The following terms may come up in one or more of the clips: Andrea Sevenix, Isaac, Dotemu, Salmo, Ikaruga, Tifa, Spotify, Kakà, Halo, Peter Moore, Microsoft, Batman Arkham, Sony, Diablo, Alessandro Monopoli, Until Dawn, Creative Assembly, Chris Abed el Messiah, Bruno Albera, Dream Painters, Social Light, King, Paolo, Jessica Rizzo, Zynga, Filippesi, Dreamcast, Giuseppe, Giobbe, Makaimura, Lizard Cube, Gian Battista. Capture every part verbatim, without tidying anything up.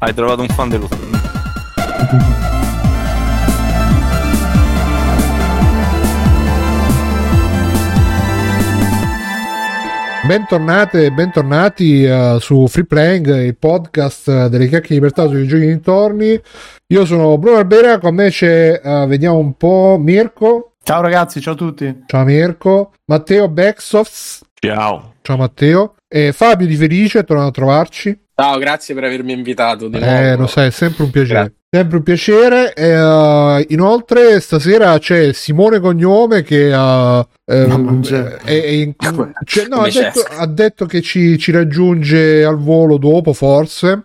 Hai trovato un fan deluso. Bentornate e bentornati uh, su FreePlaying, il podcast uh, delle chiacchiere di libertà sui giochi d'intorni. Io sono Bruno Albera, con me c'è, uh, vediamo un po', Mirko. Ciao ragazzi, ciao a tutti. Ciao Mirko. Matteo Bexos. Ciao. Ciao Matteo. E Fabio di Felice, torna a trovarci. Ciao, grazie per avermi invitato. Di eh, nuovo. Lo sai, è sempre un piacere. Grazie. Sempre un piacere. E, uh, inoltre stasera c'è Simone Cognome che uh, eh, no, è, è in, cioè, no, ha, detto, ha detto che ci, ci raggiunge al volo dopo, forse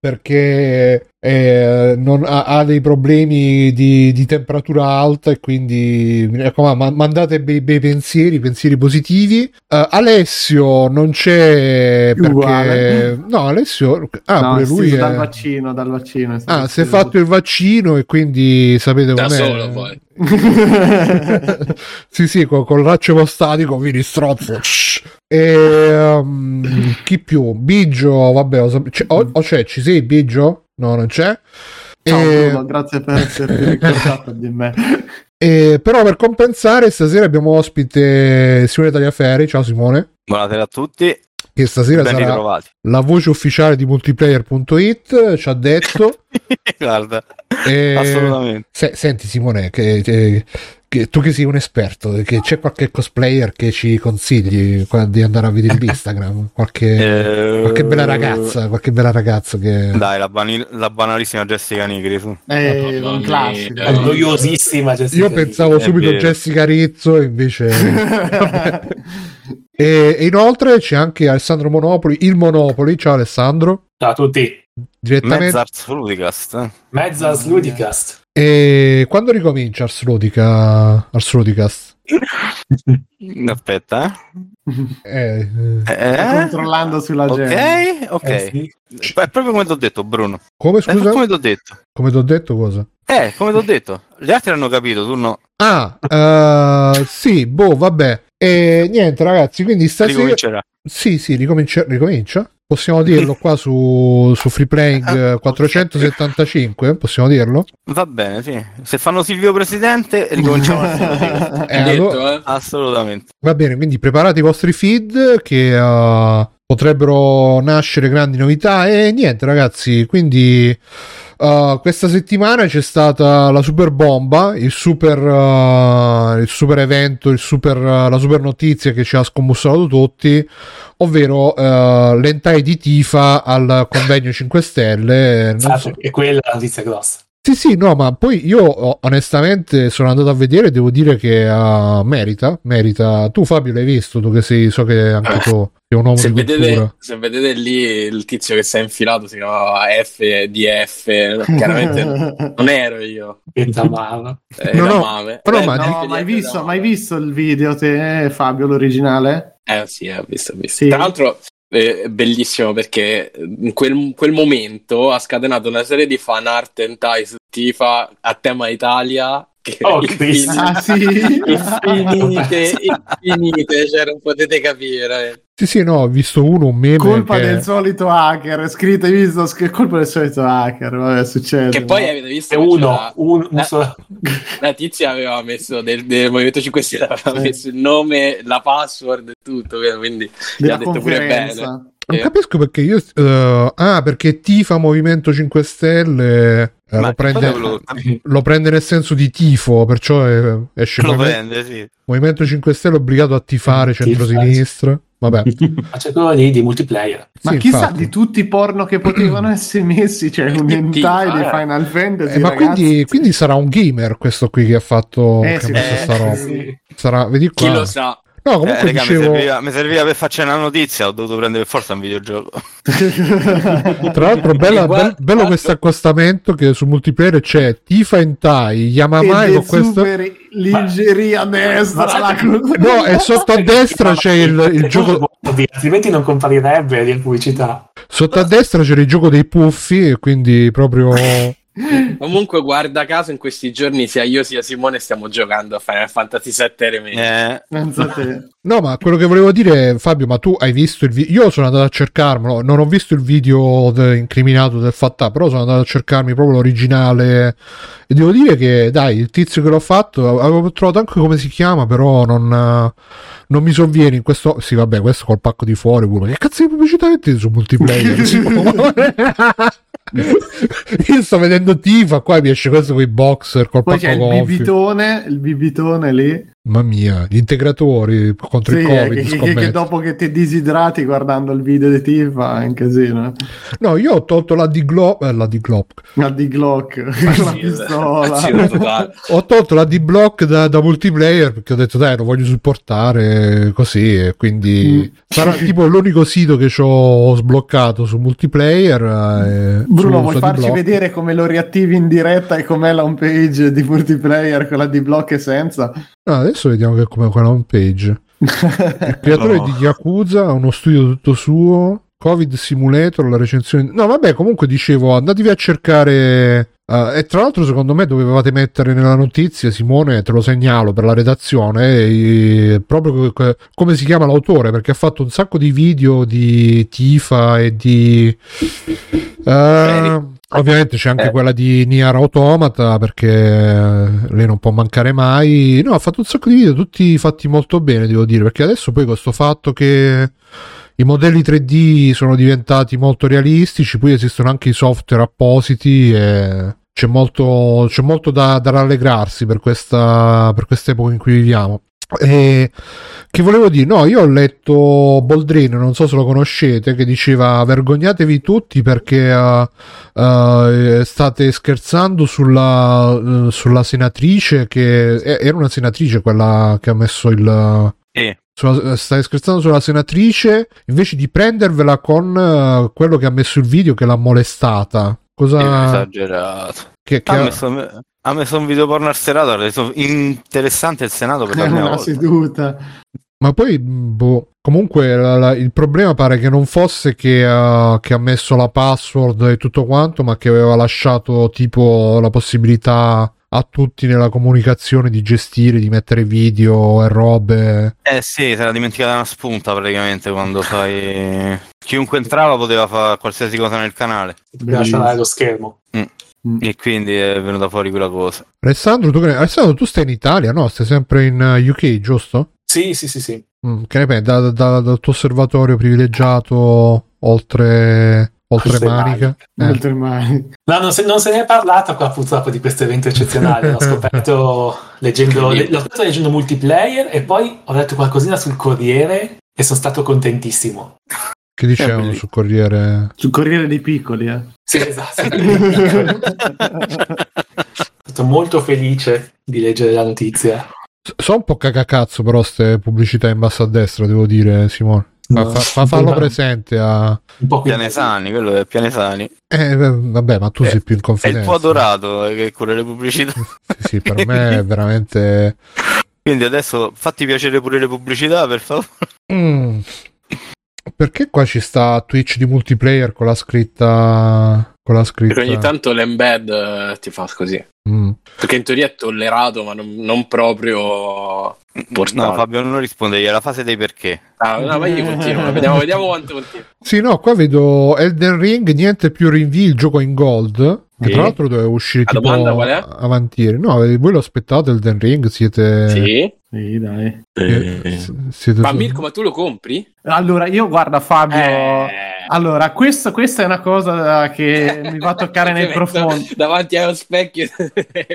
perché eh, non, ha, ha dei problemi di, di temperatura alta, e quindi mi raccomando, mandate bei, bei pensieri, pensieri positivi. Uh, Alessio non c'è perché uguale. No, Alessio ah, no, pure lui è... dal vaccino, dal vaccino è ah, si è fatto il vaccino e quindi sapete com'è. Da solo poi. Sì, sì, col, col raccio postatico vi strozzo. E um, chi più? Biggio, vabbè, o c'è, o, o c'è, ci sei Biggio? No, non c'è. Ciao, e... Bruno, grazie per esserti ricordato di me. E, però per compensare stasera abbiamo ospite Simone Tagliaferri. Ciao Simone. Buonasera a tutti. Che stasera ben sarà ritrovati. La voce ufficiale di Multiplayer punto it, ci ha detto. Guarda, e... assolutamente. Se, senti Simone, che, che, che, tu che sei un esperto, che c'è qualche cosplayer che ci consigli di andare a vedere l'Instagram? Qualche, eh... qualche bella ragazza, qualche bella ragazza che... Dai, la, bani- la banalissima Jessica Rizzo. Eh, un classico. La noiosissima Jessica. Io pensavo è subito vero. Jessica Rizzo, invece... E inoltre c'è anche Alessandro Monopoli, il Monopoli. Ciao Alessandro. Ciao a tutti. Direttamente... Mezza Ars Ludicast. Eh? Mezza Ars Ludicast. E quando ricomincia Ars Ludica... Ars Ludicast? Aspetta. Eh. Eh? Sto controllando sulla okay, gente. Ok, ok. Eh, sì. C- è proprio come ti ho detto, Bruno. Come, scusa? È come ti ho detto. Come ti ho detto cosa? Eh, come ti ho detto. Gli altri hanno capito, tu no. Ah, uh, sì, boh, vabbè. E niente ragazzi, quindi stasera ricomincerà. Sì, sì, ricomincia, ricomincia. Possiamo dirlo qua su, su FreePlaying quattrocentosettantacinque, possiamo dirlo? Va bene, sì. Se fanno Silvio Presidente, ricominciamo. eh, detto, eh? Assolutamente. Va bene, quindi preparate i vostri feed che uh, potrebbero nascere grandi novità. E niente ragazzi, quindi... Uh, questa settimana c'è stata la super bomba, il super uh, il super evento, il super, uh, la super notizia che ci ha scombussolato tutti, ovvero uh, l'hentai di Tifa al convegno cinque stelle. Non ah, so. È quella la notizia grossa. Sì, sì, no, ma poi io onestamente sono andato a vedere e devo dire che uh, merita, merita. Tu Fabio l'hai visto, tu che sei, so che anche tu sei un uomo se di vedete, cultura. Se vedete lì il tizio che si è infilato si chiamava F D F, chiaramente non ero io. Era male. Eh, no, no, però eh, ma no, mai visto, mai visto il video te, Fabio, l'originale? Eh sì, ho visto, ho visto. Sì. Tra l'altro... Eh, bellissimo, perché in quel, quel momento ha scatenato una serie di fan art hentai su Tifa a tema Italia che oh, infinite, ah, sì. infinite, infinite cioè non potete capire eh. Sì sì, no, ho visto uno un meme colpa che... del solito hacker scritto, hai visto che colpa del solito hacker, vabbè, succede, che poi no? Avete visto che uno, uno la, so... la tizia aveva messo del, del Movimento cinque Stelle, aveva eh. messo il nome, la password e tutto, quindi gli ha detto conferenza. Pure bene. Non capisco perché io uh, ah perché Tifa Movimento cinque Stelle eh, lo, prende, lo... lo prende nel senso di tifo, perciò è, esce lo prende, sì. Movimento cinque Stelle obbligato a tifare centrosinistra. Vabbè, ma c'è quello di, di Multiplayer. Ma sì, chissà infatti. Di tutti i porno che potevano essere messi, c'è cioè un hentai di Final Fantasy. Eh, ma quindi, quindi sarà un gamer questo qui che ha fatto eh, che sì, eh, sta roba. Sì. Sarà, vedi qua. Chi lo sa. No, comunque eh, raga, dicevo... mi, serviva, mi serviva per farci una notizia, ho dovuto prendere per forza un videogioco. Tra l'altro bella, guarda, bello questo accostamento che su Multiplayer c'è Tifa hentai, Yamamai con questo... L'ingeria a destra, ma... la... no, e sotto a destra c'è il, il gioco... Altrimenti non comparirebbe di pubblicità. Sotto a destra c'era il gioco dei puffi, quindi proprio... Comunque, guarda caso, in questi giorni sia io sia Simone stiamo giocando a Final Fantasy sette Remake. Eh, pensate. No, ma quello che volevo dire, Fabio, ma tu hai visto il video? Io sono andato a cercarmelo, non ho visto il video de- incriminato del Fattà, però sono andato a cercarmi proprio l'originale e devo dire che, dai, il tizio che l'ho fatto, avevo trovato anche come si chiama, però non, non mi sovviene in questo... Sì, vabbè, questo col pacco di fuori, pure. Che cazzo di pubblicità metti su Multiplayer? Io sto vedendo Tifa, qua mi esce questo con i boxer col poi c'è il bibitone, il bibitone lì, mamma mia, gli integratori contro sì, il Covid che, che, che dopo che ti disidrati guardando il video di Tifa anche sì, no? No, io ho tolto la D-Glock eh, la D-Glock la D-Glock la pistola ho tolto la D-Block da, da Multiplayer perché ho detto dai, lo voglio supportare così, e quindi mm. sarà tipo l'unico sito che ci ho sbloccato su Multiplayer. eh, Bruno, su, vuoi su farci D-Block? Vedere come lo riattivi in diretta e com'è la home page di Multiplayer con la D-Block e senza? No, adesso vediamo che come quella home page. Il creatore no. di Yakuza, uno studio tutto suo, Covid Simulator, la recensione. No, vabbè, comunque dicevo, andatevi a cercare. Uh, e tra l'altro secondo me dovevate mettere nella notizia, Simone, te lo segnalo per la redazione, e proprio que- come si chiama l'autore, perché ha fatto un sacco di video di Tifa e di uh, ovviamente c'è anche eh. quella di Nier Automata, perché lei non può mancare mai. No, ha fatto un sacco di video tutti fatti molto bene, devo dire, perché adesso poi questo fatto che i modelli tre D sono diventati molto realistici, poi esistono anche i software appositi e c'è molto, c'è molto da, da rallegrarsi per questa per quest'epoca in cui viviamo. E che volevo dire, no, io ho letto Boldrin, non so se lo conoscete, che diceva vergognatevi tutti perché uh, uh, state scherzando sulla, uh, sulla senatrice, che era una senatrice quella che ha messo il... Eh. Sulla, stai scherzando sulla senatrice invece di prendervela con uh, quello che ha messo il video che l'ha molestata. Cosa è esagerato che, che ha, ha... messo, ha messo un video porno al Senato, ha reso interessante il Senato per la prima volta seduta. Ma poi boh, comunque la, la, il problema pare che non fosse che, uh, che ha messo la password e tutto quanto, ma che aveva lasciato tipo la possibilità a tutti nella comunicazione di gestire, di mettere video e robe. Eh sì, se l'ha dimenticata una spunta praticamente, quando fai... Chiunque entrava poteva fare qualsiasi cosa nel canale. Lasciare lo schermo. Mm. Mm. E quindi è venuta fuori quella cosa. Alessandro, tu, Alessandro, tu stai in Italia, no? Stai sempre in U K, giusto? Sì, sì, sì, sì. Mm, che ne pensi? Da, da, da, dal tuo osservatorio privilegiato, oltre... Oltre Manica. Eh. No, non se, non se ne è parlato qua purtroppo di questo evento eccezionale. L'ho scoperto leggendo, le, l'ho scoperto leggendo Multiplayer e poi ho letto qualcosina sul Corriere e sono stato contentissimo. Che dicevano sul Corriere? Sul Corriere dei Piccoli, eh? Sì, esatto. Sono molto felice di leggere la notizia. Sono un po' cacacazzo però ste pubblicità in basso a destra, devo dire, Simone. Ma fa, fa, farlo presente a Pianesani, quello è Pianesani. Eh, vabbè, ma tu eh, sei più in confidenza. È il tuo dorato che cura le pubblicità. Sì, sì, per me è veramente. Quindi adesso fatti piacere pure le pubblicità, per favore. Mm. Perché qua ci sta Twitch di Multiplayer con la scritta. Con la scritta. Perché ogni tanto l'embed ti fa così. Mm. Perché in teoria è tollerato, ma non, non proprio. Portale. No, Fabio non risponde, è la fase dei perché. Ah, no, ma io continuo, vediamo, vediamo quanto continua. Sì, no, qua vedo Elden Ring, niente più rinvii, il gioco in gold. Che sì. Tra l'altro doveva uscire la tipo domanda, avanti. No, voi lo aspettate Elden Ring? Siete. Sì. Sì, dai. Eh, eh. Siete ma su... Mirko, ma tu lo compri? Allora, io guarda Fabio. Eh. Allora, questo, questa è una cosa che mi va a toccare nel profondo. Davanti allo specchio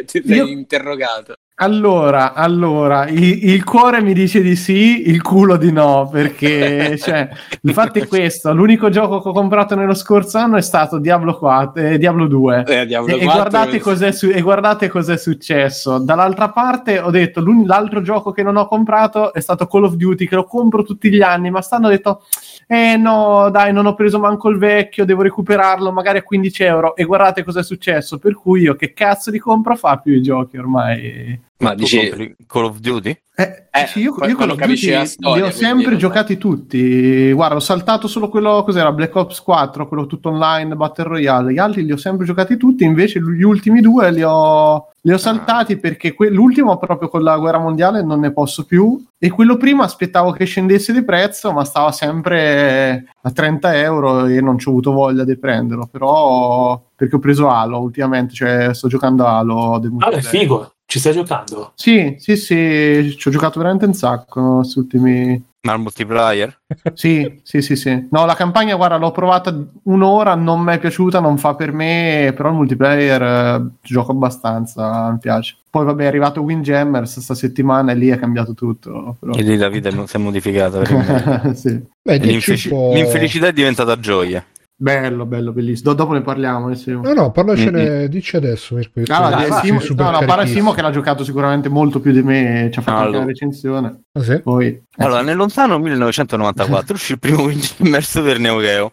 ti sei io... interrogato. Allora, allora il, il cuore mi dice di sì, il culo di no, perché cioè, infatti è questo, l'unico gioco che ho comprato nello scorso anno è stato Diablo quattro, eh, Diablo due eh, Diablo e, quattro, e, guardate cos'è su- e guardate cos'è successo. Dall'altra parte ho detto, l'altro gioco che non ho comprato è stato Call of Duty, che lo compro tutti gli anni, ma stanno detto eh no dai, non ho preso manco il vecchio, devo recuperarlo magari a quindici euro, e guardate cos'è successo, per cui io che cazzo li compro, fa più i giochi ormai. Ma dici Call of Duty? Eh, eh, sì, io, io Call of Duty la storia, li ho sempre giocati tutti. Guarda, ho saltato solo quello, cos'era, Black Ops quattro, quello tutto online, Battle Royale. Gli altri li ho sempre giocati tutti, invece gli ultimi due li ho, li ho saltati ah. perché que- l'ultimo proprio con la guerra mondiale non ne posso più. E quello prima aspettavo che scendesse di prezzo, ma stava sempre a trenta euro e non ci ho avuto voglia di prenderlo. Però perché ho preso Halo ultimamente, cioè sto giocando Halo. Halo è figo. Ci stai giocando? Sì, sì, sì, ci ho giocato veramente un sacco, no? Questi ultimi... Ma il multiplayer? Sì, sì, sì, sì. No, la campagna, guarda, l'ho provata un'ora, non mi è piaciuta, non fa per me, però il multiplayer eh, gioco abbastanza, mi piace. Poi vabbè è arrivato Windjammer sta settimana e lì è cambiato tutto. Però... E lì la vita non si è modificata. Sì. Beh, l'infelic- l'infelicità è diventata gioia. Bello, bello, bellissimo. Do- dopo ne parliamo. Insieme. No, no, parlacene, mm-hmm. dici adesso. Mirko, ah, no, Simo, no, no, parla Simo che l'ha giocato sicuramente molto più di me. Ci ha fatto allora. anche la recensione. Ah, sì? Poi, allora, eh. nel lontano millenovecentonovantaquattro uscì il primo Windjammer per Neo Geo.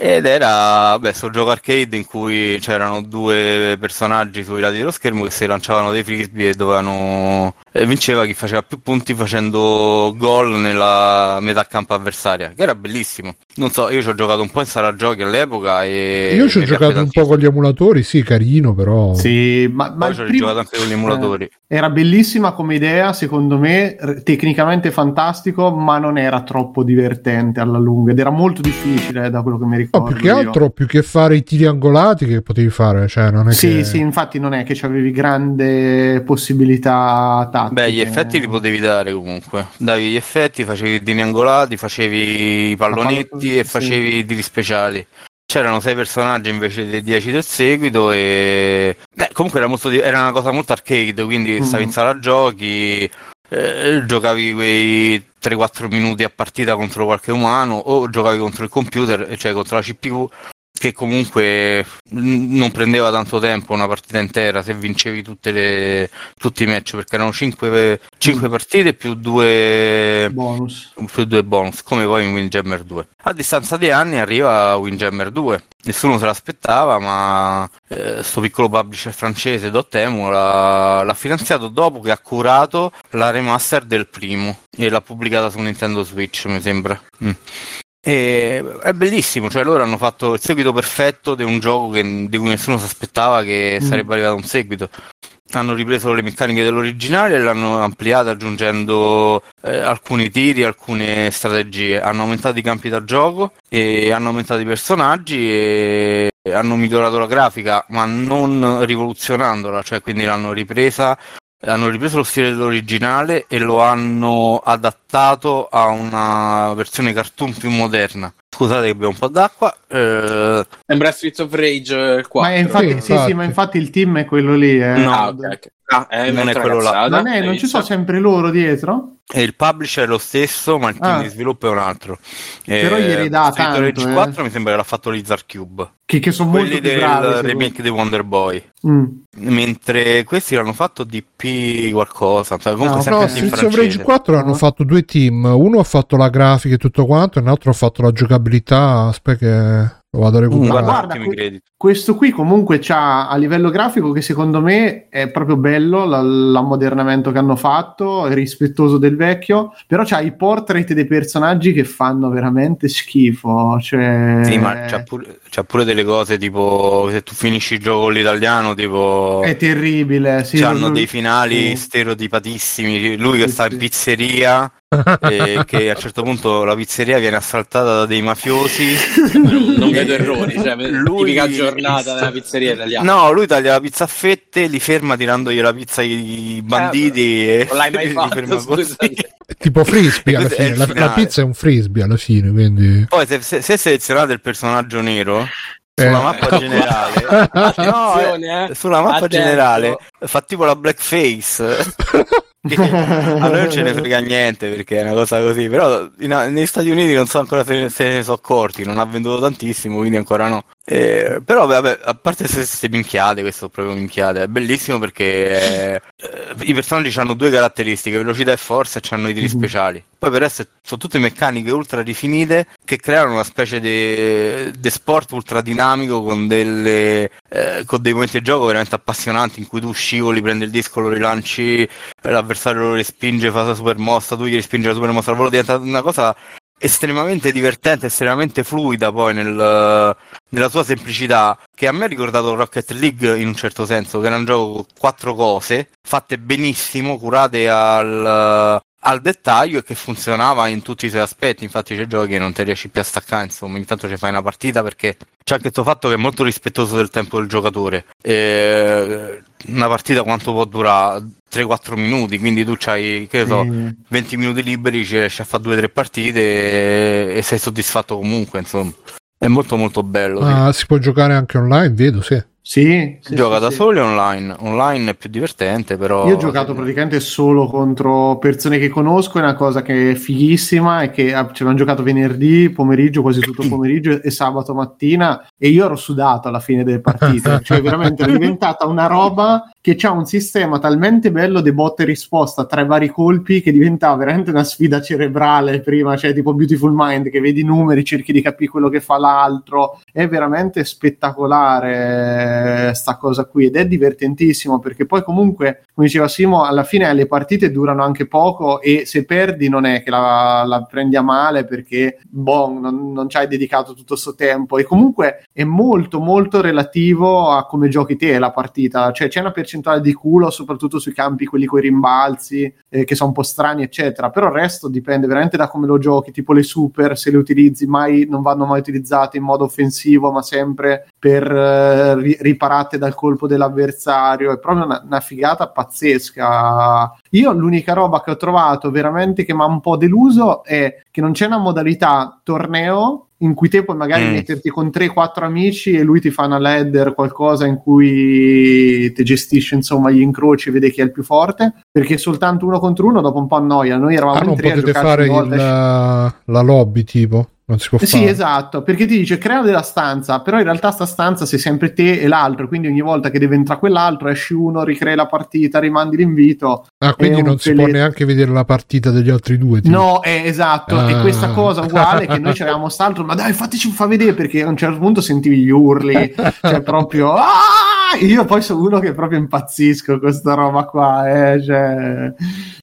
Ed era, beh, sto gioco arcade in cui c'erano due personaggi sui lati dello schermo che si lanciavano dei frisbee e dovevano... E vinceva chi faceva più punti facendo gol nella metà campo avversaria, che era bellissimo. Non so, io ci ho giocato un po' in sala giochi all'epoca e... Io ci ho giocato un po' con gli emulatori, sì, carino però... Sì, ma... ma Poi ci ho primo... giocato anche con gli emulatori. Era bellissima come idea, secondo me, tecnicamente fantastico, ma non era troppo divertente alla lunga, ed era molto difficile eh, da quello che mi ricordo. No, più che altro, io. più che fare i tiri angolati che potevi fare, cioè non è sì, che... sì, infatti non è che avevi grande possibilità tattiche. Beh, gli effetti li potevi dare comunque, davi gli effetti, facevi i tiri angolati, facevi i pallonetti palla... e facevi sì. i tiri speciali. C'erano sei personaggi invece dei dieci del seguito e... Beh, comunque era, molto, era una cosa molto arcade, quindi mm-hmm. stavi in sala giochi... Eh, giocavi quei tre quattro minuti a partita contro qualche umano o giocavi contro il computer, cioè contro la C P U, che comunque non prendeva tanto tempo una partita intera se vincevi tutte le, tutti i match, perché erano cinque partite più due bonus. più due bonus, come poi in Windjammer due. A distanza di anni arriva Windjammer due, nessuno se l'aspettava, ma eh, sto piccolo publisher francese Dotemu l'ha, l'ha finanziato dopo che ha curato la remaster del primo e l'ha pubblicata su Nintendo Switch, mi sembra. Mm. E è bellissimo, cioè loro hanno fatto il seguito perfetto di un gioco che, di cui nessuno si aspettava che mm. sarebbe arrivato un seguito. Hanno ripreso le meccaniche dell'originale e l'hanno ampliata aggiungendo eh, alcuni tiri, alcune strategie. Hanno aumentato i campi da gioco e hanno aumentato i personaggi e hanno migliorato la grafica, ma non rivoluzionandola, cioè quindi l'hanno ripresa. Hanno ripreso lo stile dell'originale e lo hanno adattato a una versione cartoon più moderna. Scusate che abbiamo un po' d'acqua. Eh... Sembra Streets of Rage quattro. Ma infatti, sì, infatti. Sì, sì, ma infatti il team è quello lì. Eh. No, ah, okay, okay. Ah, eh, non è quello là. Non, è, non ci sono sempre loro dietro? E il publisher è lo stesso, ma il team ah. di sviluppo è un altro. Però eh, ieri da tanto Rage quattro eh. mi sembra che l'ha fatto Lizard Cube. Che, che sono quelli molto del bravi, remake di Wonder Boy. Mm. Mentre questi l'hanno fatto D P qualcosa. Comunque no, no, Streets of Rage quattro hanno fatto due team. Uno ha fatto la grafica e tutto quanto, e un altro ha fatto la giocabilità. Aspetta che lo vado a recuperare. Mm, guarda, que- questo qui comunque c'ha a livello grafico che secondo me è proprio bello l- l'ammodernamento che hanno fatto, è rispettoso del vecchio, però c'ha i portrait dei personaggi che fanno veramente schifo, cioè... Sì, ma c'ha pure, c'ha pure delle cose tipo se tu finisci il gioco l'italiano tipo... È terribile, sì. C'hanno lui... dei finali sì. stereotipatissimi, lui sì, che sì. sta in pizzeria... E che a un certo punto la pizzeria viene assaltata da dei mafiosi. Non vedo errori, cioè lui... tipica giornata della pizzeria italiana. No, lui taglia la pizza a fette, li ferma tirandogli la pizza ai banditi eh, e non l'hai mai fatto, tipo frisbee alla fine. La, la pizza è un frisbee alla fine, quindi... Poi se, se, se selezionate il personaggio nero sulla mappa eh. generale no, eh, sulla mappa attento. generale fa tipo la blackface. A noi non ce ne frega niente perché è una cosa così, però in, negli Stati Uniti non so ancora se, se ne sono accorti, non ha venduto tantissimo, quindi ancora no. Eh, però vabbè, a parte queste minchiate, questo proprio minchiate, è bellissimo perché eh, i personaggi hanno due caratteristiche, velocità e forza, e hanno i tiri mm-hmm. speciali. Poi per essere sono tutte meccaniche ultra rifinite che creano una specie di sport ultra dinamico con delle eh, con dei momenti di gioco veramente appassionanti in cui tu scivoli, prendi il disco, lo rilanci, l'avversario lo respinge, fa la super mossa, tu gli respingi la super mossa al volo, diventa una cosa estremamente divertente, estremamente fluida poi nel, nella sua semplicità, che a me ha ricordato Rocket League in un certo senso, che era un gioco con quattro cose fatte benissimo, curate al, al dettaglio e che funzionava in tutti i suoi aspetti. Infatti c'è giochi che non ti riesci più a staccare, insomma, ogni tanto ci fai una partita perché c'è anche questo fatto che è molto rispettoso del tempo del giocatore. E una partita quanto può durare? tre quattro minuti, quindi tu c'hai, che so, mm. venti minuti liberi, ci riesci a fare due tre partite e, e sei soddisfatto comunque, insomma. È molto molto bello. Ma sì, si può giocare anche online, vedo, sì. Sì, sì, gioca sì, da sì. solo e online. Online è più divertente, però. Io ho giocato praticamente solo contro persone che conosco, è una cosa che è fighissima e che ci abbiamo giocato venerdì pomeriggio, quasi tutto il pomeriggio e sabato mattina, e io ero sudato alla fine delle partite, cioè veramente è diventata una roba che c'ha un sistema talmente bello di botta e risposta tra i vari colpi che diventava veramente una sfida cerebrale prima, cioè tipo Beautiful Mind, che vedi i numeri, cerchi di capire quello che fa l'altro, è veramente spettacolare sta cosa qui ed è divertentissimo, perché poi comunque, come diceva Simo, alla fine le partite durano anche poco e se perdi non è che la, la prendi a male perché boh, non, non ci hai dedicato tutto sto tempo, e comunque è molto molto relativo a come giochi te la partita, cioè c'è una percentuale di culo soprattutto sui campi, quelli coi rimbalzi eh, che sono un po' strani eccetera, però il resto dipende veramente da come lo giochi, tipo le super, se le utilizzi mai, non vanno mai utilizzate in modo offensivo ma sempre per eh, riparate dal colpo dell'avversario, è proprio una, una figata pazzesca. Io l'unica roba che ho trovato veramente che mi ha un po' deluso è che non c'è una modalità torneo in cui te puoi magari mm. metterti con tre quattro amici e lui ti fa una ladder, qualcosa in cui ti gestisce insomma gli incroci e vede chi è il più forte, perché soltanto uno contro uno dopo un po' annoia. Noi eravamo ah, in tre a giocare fare una volta il, e... la lobby tipo non si può fare. Sì, esatto, perché ti dice crea della stanza, però in realtà sta stanza sei sempre te e l'altro, quindi ogni volta che deve entrare quell'altro esci uno, ricrea la partita, rimandi l'invito. Ah, quindi non si peletto. Può neanche vedere la partita degli altri due tipo. No, eh, esatto, ah. E questa cosa uguale che noi c'avevamo st'altro, ma dai fateci fa vedere, perché a un certo punto sentivi gli urli, cioè proprio ah! Io poi sono uno che proprio impazzisco con sta roba qua, eh, cioè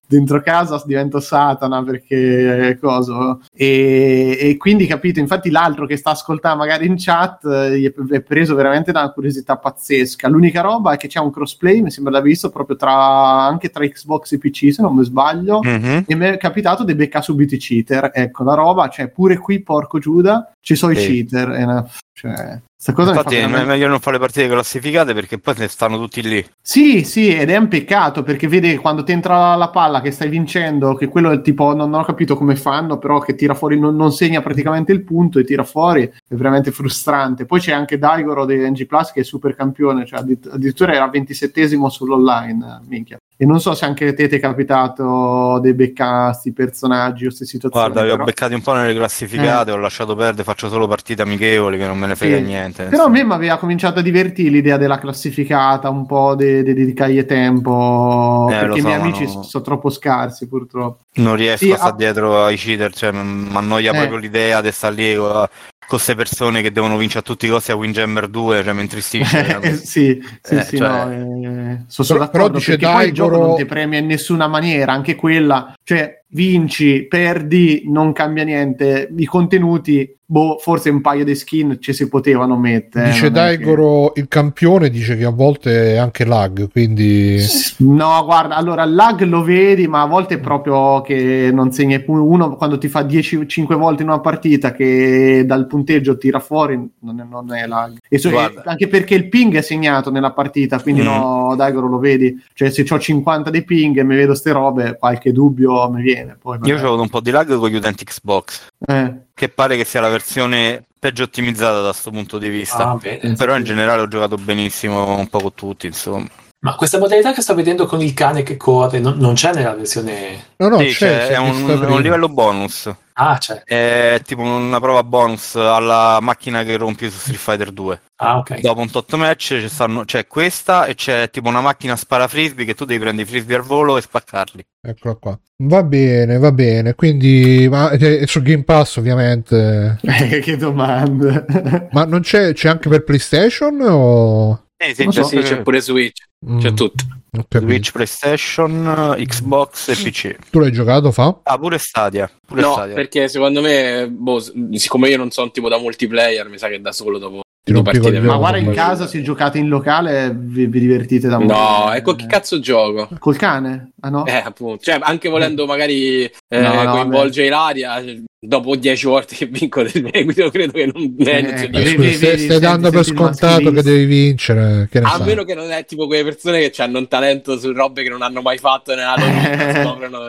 dentro casa divento Satana perché eh, coso e, e quindi capito, infatti l'altro che sta ascoltando magari in chat eh, è preso veramente da una curiosità pazzesca. L'unica roba è che c'è un crossplay, mi sembra l'ha visto, proprio tra anche tra Xbox e P C se non mi sbaglio, mm-hmm. e mi è capitato di beccare subito i cheater, ecco la roba, cioè pure qui porco Giuda ci sono sì. i cheater è una... cioè sta cosa infatti è meglio non fare le partite classificate perché poi ne stanno tutti lì. Sì sì, ed è un peccato perché vedi quando ti entra la palla che stai vincendo, che quello è tipo non, non ho capito come fanno, però che tira fuori non, non segna praticamente il punto e tira fuori, è veramente frustrante. Poi c'è anche Daigoro di N G Plus che è super campione, cioè additt- addirittura era ventisettesimo sull'online, minchia. E non so se anche te ti è capitato dei beccasti personaggi o queste situazioni. Guarda, però... li ho beccati un po' nelle classificate, eh. ho lasciato perdere, faccio solo partite amichevoli che non me ne frega sì. niente. Però insomma. A me mi aveva cominciato a divertire l'idea della classificata, un po' di de- de- dedicargli tempo, eh, perché so, i miei amici no... sono troppo scarsi purtroppo. Non riesco sì, a stare a... dietro ai cheater, cioè mi annoia eh. proprio l'idea di stare lì con queste persone che devono vincere a tutti i costi a Windjammer due, cioè mi intristisce. eh, sì, sì, eh, sì cioè... no, eh, sono solo d'accordo, però dice perché Daigoro... poi il gioco non ti premia in nessuna maniera, anche quella, cioè vinci, perdi, non cambia niente, i contenuti, boh, forse un paio di skin ci si potevano mettere. Dice eh, Daigoro, che... il campione dice che a volte è anche lag, quindi... No, guarda, allora il lag lo vedi, ma a volte è proprio che non segna uno, quando ti fa dieci cinque volte in una partita che dal punteggio tira fuori, non è, non è lag. E so, anche perché il ping è segnato nella partita, quindi mm. no, Daigoro lo vedi, cioè se ho cinquanta di ping e mi vedo ste robe, qualche dubbio mi viene. Poi io ho avuto un po' di lag con gli utenti Xbox, eh. che pare che sia la versione peggio ottimizzata da sto punto di vista, ah, beh, però sì. in generale ho giocato benissimo un po' con tutti, insomma. Ma questa modalità che sto vedendo con il cane che corre non, non c'è nella versione? No, no, sì, c'è, c'è, c'è, c'è un, un livello bonus. Ah, certo. È tipo una prova bonus alla macchina che rompi su Street Fighter due. Ah, ok. Dopo un tot match c'è, stanno, c'è questa e c'è tipo una macchina spara frisbee che tu devi prendere i frisbee al volo e spaccarli. Eccolo qua. Va bene, va bene. Quindi ma, eh, su Game Pass ovviamente. Che domanda. Ma non c'è, c'è anche per PlayStation o... Eh, sì, c'è, so, sì, c'è pure Switch. Mm. C'è tutto. Switch, PlayStation, Xbox e P C. Tu l'hai giocato, Fa? Ah, pure Stadia. Pure no, Stadia. Perché secondo me, boh, siccome io non sono tipo da multiplayer, mi sa che da solo dopo due partite. Ma guarda, in casa, se giocate in locale, vi, vi divertite da molto. No, ecco eh. Che cazzo gioco? Col cane? Ah no? Eh, appunto. Cioè, anche volendo magari eh, no, no, coinvolgere l'aria... Dopo dieci volte che vinco del seguito, credo che non eh, eh, scusa, stai, stai dando per scontato che devi vincere. Che ne a sai? Meno che non è tipo quelle persone che hanno un talento su robe che non hanno mai fatto nella loro vita, scoprono.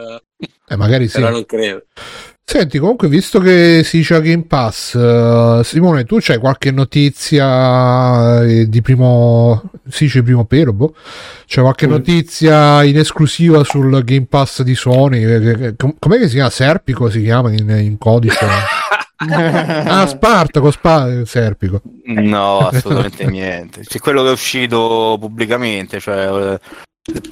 Eh, magari sì. Però non credo. Senti, comunque, visto che si dice Game Pass, uh, Simone, tu c'hai qualche notizia di primo, si dice primo pelo, boh? C'è qualche notizia in esclusiva sul Game Pass di Sony? Com'è che si chiama? Serpico si chiama in, in codice? Ah, Spartaco, Spartaco, Serpico. No, assolutamente niente. C'è quello che è uscito pubblicamente, cioè...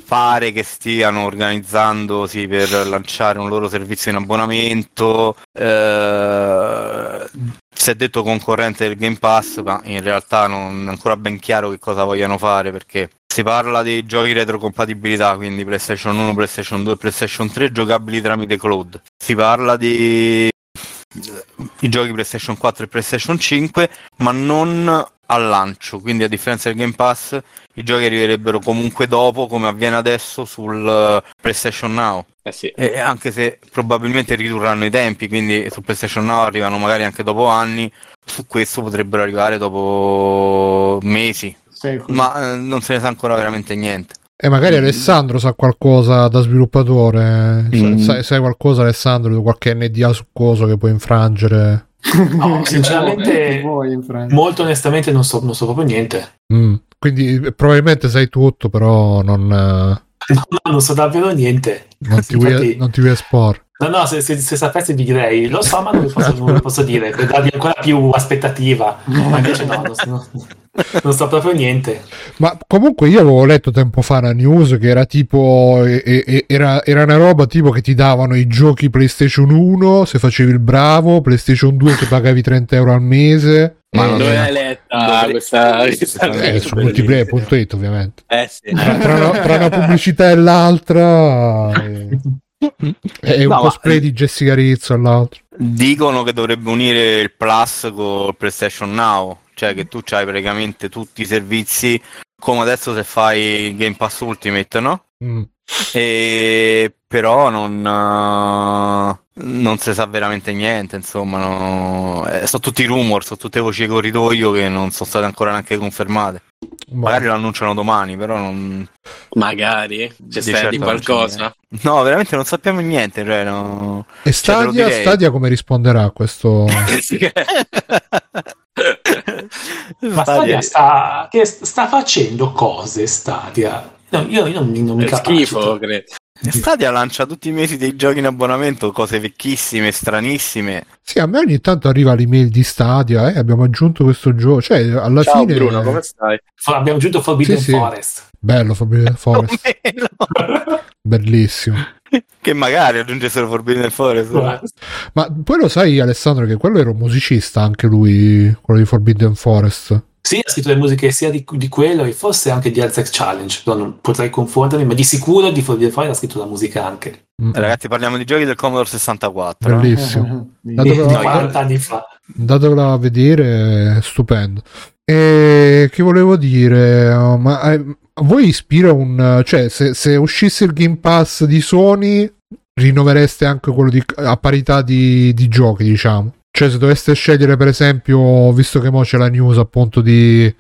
Pare che stiano organizzandosi per lanciare un loro servizio in abbonamento, eh, si è detto concorrente del Game Pass, ma in realtà non è ancora ben chiaro che cosa vogliano fare, perché si parla dei giochi retrocompatibilità, quindi PlayStation uno, PlayStation due, PlayStation tre giocabili tramite cloud. Si parla di i giochi PlayStation quattro e PlayStation cinque, ma non al lancio, quindi a differenza del Game Pass i giochi arriverebbero comunque dopo, come avviene adesso sul PlayStation Now. Eh sì. E anche se probabilmente ridurranno i tempi, quindi su PlayStation Now arrivano magari anche dopo anni, su questo potrebbero arrivare dopo mesi, sì, ma eh, non se ne sa ancora veramente niente. E magari Alessandro sa qualcosa da sviluppatore, mm. sai, sai qualcosa Alessandro di qualche N D A succoso che puoi infrangere? No, sinceramente molto onestamente non so, non so proprio niente. Mm, quindi probabilmente sai tutto, però non no, no, non so davvero niente, non ti vuoi, non ti vuoi esporre. No, no, se, se, se sapessi vi direi, lo so, ma non vi posso, non vi posso dire, per darvi ancora più aspettativa, ma invece no, non so, non so proprio niente. Ma comunque io avevo letto tempo fa una news che era tipo, era, era una roba tipo che ti davano i giochi PlayStation uno se facevi il bravo, PlayStation due se pagavi trenta euro al mese. Ma dove l'hai letta questa, questa eh, su Multiplayer punto it ovviamente. Eh sì. Tra, tra, una, tra una pubblicità e l'altra... Eh. È un no, cosplay ma... di Jessica Rizzo all'altro. Dicono che dovrebbe unire il Plus con PlayStation Now, cioè che tu c'hai praticamente tutti i servizi, come adesso se fai Game Pass Ultimate, no? Mm. E però non non si sa veramente niente, insomma, no... eh, sono tutti rumor, sono tutte voci di corridoio che non sono state ancora neanche confermate. Ma... magari lo annunciano domani, però non... magari c'è certo di qualcosa. No, veramente non sappiamo niente, cioè, no... E Stadia, cioè, Stadia come risponderà a questo? Ma Stadia sta... che sta facendo cose Stadia. No, io, io non, non mi capacito. Schifo, credo. Stadia lancia tutti i mesi dei giochi in abbonamento, cose vecchissime, stranissime. Sì, a me ogni tanto arriva l'email di Stadia, eh, abbiamo aggiunto questo gioco, cioè alla ciao, fine Bruno, come stai? Abbiamo aggiunto Forbidden sì, Forest. Sì. Bello Forbidden Forest. Bellissimo. Che magari aggiungessero Forbidden Forest. No. Ma poi lo sai Alessandro che quello era un musicista anche lui, quello di Forbidden Forest. Sì, ha scritto le musiche sia di, di quello e forse anche di Alzex Challenge, non potrei confondermi, ma di sicuro di Forbidden Forest ha scritto la musica anche. Mm. Ragazzi, parliamo di giochi del Commodore sessantaquattro. Bellissimo. Eh? quaranta anni fa. Datevela a vedere, è stupendo. E che volevo dire, ma eh, voi ispira un... cioè, se, se uscisse il Game Pass di Sony, rinnovereste anche quello di, a parità di, di giochi, diciamo? Cioè se doveste scegliere per esempio, visto che mo c'è la news appunto di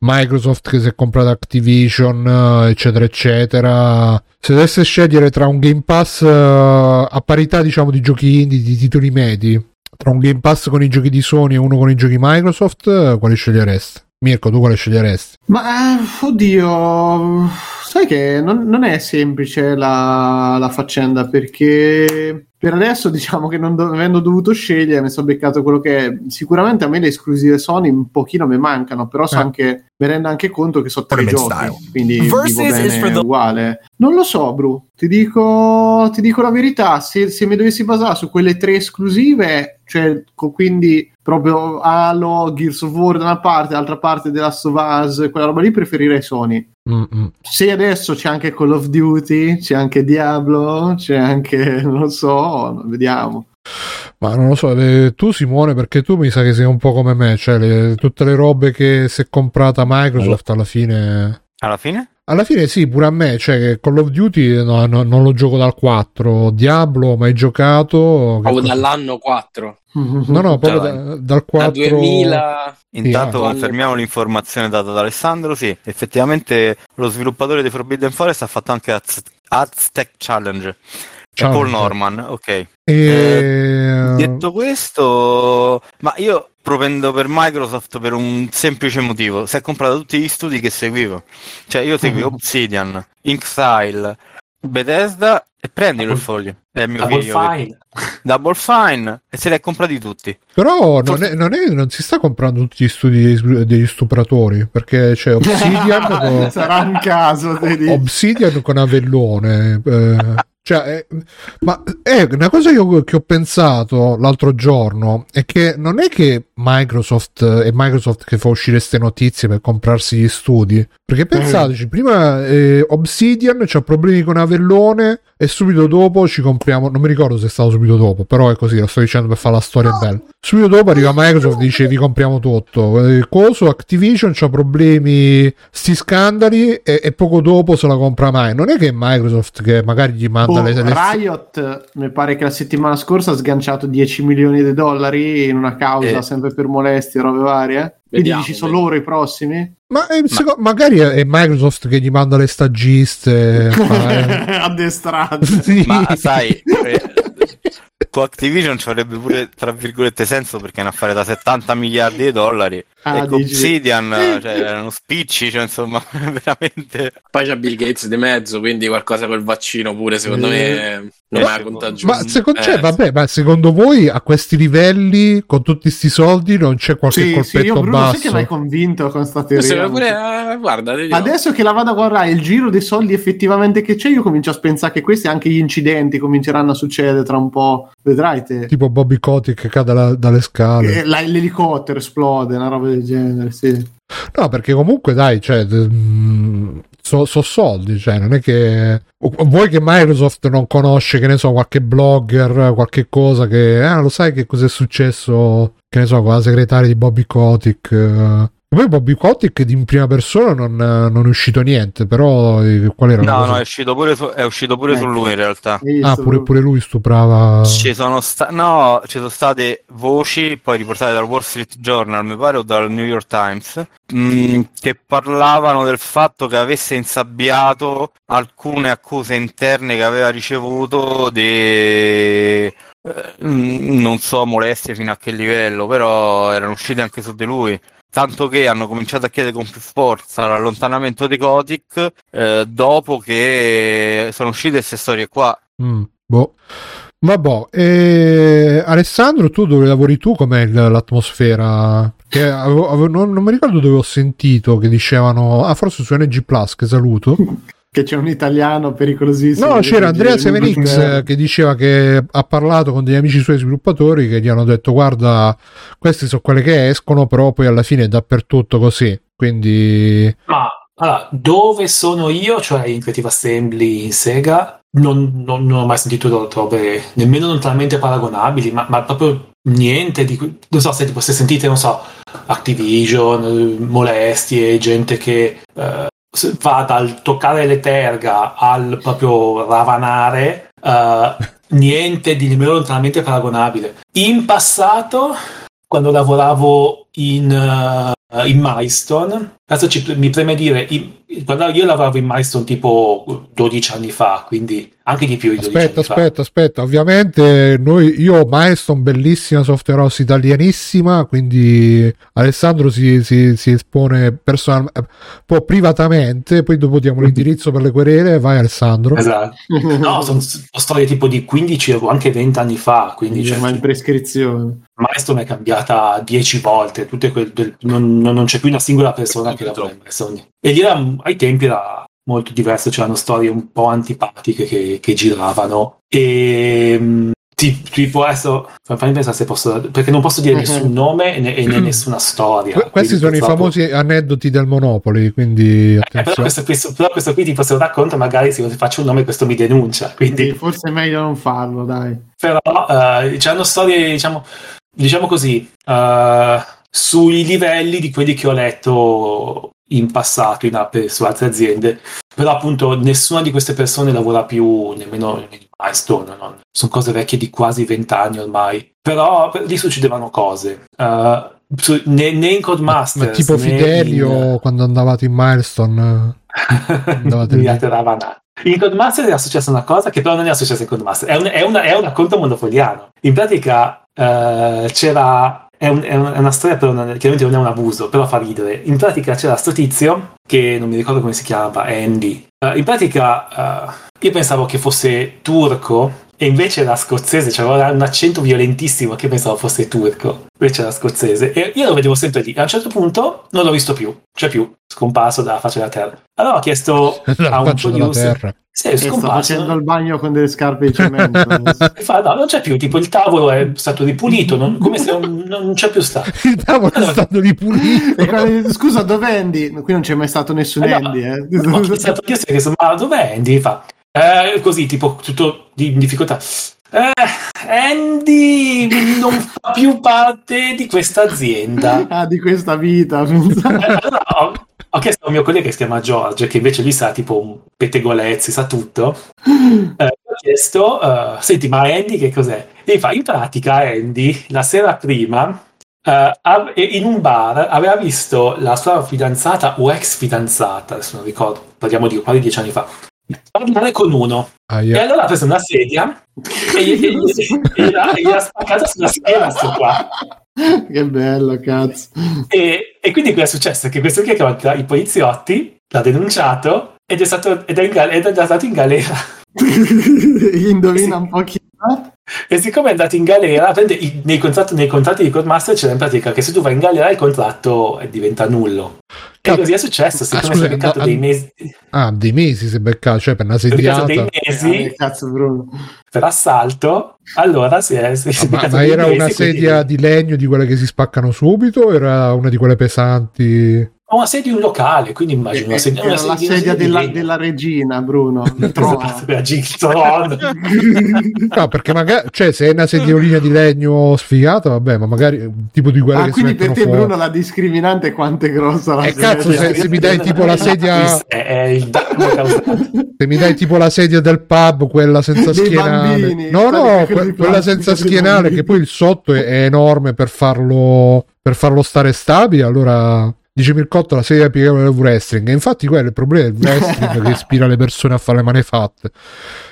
Microsoft che si è comprata Activision eccetera eccetera, se doveste scegliere tra un Game Pass a parità diciamo di giochi indie, di titoli medi, tra un Game Pass con i giochi di Sony e uno con i giochi Microsoft, quale scegliereste? Mirko, tu quale sceglieresti? Ma oddio, sai che non, non è semplice la, la faccenda, perché Per adesso diciamo che non do- avendo dovuto scegliere mi sono beccato quello che è. Sicuramente a me le esclusive Sony un pochino mi mancano, però so eh. anche, mi rendo anche conto che sono tre giochi style. Quindi bene, the- uguale non lo so Bru, ti dico ti dico la verità, se, se mi dovessi basare su quelle tre esclusive, cioè quindi proprio Halo, Gears of War da una parte, dall'altra parte The Last of Us, quella roba lì, preferirei Sony. Mm-mm. Se adesso c'è anche Call of Duty, c'è anche Diablo, c'è anche, non lo so, vediamo. Ma non lo so, le, tu Simone, perché tu mi sa che sei un po' come me, cioè le, tutte le robe che si è comprata Microsoft alla fine... Alla fine? Alla fine sì, pure a me, cioè Call of Duty no, no, non lo gioco dal quattro, Diablo mai giocato... O dall'anno quattro. No, no, proprio da, dal quattro... Da duemila... Intanto yeah. confermiamo l'informazione data da Alessandro, sì, effettivamente lo sviluppatore di Forbidden Forest ha fatto anche Az- Aztec Challenge. Ciao, Paul Norman, ok. E... Eh, detto questo, ma io propendo per Microsoft per un semplice motivo: si è comprato tutti gli studi che seguivo. Cioè io seguivo mm-hmm. Obsidian, Inxile, Bethesda e prendilo Double... il foglio. È il mio Double Fine. Double Fine, e se li ha comprati tutti. Però non, è, non, è, non si sta comprando tutti gli studi degli stupratori, perché c'è Obsidian con... Sarà un caso, te dico. Obsidian con Avellone. Eh... Cioè, ma è una cosa io, che ho pensato l'altro giorno è che non è che Microsoft è Microsoft che fa uscire ste notizie per comprarsi gli studi, perché pensateci, eh. prima eh, Obsidian c'ha problemi con Avellone e subito dopo ci compriamo, non mi ricordo se è stato subito dopo, però è così, lo sto dicendo per fare la storia bella. Subito dopo arriva Microsoft e dice vi compriamo tutto, eh, coso Activision c'ha problemi, sti scandali, e, e poco dopo se la compra mai. Non è che Microsoft che magari gli manda Le, le... Riot mi pare che la settimana scorsa ha sganciato dieci milioni di dollari in una causa eh. sempre per molestie e robe varie, quindi dici sono loro i prossimi? Ma, è, Ma... Secondo, magari è Microsoft che gli manda le stagiste addestrate. Sì. Ma sai con Activision ci avrebbe pure tra virgolette senso, perché è un affare da settanta miliardi di dollari ah, e con Obsidian cioè, erano spicci, cioè, insomma veramente. Poi c'è Bill Gates di mezzo, quindi qualcosa col vaccino pure secondo eh. me non eh, è contagioso. Ma secondo, eh, cioè, vabbè, ma secondo voi a questi livelli con tutti sti soldi non c'è qualche sì, colpetto sì, io, Bruno, basso? Sì, che l'hai convinto con sta teoria pure, eh, guarda, adesso che la vado a guardare il giro dei soldi effettivamente che c'è, io comincio a pensare che questi anche gli incidenti cominceranno a succedere tra un po'. Vedrai te. Tipo Bobby Kotick che cade la, dalle scale. E la, l'elicottero esplode, una roba del genere, sì. No, perché comunque dai, cioè, so, so soldi, cioè, non è che... Vuoi che Microsoft non conosce, che ne so, qualche blogger, qualche cosa che... Ah, lo sai che cos'è successo, che ne so, con la segretaria di Bobby Kotick... Poi Bobby Kotick in prima persona non, non è uscito niente, però qual era? No, no, è uscito pure su, è uscito pure eh, su lui in realtà. Ah, pure, pure lui stuprava. Ci sono sta- no, ci sono state voci poi riportate dal Wall Street Journal, mi pare, o dal New York Times, mh, che parlavano del fatto che avesse insabbiato alcune accuse interne che aveva ricevuto di... non so molestie fino a che livello, però erano uscite anche su di lui, tanto che hanno cominciato a chiedere con più forza l'allontanamento di Kotick eh, dopo che sono uscite queste storie qua. mm, boh Vabbè, e... Alessandro, tu dove lavori tu? Com'è l'atmosfera? Che avevo, avevo, non, non mi ricordo dove ho sentito che dicevano, ah forse su N G Plus, che saluto che c'è un italiano pericolosissimo. No, c'era Andrea Sevenix che diceva che ha parlato con degli amici suoi sviluppatori che gli hanno detto guarda queste sono quelle che escono, però poi alla fine è dappertutto così, quindi... Ma allora, dove sono io, cioè in Creative Assembly, in Sega, non, non, non ho mai sentito robe nemmeno lontanamente paragonabili, ma, ma proprio niente di... Non so se, tipo, se sentite, non so, Activision, molestie, gente che... Eh, va dal toccare le terga al proprio ravanare, uh, niente di nemmeno lontanamente paragonabile. In passato, quando lavoravo in, uh, in Milestone, adesso ci, mi preme dire, in, guarda, io lavoravo in Milestone tipo dodici anni fa, quindi anche di più di dodici aspetta, anni aspetta, fa. Aspetta, aspetta, ovviamente noi, io Milestone, bellissima software house italianissima, quindi Alessandro si, si, si espone personalmente, poi privatamente, poi dopo diamo l'indirizzo per le querele, vai Alessandro. Esatto. No, sono storie tipo di quindici o anche venti anni fa, quindi c'è mai prescrizione. Milestone è cambiata dieci volte, tutte quel, del, non, non c'è più una singola persona che lavora in Milestone. E lì era, ai tempi era molto diverso, c'erano storie un po' antipatiche che, che giravano. E tipo adesso fammi pensare se posso, perché non posso dire uh-huh. nessun nome e, ne, e ne nessuna storia. Qu- questi sono i famosi po- aneddoti del Monopoli, quindi eh, però, questo, questo, però questo qui tipo se lo racconto magari se faccio un nome questo mi denuncia, quindi forse è meglio non farlo, dai. Però uh, c'hanno storie diciamo diciamo così uh, sui livelli di quelli che ho letto in passato in app, su altre aziende, però appunto nessuna di queste persone lavora più nemmeno in Milestone, no? Sono cose vecchie di quasi vent'anni ormai, però lì succedevano cose uh, su, né, né in Codemasters ma tipo né Fidelio in... quando andavate in Milestone andavate in Milestone. In Codemasters è successa una cosa che però non è successa in Codemasters, è un, è una, è un racconto monopoliano in pratica. Uh, c'era È, un, è una storia, però una, chiaramente non è un abuso, però fa ridere. In pratica c'era sto tizio, che non mi ricordo come si chiamava, Andy. Uh, in pratica uh, io pensavo che fosse turco, e invece era scozzese, cioè aveva un accento violentissimo che pensavo fosse turco. Invece era scozzese. E io lo vedevo sempre lì. A un certo punto non l'ho visto più, cioè più, scomparso dalla faccia della terra. Allora ho chiesto la a un producer... Sì, sto facendo il bagno con delle scarpe di cemento e fa, no, non c'è più, tipo il tavolo è stato ripulito, non, come se non, non c'è più stato il tavolo allora, è stato ripulito quando, scusa dov'è Andy? Qui non c'è mai stato nessun eh Andy eh. No, stato io, chiesto, ma dov'è Andy? Fa, eh, così tipo tutto in difficoltà eh, Andy non fa più parte di questa azienda ah, di questa vita allora no. Ho chiesto a un mio collega che si chiama George, che invece lui sa tipo pettegolezzi, sa tutto. Eh, ho chiesto, uh, senti, ma Andy che cos'è? E mi fa, in pratica Andy, la sera prima, uh, in un bar, aveva visto la sua fidanzata o ex fidanzata, adesso non ricordo, parliamo di quasi dieci anni fa, parlare con uno. Ah, yeah. E allora ha preso una sedia e gli ha spaccato sulla schiena sto qua. Che bello, cazzo. E, e quindi cosa è successo? Che questo qui ha chiamato i poliziotti, l'ha denunciato ed è stato, ed è in, gal- ed è andato in galera. Indovina un po' chi. E siccome è andato in galera, i, nei, contratti, nei contratti di Codemaster c'era in pratica che se tu vai in galera il contratto diventa nullo. E così è successo, siccome ah, scusa, si è beccato no, dei mesi. Ah, dei mesi si è beccato, cioè per una sediata. Si è beccato dei mesi ah, cazzo, per assalto, allora si è, si è ah, beccato ma, ma era mesi, una sedia quindi... di legno di quelle che si spaccano subito o era una di quelle pesanti? Una sedia di un locale, quindi immagino una sedia, una sedia, la sedia, sedia della, della regina, Bruno. No, perché magari cioè se è una sediolina di legno sfigata, vabbè, ma magari tipo di quella ah, che si mettono fuori. Ah, quindi per te Bruno la discriminante è quanto è grossa la eh, sedia. E cazzo se, se mi dai tipo la sedia è, è il se mi dai tipo la sedia del pub, quella senza schienale. No, no, que- quella senza schienale che poi il sotto è, è enorme per farlo per farlo stare stabile, allora dice Mircotto la sedia piegevole del wrestling, e infatti quello è il problema del wrestling che ispira le persone a fare le malefatte.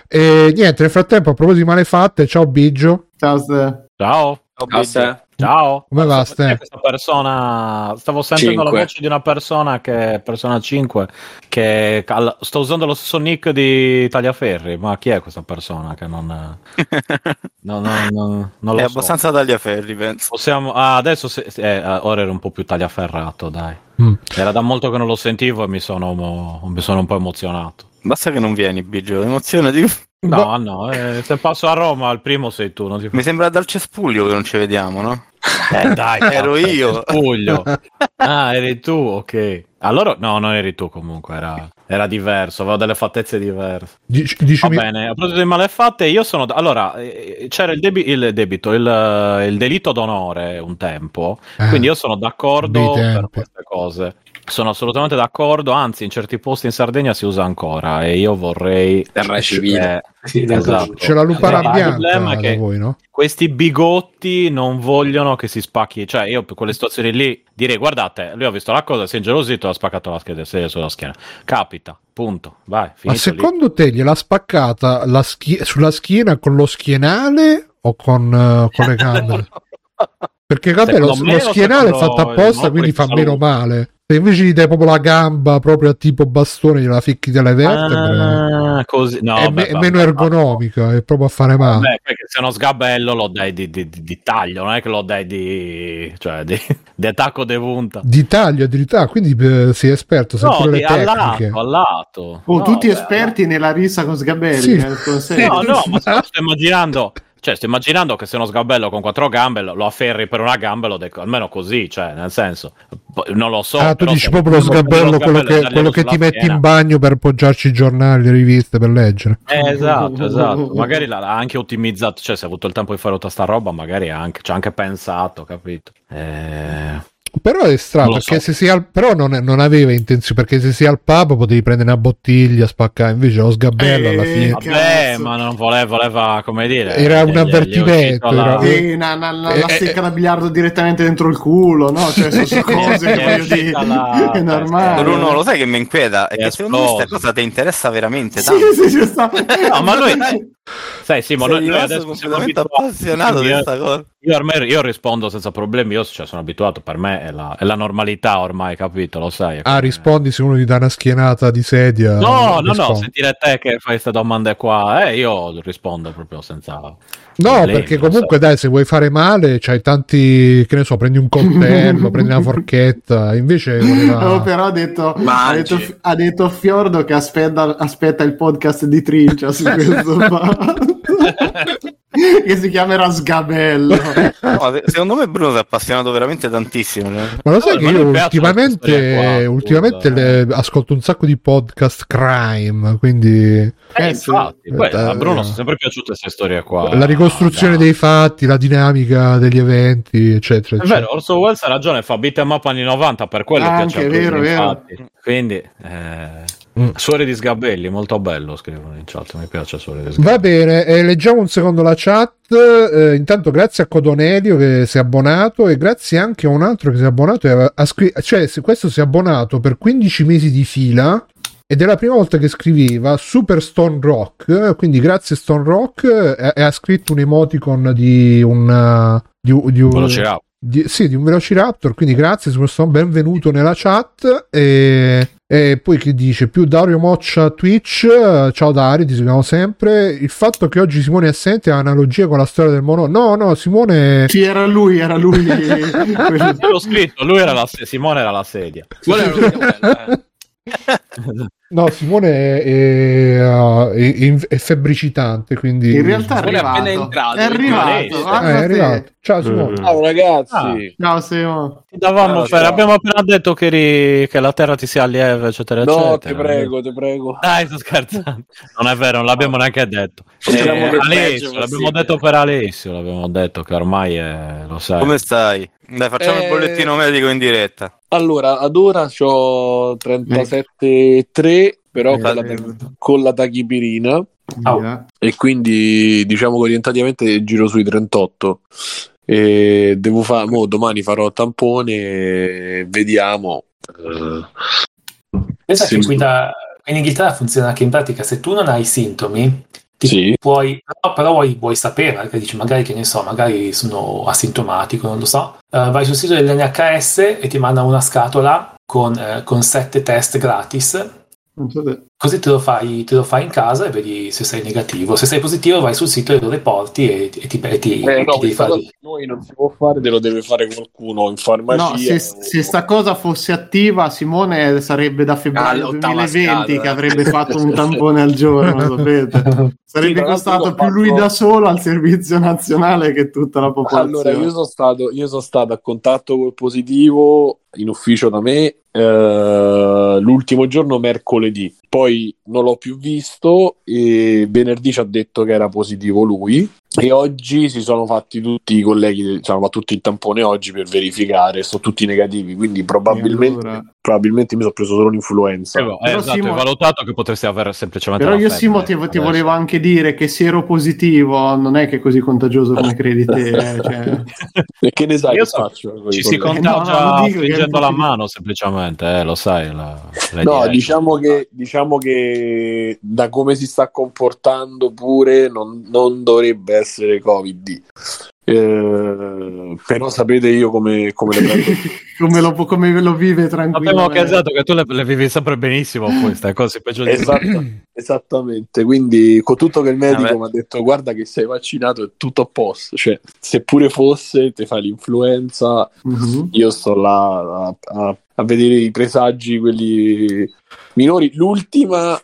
E niente, nel frattempo a proposito di malefatte, ciao Biggio. Ciao Ste. Ciao. Ciao Ste. Ciao. Come va Ste? Questa persona, stavo sentendo cinque. La voce di una persona che è Persona cinque, che sto usando lo stesso nick di Tagliaferri, ma chi è questa persona che non no, no, no, non lo è so. Abbastanza Tagliaferri penso. Possiamo ah, adesso se, eh, ora ero un po' più tagliaferrato, dai. Mm. Era da molto che non lo sentivo e mi sono mo, mi sono un po' emozionato. Basta che non vieni Biggio, emozionati. No, no, eh, se passo a Roma al primo sei tu. Non ti mi sembra dal cespuglio che non ci vediamo, no? Eh dai, ero io. Cespuglio. Ah, eri tu, ok. Allora, no, non eri tu comunque, era, era diverso, aveva delle fattezze diverse. Dici, dici Va mi... bene, a proposito di malefatte, io sono... Allora, c'era il, debi- il debito, il, il delitto d'onore un tempo, ah, quindi io sono d'accordo per queste cose. Sono assolutamente d'accordo, anzi in certi posti in Sardegna si usa ancora e io vorrei... Terra civile. Sì, esatto. C'è la lupara eh, bianca. Il problema è che voi, no? Questi bigotti non vogliono che si spacchi. Cioè, io per quelle situazioni lì direi: guardate, lui ha visto la cosa, si è ingelosito, ha spaccato la scheda, si è sulla schiena. Capita, punto. Vai. Ma secondo lì. te gliel'ha spaccata la schi- sulla schiena con lo schienale o con, uh, con le gambe? Perché vabbè, lo, lo schienale è fatto apposta, quindi fa meno male. Se invece gli dai proprio la gamba proprio a tipo bastone, gliela ficchi delle vertebre, ah, così. No, è, beh, me- è meno ergonomica, è proprio a fare male. Beh, perché se uno sgabello lo dai di, di, di, di taglio, non è che lo dai di, cioè, di, di attacco de punta. Di taglio addirittura, quindi eh, sei esperto, sei no, di, le tecniche. Al lato, al lato. Oh, no, tutti beh, esperti no. nella rissa con sgabelli. Sì. Eh, no, no, ma sto immaginando... Cioè, sto immaginando che se uno sgabello con quattro gambe lo afferri per una gamba, lo deco, almeno così, cioè, nel senso, non lo so. Ah, tu dici proprio lo sgabello, quello che, quello che ti metti in bagno per poggiarci i giornali, le riviste, per leggere. Eh, esatto, esatto. Magari l'ha anche ottimizzato, cioè, se ha avuto il tempo di fare tutta sta roba, magari anche, ci ha anche pensato, capito? Eh... Però è strano, perché so. se si al... però non, è, non aveva intenzione, perché se si al pub potevi prendere una bottiglia, spaccare, invece lo sgabello eh, alla fine. Vabbè, cazzo. ma non voleva, voleva, come dire... Era un gli, avvertimento. Gli era... Sì, una, una, una, eh, la secca eh, da biliardo direttamente dentro il culo, no? Cioè, sono cose che voglio dire, la... è normale. Bruno, lo sai che mi inquieta? È che secondo me questa cosa ti interessa veramente tanto. Sì, sì, sì, sta... no, ma lui... Sai, sì, ma noi adesso siamo appassionato di questa cosa. Io ormai io rispondo senza problemi, io cioè, sono abituato, per me è la, è la normalità ormai, capito, lo sai. Ah, rispondi se uno ti dà una schienata di sedia. No, no, rispondi. no, sentire te che fai queste domande qua, eh, io rispondo proprio senza... No, problemi, perché comunque dai, se vuoi fare male, c'hai tanti, che ne so, prendi un coltello, prendi una forchetta, invece... Voleva... Oh, però ha detto, ha detto, ha detto Fiordo che aspetta, aspetta il podcast di Trincia su questo che si chiamerà Sgabello. No, secondo me Bruno si è appassionato veramente tantissimo, cioè. Ma lo sai, no, che io ultimamente qua, ultimamente le, ascolto un sacco di podcast crime, quindi eh, eh, infatti, beh, a Bruno sono sempre piaciute queste storie qua, la ricostruzione no, no. dei fatti, la dinamica degli eventi, eccetera, eccetera. È vero, Orson Welles ha ragione, fa beat em up anni novanta, per quello ah, piace anche, vero, vero. Quindi eh... Mm. Suore di sgabelli, molto bello, scrivono in chat, mi piace suore di sgabelli. Va bene, eh, leggiamo un secondo la chat, eh, intanto grazie a Codonelio che si è abbonato, e grazie anche a un altro che si è abbonato e ha, ha scritto, cioè se questo si è abbonato per quindici mesi di fila ed è la prima volta che scriveva, Super Stone Rock, quindi grazie Stone Rock, e, e ha scritto un emoticon di un di, di un Velociraptor. Di, sì, di un Velociraptor, quindi grazie Super Stone, benvenuto nella chat. E E poi che dice più Dario Moccia Twitch, ciao Dario, ti seguiamo sempre. Il fatto che oggi Simone è assente ha analogia con la storia del mono. No, no, Simone. Sì, era lui, era lui. L'ho scritto, lui era la se- Simone era la sedia. No, Simone è, è, è, è febbricitante, quindi in realtà è appena entrato, è arrivato. Ah, eh, è arrivato. Ciao Simone. Ciao ragazzi. Ah, ciao Simone. Ti davamo ciao, ciao. Abbiamo appena detto che, ri... che la terra ti sia lieve, eccetera, no, eccetera. No, ti prego, ti prego. Dai, sto scherzando. Non è vero, non l'abbiamo neanche detto. Eh, Alessio, l'abbiamo detto per Alessio, l'abbiamo detto che ormai è... lo sai. Come stai? Dai, facciamo eh... il bollettino medico in diretta. Allora, ad ora c'ho trentasette virgola tre, però eh, con, la, con la tachipirina, oh. e quindi diciamo che orientativamente giro sui trentotto. E devo fare, mo domani farò tampone, vediamo. Pensa sì. che qui da, in Inghilterra funziona che in pratica se tu non hai sintomi, ti sì. puoi, però, però vuoi, vuoi sapere, perché dici magari che ne so, magari sono asintomatico, non lo so. Uh, vai sul sito dell'N H S e ti manda una scatola con, uh, con sette test gratis. Così te lo, fai, te lo fai in casa e vedi se sei negativo. Se sei positivo, vai sul sito e lo riporti e, e ti, e ti, eh, e no, ti devi fare. Noi non si può fare, te lo deve fare qualcuno in farmacia. No, se, o... se sta cosa fosse attiva, Simone sarebbe da febbraio ah, duemilaventi scala, che avrebbe fatto un tampone al giorno. Sapete? Sarebbe sì, costato più fatto... lui da solo al servizio nazionale che tutta la popolazione. Allora, io sono stato, io sono stato a contatto col positivo in ufficio da me. Uh, l'ultimo giorno mercoledì poi non l'ho più visto, e venerdì ci ha detto che era positivo lui, e oggi si sono fatti tutti i colleghi, diciamo, tutti il tampone oggi per verificare, sono tutti negativi, quindi probabilmente, allora... probabilmente mi sono preso solo l'influenza. Eh, eh, però esatto, Simo... è valutato che potresti aver semplicemente... Però io, Simo, ti, ti volevo anche dire che se ero positivo non è che è così contagioso come credi te. Eh, cioè... E che ne sai io che so, faccio? Ci si contagia eh, no, stringendo la mano semplicemente, eh, lo sai. La, la no, idea, diciamo che... Diciamo che da come si sta comportando pure non, non dovrebbe essere Covid, eh, però sapete io come, come, le come, lo, come lo vive tranquillo. Sapevo che, esatto, che tu le, le vivi sempre benissimo queste cose peggio di esatto, esattamente, quindi con tutto che il medico ah, mi ha detto guarda che sei vaccinato è tutto a posto, cioè se pure fosse te fai l'influenza, mm-hmm. io sto là a, a, a vedere i presagi, quelli minori. L'ultima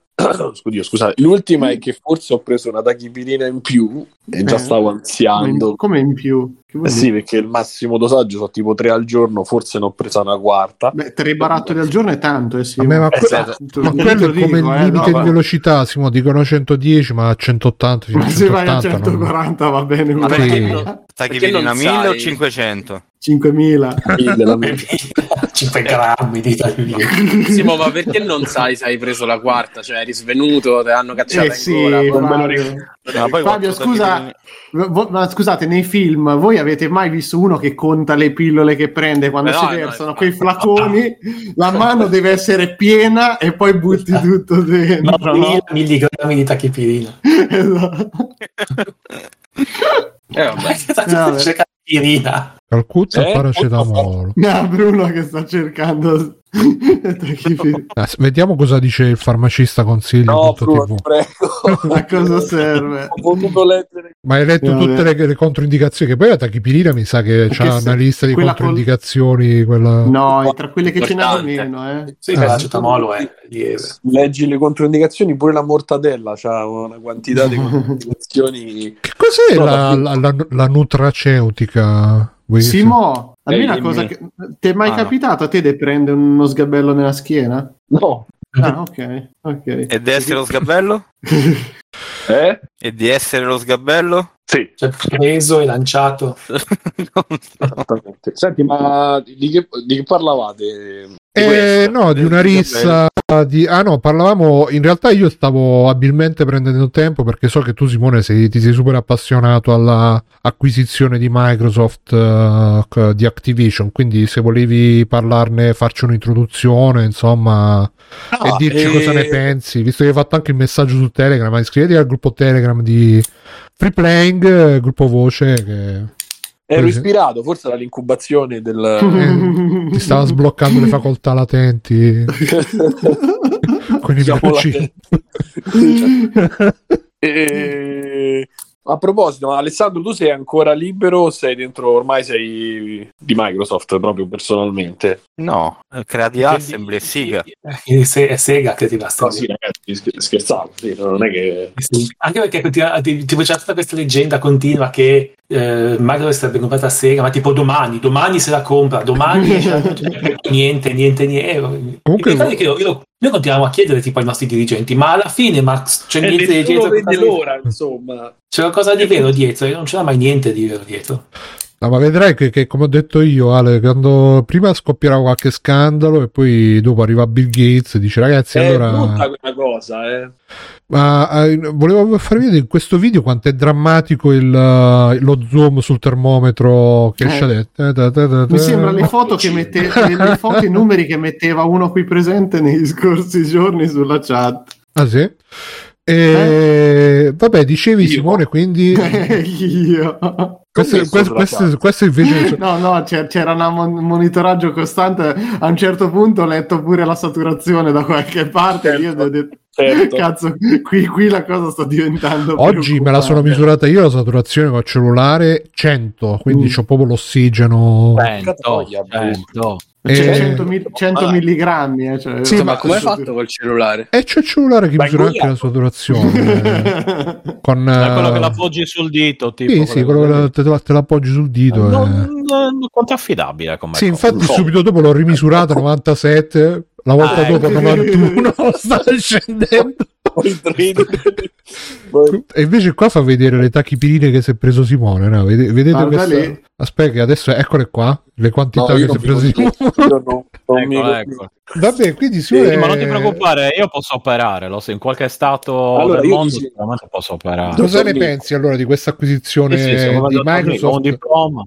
Scudio, scusate, l'ultima è che forse ho preso una tachipirina in più e già eh, stavo anziando. Come in più? Eh sì, perché il massimo dosaggio sono tipo tre al giorno, forse ne ho presa una quarta. Beh, tre barattoli al giorno è tanto, eh sì. Vabbè, ma, esatto. que- ma quello è come dico, il limite eh, no, di velocità, Simo, dicono centodieci, ma a centottanta. Ma se vai a centoquaranta non... va bene. Ma perché no? Tachipirina mille o cinquecento? cinquemila. cinque grammi di tachipirina. Simo, ma perché non sai se hai preso la quarta? Cioè, eri svenuto, te l'hanno cacciata eh sì, ancora. Ma poi Fabio, scusa, vo- ma scusate, nei film voi avete mai visto uno che conta le pillole che prende quando no, si versano no, quei no, flaconi no, no. La mano deve essere piena e poi butti tutto dentro no, no. milligrammi di tachipirina esatto. eh, vabbè. No, c'è tachipirina Calcutta eh? Paracetamolo no, Bruno che sta cercando ah, vediamo cosa dice il farmacista consiglio no, Bruno, ti prego. A cosa serve? Ma hai letto no, tutte le, le controindicazioni, che poi la tachipirina mi sa che c'ha una lista di controindicazioni col... quella... no, tra quelle che ce n'hanno meno eh. sì, ah, paracetamolo è lieve. Leggi le controindicazioni, pure la mortadella c'ha una quantità di controindicazioni. Che cos'è no, la, la, la, la nutraceutica? Simo, almeno una cosa che ti è mai ah, capitato a te di prendere uno sgabello nella schiena? No. Ah, ok, ok. E di essere lo sgabello? eh? E di essere lo sgabello? Sì. Cioè, preso e lanciato. non so. Senti, ma di che, di che parlavate? Di eh, no, di una rissa di... Ah no, parlavamo... In realtà io stavo abilmente prendendo tempo perché so che tu, Simone, sei, ti sei super appassionato alla acquisizione di Microsoft, uh, di Activision, quindi se volevi parlarne, farci un'introduzione, insomma, no, e dirci e... cosa ne pensi, visto che hai fatto anche il messaggio su Telegram, iscriviti al gruppo Telegram di FreePlaying, gruppo voce che... Ero ispirato, forse dall'incubazione del... Eh, ti stava sbloccando le facoltà latenti. Con i latenti. E... A proposito, Alessandro, tu sei ancora libero? Sei dentro, ormai sei di Microsoft proprio personalmente? No, Creative Assembly, Sega. È Sega che ti basta. No, sì, ragazzi, scherzavo. Sì, non è che... sì. Anche perché ti, ti c'è tutta questa leggenda continua che eh, Microsoft sarebbe comprata a Sega, ma tipo domani, domani se la compra, domani cioè, niente, niente, niente. Comunque, no. che io, io, noi continuiamo a chiedere tipo ai nostri dirigenti, ma alla fine, ma c'è eh, niente di dietro. L'ora, insomma. C'è qualcosa di vero dietro, non c'era mai niente di vero dietro. No, ma vedrai che, che come ho detto io, Ale, quando prima scoppierà qualche scandalo e poi dopo arriva Bill Gates e dice ragazzi è allora... brutta quella cosa, eh. Ma eh, volevo farvi vedere in questo video quanto è drammatico il, uh, lo zoom sul termometro che esce eh. Mi sembra le foto che mette, le foto, i numeri che metteva uno qui presente negli scorsi giorni sulla chat. Ah sì? E... Eh? Vabbè, dicevi io. Simone, quindi... io... Questo, questo, questo, questo invece no no c'era un monitoraggio costante, a un certo punto ho letto pure la saturazione da qualche parte, certo, io ho detto certo. Cazzo, qui, qui la cosa sta diventando oggi me la sono misurata io la saturazione col cellulare cento, quindi mm. c'ho proprio l'ossigeno cento e... cento milligrammi eh, cioè... sì, ma come hai fatto col cellulare? E c'è il cellulare che misura anche la saturazione con eh... quello che l'appoggi sul dito tipo, sì, sì, quello che la... te, te l'appoggi sul dito non, eh. non, non, quanto affidabile come sì cosa. Infatti no. Subito dopo l'ho rimisurata novantasette La volta ah, dopo novantuno sta scendendo. E invece qua fa vedere le tachipirine che si è preso Simone, no? Vedete, vedete questa... aspetta, adesso eccole qua le quantità no, che si è preso Simone. No, ecco, ecco. Vabbè, quindi Simone, eh, ma non ti preoccupare, io posso operare, lo so, in qualche stato allora, del mondo sicuramente posso operare. Cosa ne pensi allora di questa acquisizione sì, sì, di Microsoft? Un diploma.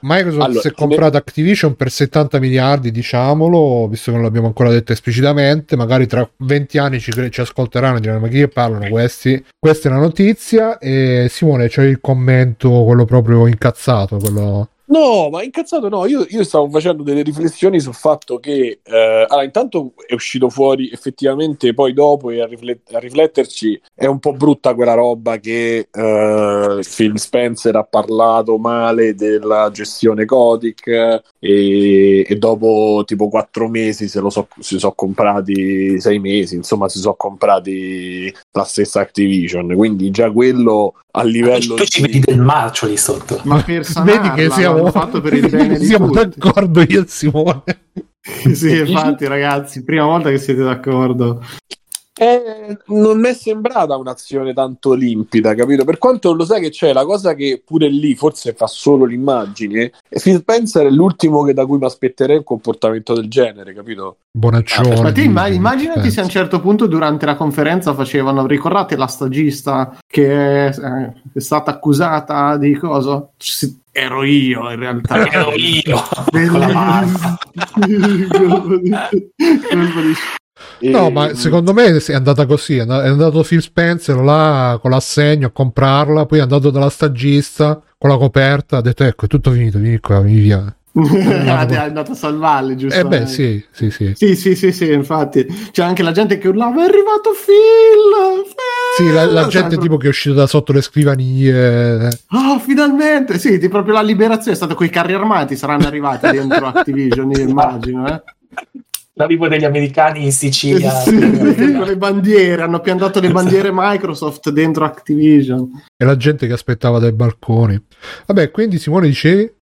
Microsoft allora, si è comprata Activision per settanta miliardi, diciamolo, visto che non l'abbiamo ancora detto esplicitamente, magari tra venti anni ci, ci ascolteranno e diranno ma chi che parlano questi? Questa è una notizia. E Simone, c'è il commento, quello proprio incazzato, quello... No, ma incazzato no, io, io stavo facendo delle riflessioni sul fatto che eh, allora intanto è uscito fuori effettivamente, poi dopo e a, riflet- a rifletterci è un po' brutta quella roba che eh, Phil Spencer ha parlato male della gestione Kotick e, e dopo tipo quattro mesi se lo so, si sono comprati sei mesi, insomma si sono comprati la stessa Activision, quindi già quello a livello di... ci vedi del marcio lì sotto, ma per sanarla, vedi che siamo fatto per il bene di siamo tutti. D'accordo io e Simone. Sì, infatti ragazzi, prima volta che siete d'accordo. Eh, non mi è sembrata un'azione tanto limpida, capito? Per quanto lo sai che c'è la cosa che pure lì forse fa solo l'immagine, e Phil Spencer è l'ultimo che da cui mi aspetterei un comportamento del genere, capito? Buonaccione. Ah, ma ti immag- immaginati se a un certo punto durante la conferenza facevano, ricordate la stagista che è, è stata accusata di cosa? Si- Ero io in realtà. Ero io. No, ma secondo me è andata così, è andato Phil Spencer là con l'assegno a comprarla, poi è andato dalla stagista con la coperta, ha detto ecco è tutto finito, vieni qua, vieni via. È andato a salvarle, giusto? Eh beh, sì, sì, sì. Sì, sì, sì, sì, infatti. C'è anche la gente che urlava, è arrivato Phil! Phil! Sì, la, la gente tipo che è uscita da sotto le scrivanie. Ah, oh, finalmente! Sì, di proprio la liberazione, è stato quei carri armati, saranno arrivati dentro Activision, io immagino, eh. L'arrivo degli americani in Sicilia, sì, con le bandiere, hanno piantato le bandiere Microsoft dentro Activision e la gente che aspettava dai balconi. Vabbè, quindi Simone dicevi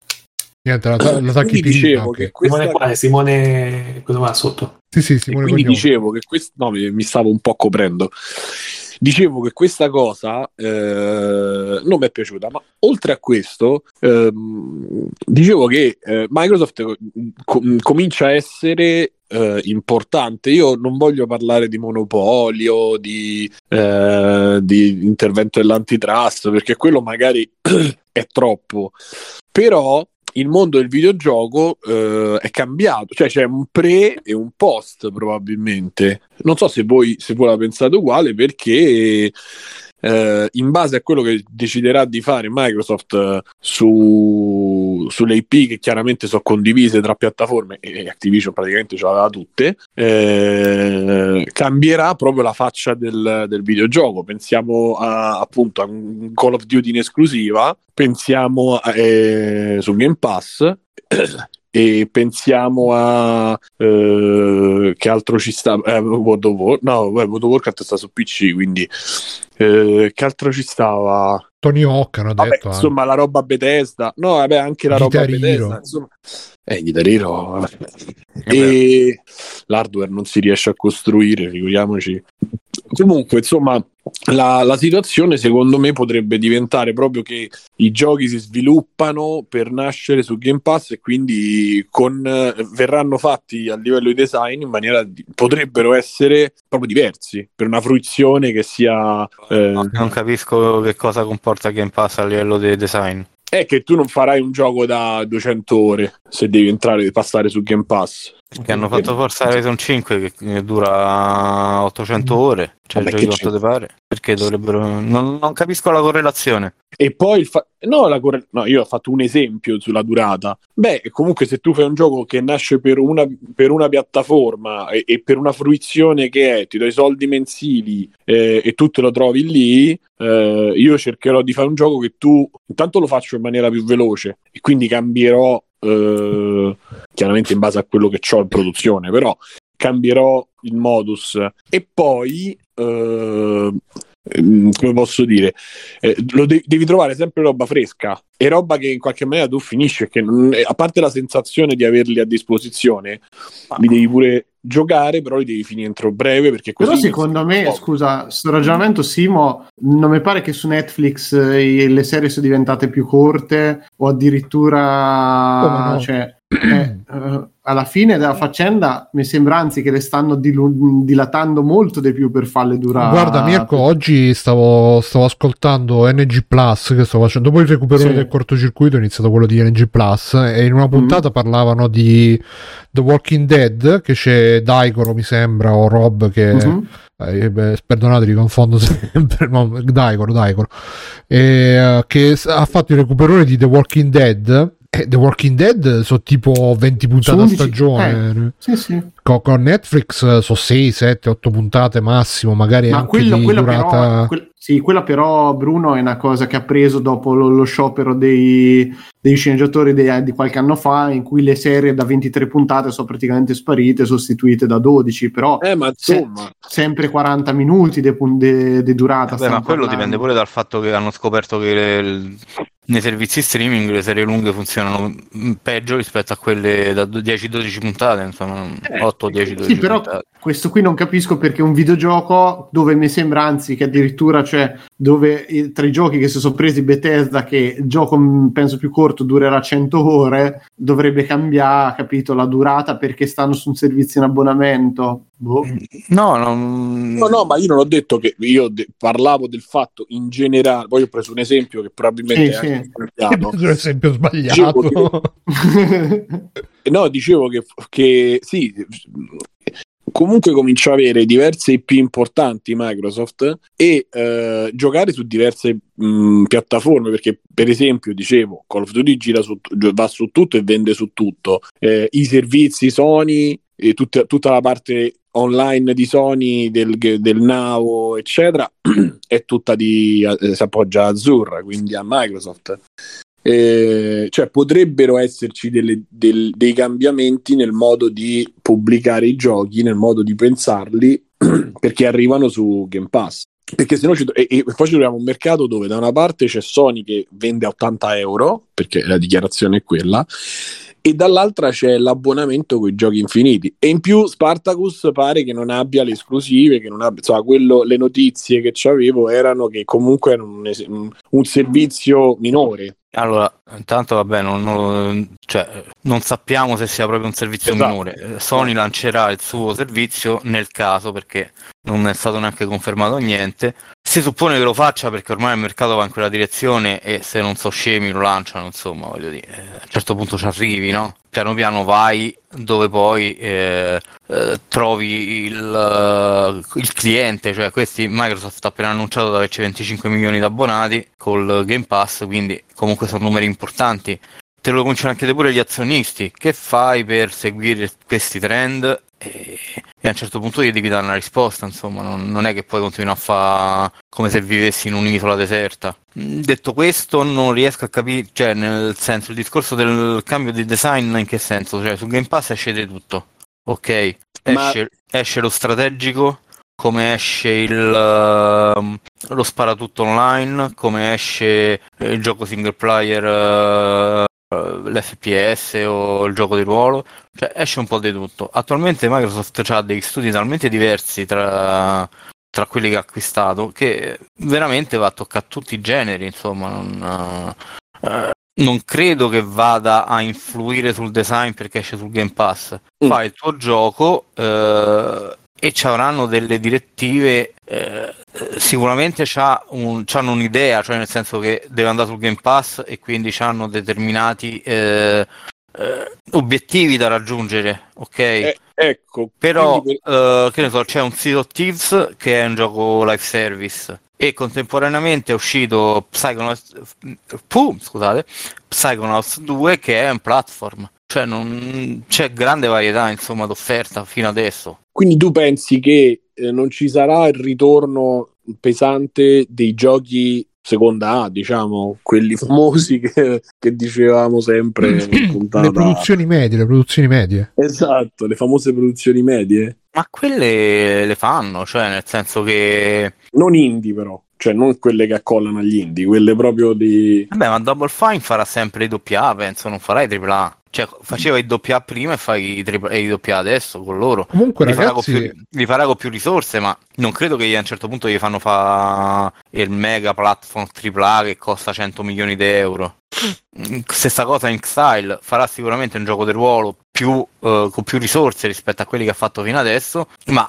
niente, la, ta- la tacchi dicevo che questa... Simone quale? Simone cosa va sotto? Sì, sì, Simone. E quindi Cognome. Dicevo che questo no, mi, mi stavo un po' coprendo. Dicevo che questa cosa eh, non mi è piaciuta, ma oltre a questo eh, dicevo che eh, Microsoft com- comincia a essere Eh, importante. Io non voglio parlare di monopolio, di, eh, di intervento dell'antitrust, perché quello magari è troppo, però il mondo del videogioco eh, è cambiato, cioè c'è un pre e un post probabilmente, non so se voi, se voi la pensate uguale, perché eh, in base a quello che deciderà di fare Microsoft eh, su, sulle I P che chiaramente sono condivise tra piattaforme, e Activision praticamente ce l'aveva tutte, eh, cambierà proprio la faccia del, del videogioco. Pensiamo a, appunto a un Call of Duty in esclusiva, pensiamo a, eh, su Game Pass e pensiamo a eh, che altro ci sta, eh, World of War, no, World of Warcraft sta su P C, quindi eh, che altro ci stava? Tony Hawk hanno detto, vabbè, insomma la roba Bethesda, no vabbè anche la roba Bethesda, insomma eh Guitarino e l'hardware non si riesce a costruire, figuriamoci. Comunque insomma la, la situazione secondo me potrebbe diventare proprio che i giochi si sviluppano per nascere su Game Pass, e quindi con, verranno fatti a livello di design in maniera di, potrebbero essere proprio diversi per una fruizione che sia eh, no, non capisco che cosa comporta Game Pass a livello di design. È che tu non farai un gioco da duecento ore se devi entrare e passare su Game Pass. Che hanno fatto forse Horizon cinque che dura ottocento ore, cioè vabbè, quanto ti pare? Perché dovrebbero, non, non capisco la correlazione. E poi il fa... no, la corre... no, io ho fatto un esempio sulla durata. Beh, comunque se tu fai un gioco che nasce per una, per una piattaforma e, e per una fruizione che è ti do i soldi mensili eh, e tu te lo trovi lì, eh, io cercherò di fare un gioco che tu intanto lo faccio in maniera più veloce e quindi cambierò Uh, chiaramente in base a quello che c'ho in produzione, però cambierò il modus, e poi uh, ehm, come posso dire, eh, lo de- devi trovare sempre roba fresca e roba che in qualche maniera tu finisci, che non, a parte la sensazione di averli a disposizione, li devi pure giocare, però li devi finire entro breve, perché così. Però secondo me, oh. scusa, sto ragionamento Simo, non mi pare che su Netflix eh, le serie sono diventate più corte o addirittura oh, no. cioè eh, eh, alla fine della faccenda mi sembra anzi che le stanno dilu- dilatando molto di più per farle durare. Guarda Mirko, oggi stavo, stavo ascoltando N G Plus, che stavo facendo dopo il recupero sì. del cortocircuito, ho iniziato quello di N G Plus, e in una puntata mm. parlavano di The Walking Dead, che c'è Daigoro mi sembra, o Rob che uh-huh. eh, beh, perdonate li confondo sempre, no, Daigoro Daigoro eh, uh, che ha fatto il recuperone di The Walking Dead. Eh, The Walking Dead sono tipo venti puntate a stagione, eh, sì, sì. Con, con Netflix sono sei, sette, otto puntate massimo, magari. Ma anche quello, di quello durata... però, quel... Sì, quella però, Bruno, è una cosa che ha preso dopo lo, lo sciopero dei, dei sceneggiatori de, di qualche anno fa, in cui le serie da ventitré puntate sono praticamente sparite, sostituite da dodici, però eh, ma se, sempre quaranta minuti di durata. Vabbè, ma quello dipende pure dal fatto che hanno scoperto che le, le, nei servizi streaming le serie lunghe funzionano peggio rispetto a quelle da dieci dodici puntate, insomma, eh, otto dieci dodici sì, però puntate. Questo qui non capisco perché un videogioco dove mi sembra anzi che addirittura, cioè dove tra i giochi che si sono presi Bethesda, che il gioco penso più corto durerà cento ore, dovrebbe cambiare, capito, la durata perché stanno su un servizio in abbonamento. Boh. No, no, no, no, ma io non ho detto che io de- parlavo del fatto in generale. Poi ho preso un esempio che probabilmente sì, è anche sbagliato. Sì. Un esempio sbagliato. Dicevo che... no, dicevo che, che sì. Comunque comincia a avere diverse I P importanti Microsoft e eh, giocare su diverse mh, piattaforme, perché per esempio dicevo Call of Duty gira su, va su tutto e vende su tutto, eh, i servizi Sony e tutta, tutta la parte online di Sony del, del Now eccetera è tutta di eh, si appoggia a Azzurra, quindi a Microsoft. Eh, cioè potrebbero esserci delle, del, dei cambiamenti nel modo di pubblicare i giochi, nel modo di pensarli, perché arrivano su Game Pass, perché se no ci, e, e poi ci troviamo un mercato dove da una parte c'è Sony che vende a ottanta euro perché la dichiarazione è quella, e dall'altra c'è l'abbonamento con i giochi infiniti, e in più Spartacus pare che non abbia le esclusive, che non abbia, insomma, quello, le notizie che c'avevo erano che comunque era un, un servizio minore. Allora, intanto vabbè, non, non, cioè, non sappiamo se sia proprio un servizio esatto. minore. Sony lancerà il suo servizio nel caso, perché non è stato neanche confermato niente. Si suppone che lo faccia perché ormai il mercato va in quella direzione e se non so scemi lo lanciano, insomma, voglio dire, a un certo punto ci arrivi, no? Piano piano vai dove poi eh, eh, trovi il, uh, il cliente, cioè questi Microsoft ha appena annunciato di averci venticinque milioni di abbonati col Game Pass, quindi comunque sono numeri importanti. Te lo cominciano a chiedere pure gli azionisti, che fai per seguire questi trend? E a un certo punto gli devi dare una risposta, insomma, non, non è che poi continuino a fare come se vivessi in un'isola deserta. Detto questo, non riesco a capire, cioè, nel senso, il discorso del cambio di design in che senso? Cioè, su Game Pass esce di tutto, ok? Esce, Ma... esce lo strategico, come esce il uh, lo sparatutto online, come esce il gioco single player... Uh, l'F P S o il gioco di ruolo, cioè esce un po' di tutto. Attualmente Microsoft ha degli studi talmente diversi tra, tra quelli che ha acquistato, che veramente va a toccare tutti i generi, insomma, non, eh, non credo che vada a influire sul design perché esce sul Game Pass. Mm. Fai il tuo gioco eh, e ci avranno delle direttive, eh, sicuramente c'ha un, c'hanno un'idea, cioè nel senso che deve andare sul Game Pass e quindi c'hanno determinati eh, eh, obiettivi da raggiungere, ok? Eh, ecco. Però, quindi... eh, che ne so, c'è un Sea of Thieves che è un gioco live service e contemporaneamente è uscito Psychonauts, puh, scusate, Psychonauts due che è un platform. Cioè non c'è grande varietà, insomma, d'offerta fino adesso. Quindi tu pensi che eh, non ci sarà il ritorno pesante dei giochi seconda A, diciamo, quelli famosi che, che dicevamo sempre in puntata. Le produzioni medie, le produzioni medie. Esatto, le famose produzioni medie. Ma quelle le fanno, cioè nel senso che... Non indie però, cioè non quelle che accollano agli indie, quelle proprio di... Vabbè, ma Double Fine farà sempre i doppia A, penso, non farà i tripla A. Cioè faceva i doppia A prima e fa i tripla A, i doppia A adesso con loro. Comunque li, ragazzi... farà più, li farà con più risorse, ma non credo che a un certo punto gli fanno fa il mega platform tripla A che costa cento milioni di euro. Stessa cosa in Exile, farà sicuramente un gioco di ruolo più, eh, con più risorse rispetto a quelli che ha fatto fino adesso, ma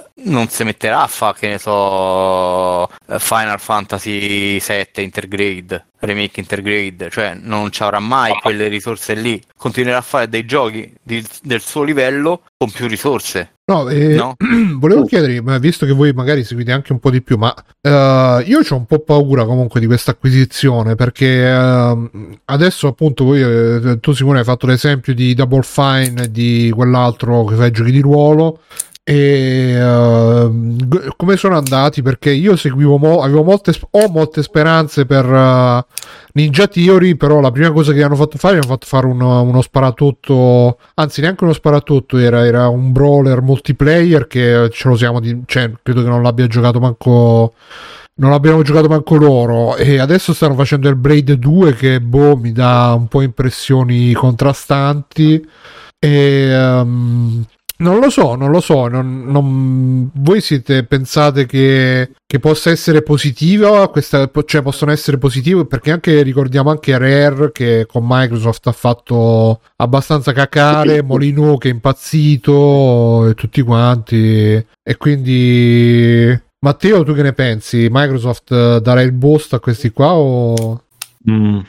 eh, non si metterà a fare, che ne so, Final Fantasy sette Intergrade, Remake Intergrade, cioè non ci avrà mai quelle risorse lì, continuerà a fare dei giochi di, del suo livello con più risorse. No, eh, no? Volevo chiedervi, ma visto che voi magari seguite anche un po' di più, ma uh, io c'ho un po' paura comunque di questa acquisizione, perché uh, adesso appunto voi, eh, tu Simone hai fatto l'esempio di Double Fine, di quell'altro che fa i giochi di ruolo, e uh, come sono andati? Perché io seguivo, mo- avevo molte, ho molte speranze per uh, Ninja Theory, però la prima cosa che hanno fatto fare, hanno fatto fare uno, uno sparatutto, anzi neanche uno sparatutto, era, era un brawler multiplayer che ce lo siamo, di- cioè, credo che non l'abbia giocato manco... non abbiamo giocato manco loro, e adesso stanno facendo il Braid due che boh, mi dà un po' impressioni contrastanti e um, non lo so, non lo so non, non... voi siete, pensate che, che possa essere positiva questa, cioè possono essere positive, perché anche ricordiamo anche Rare che con Microsoft ha fatto abbastanza cacare, Molyneux che è impazzito e tutti quanti, e quindi... Matteo, tu che ne pensi? Microsoft darà il boost a questi qua o... Mm.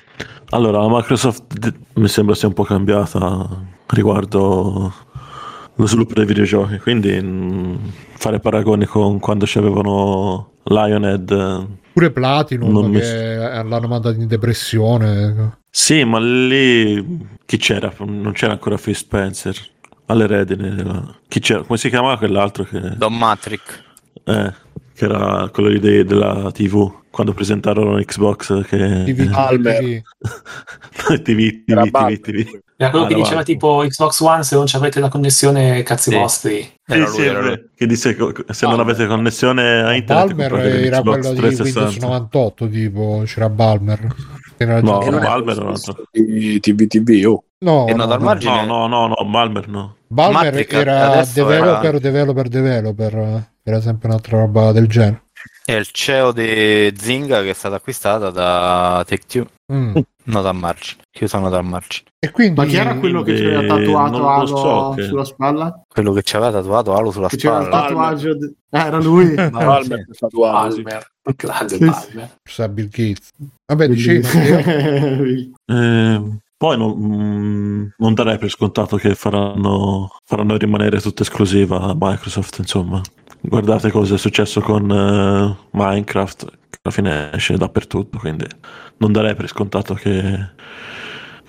Allora, Microsoft d- mi sembra sia un po' cambiata riguardo lo sviluppo dei videogiochi, quindi mh, fare paragoni con quando c'avevano Lionhead... Pure Platinum, mi... che l'hanno mandato in depressione. Sì, ma lì chi c'era? Non c'era ancora Phil Spencer, alle redine della... Chi c'era? Come si chiamava quell'altro che... Don Matrick. Eh... che era quello lì della tivù, quando presentarono Xbox che... tivù, Albert. tivù, tivù, tivù, tivù. Era quello ah, che diceva tipo Xbox One, se non ci avete la connessione, cazzi sì. vostri. Era lui, sì, era lui. Che disse se ah, non avete connessione a internet... Balmer era quello di Windows novantotto, tipo, c'era Balmer. Era no, era Balmer era T V T V, oh. No, no, no, no, no, no, no, Balmer no. Balmer Matica, era developer, era... developer, developer, era sempre un'altra roba del genere. È il C E O di Zynga che è stata acquistata da Take-Two, mm. no da margine, chiusa no da margine. E quindi... Ma chi era quello che ci aveva tatuato Halo so che... sulla spalla? Quello che ci aveva tatuato Halo sulla che spalla? C'era il tatuaggio di... ah, era lui? No, Palmer sì. tatuato. Palmer. Palmer. Palmer. Sa Bill Gates. Vabbè, dicevo. eh... Poi non, non darei per scontato che faranno, faranno rimanere tutta esclusiva a Microsoft, insomma. Guardate cosa è successo con uh, Minecraft, che alla fine esce dappertutto, quindi non darei per scontato che,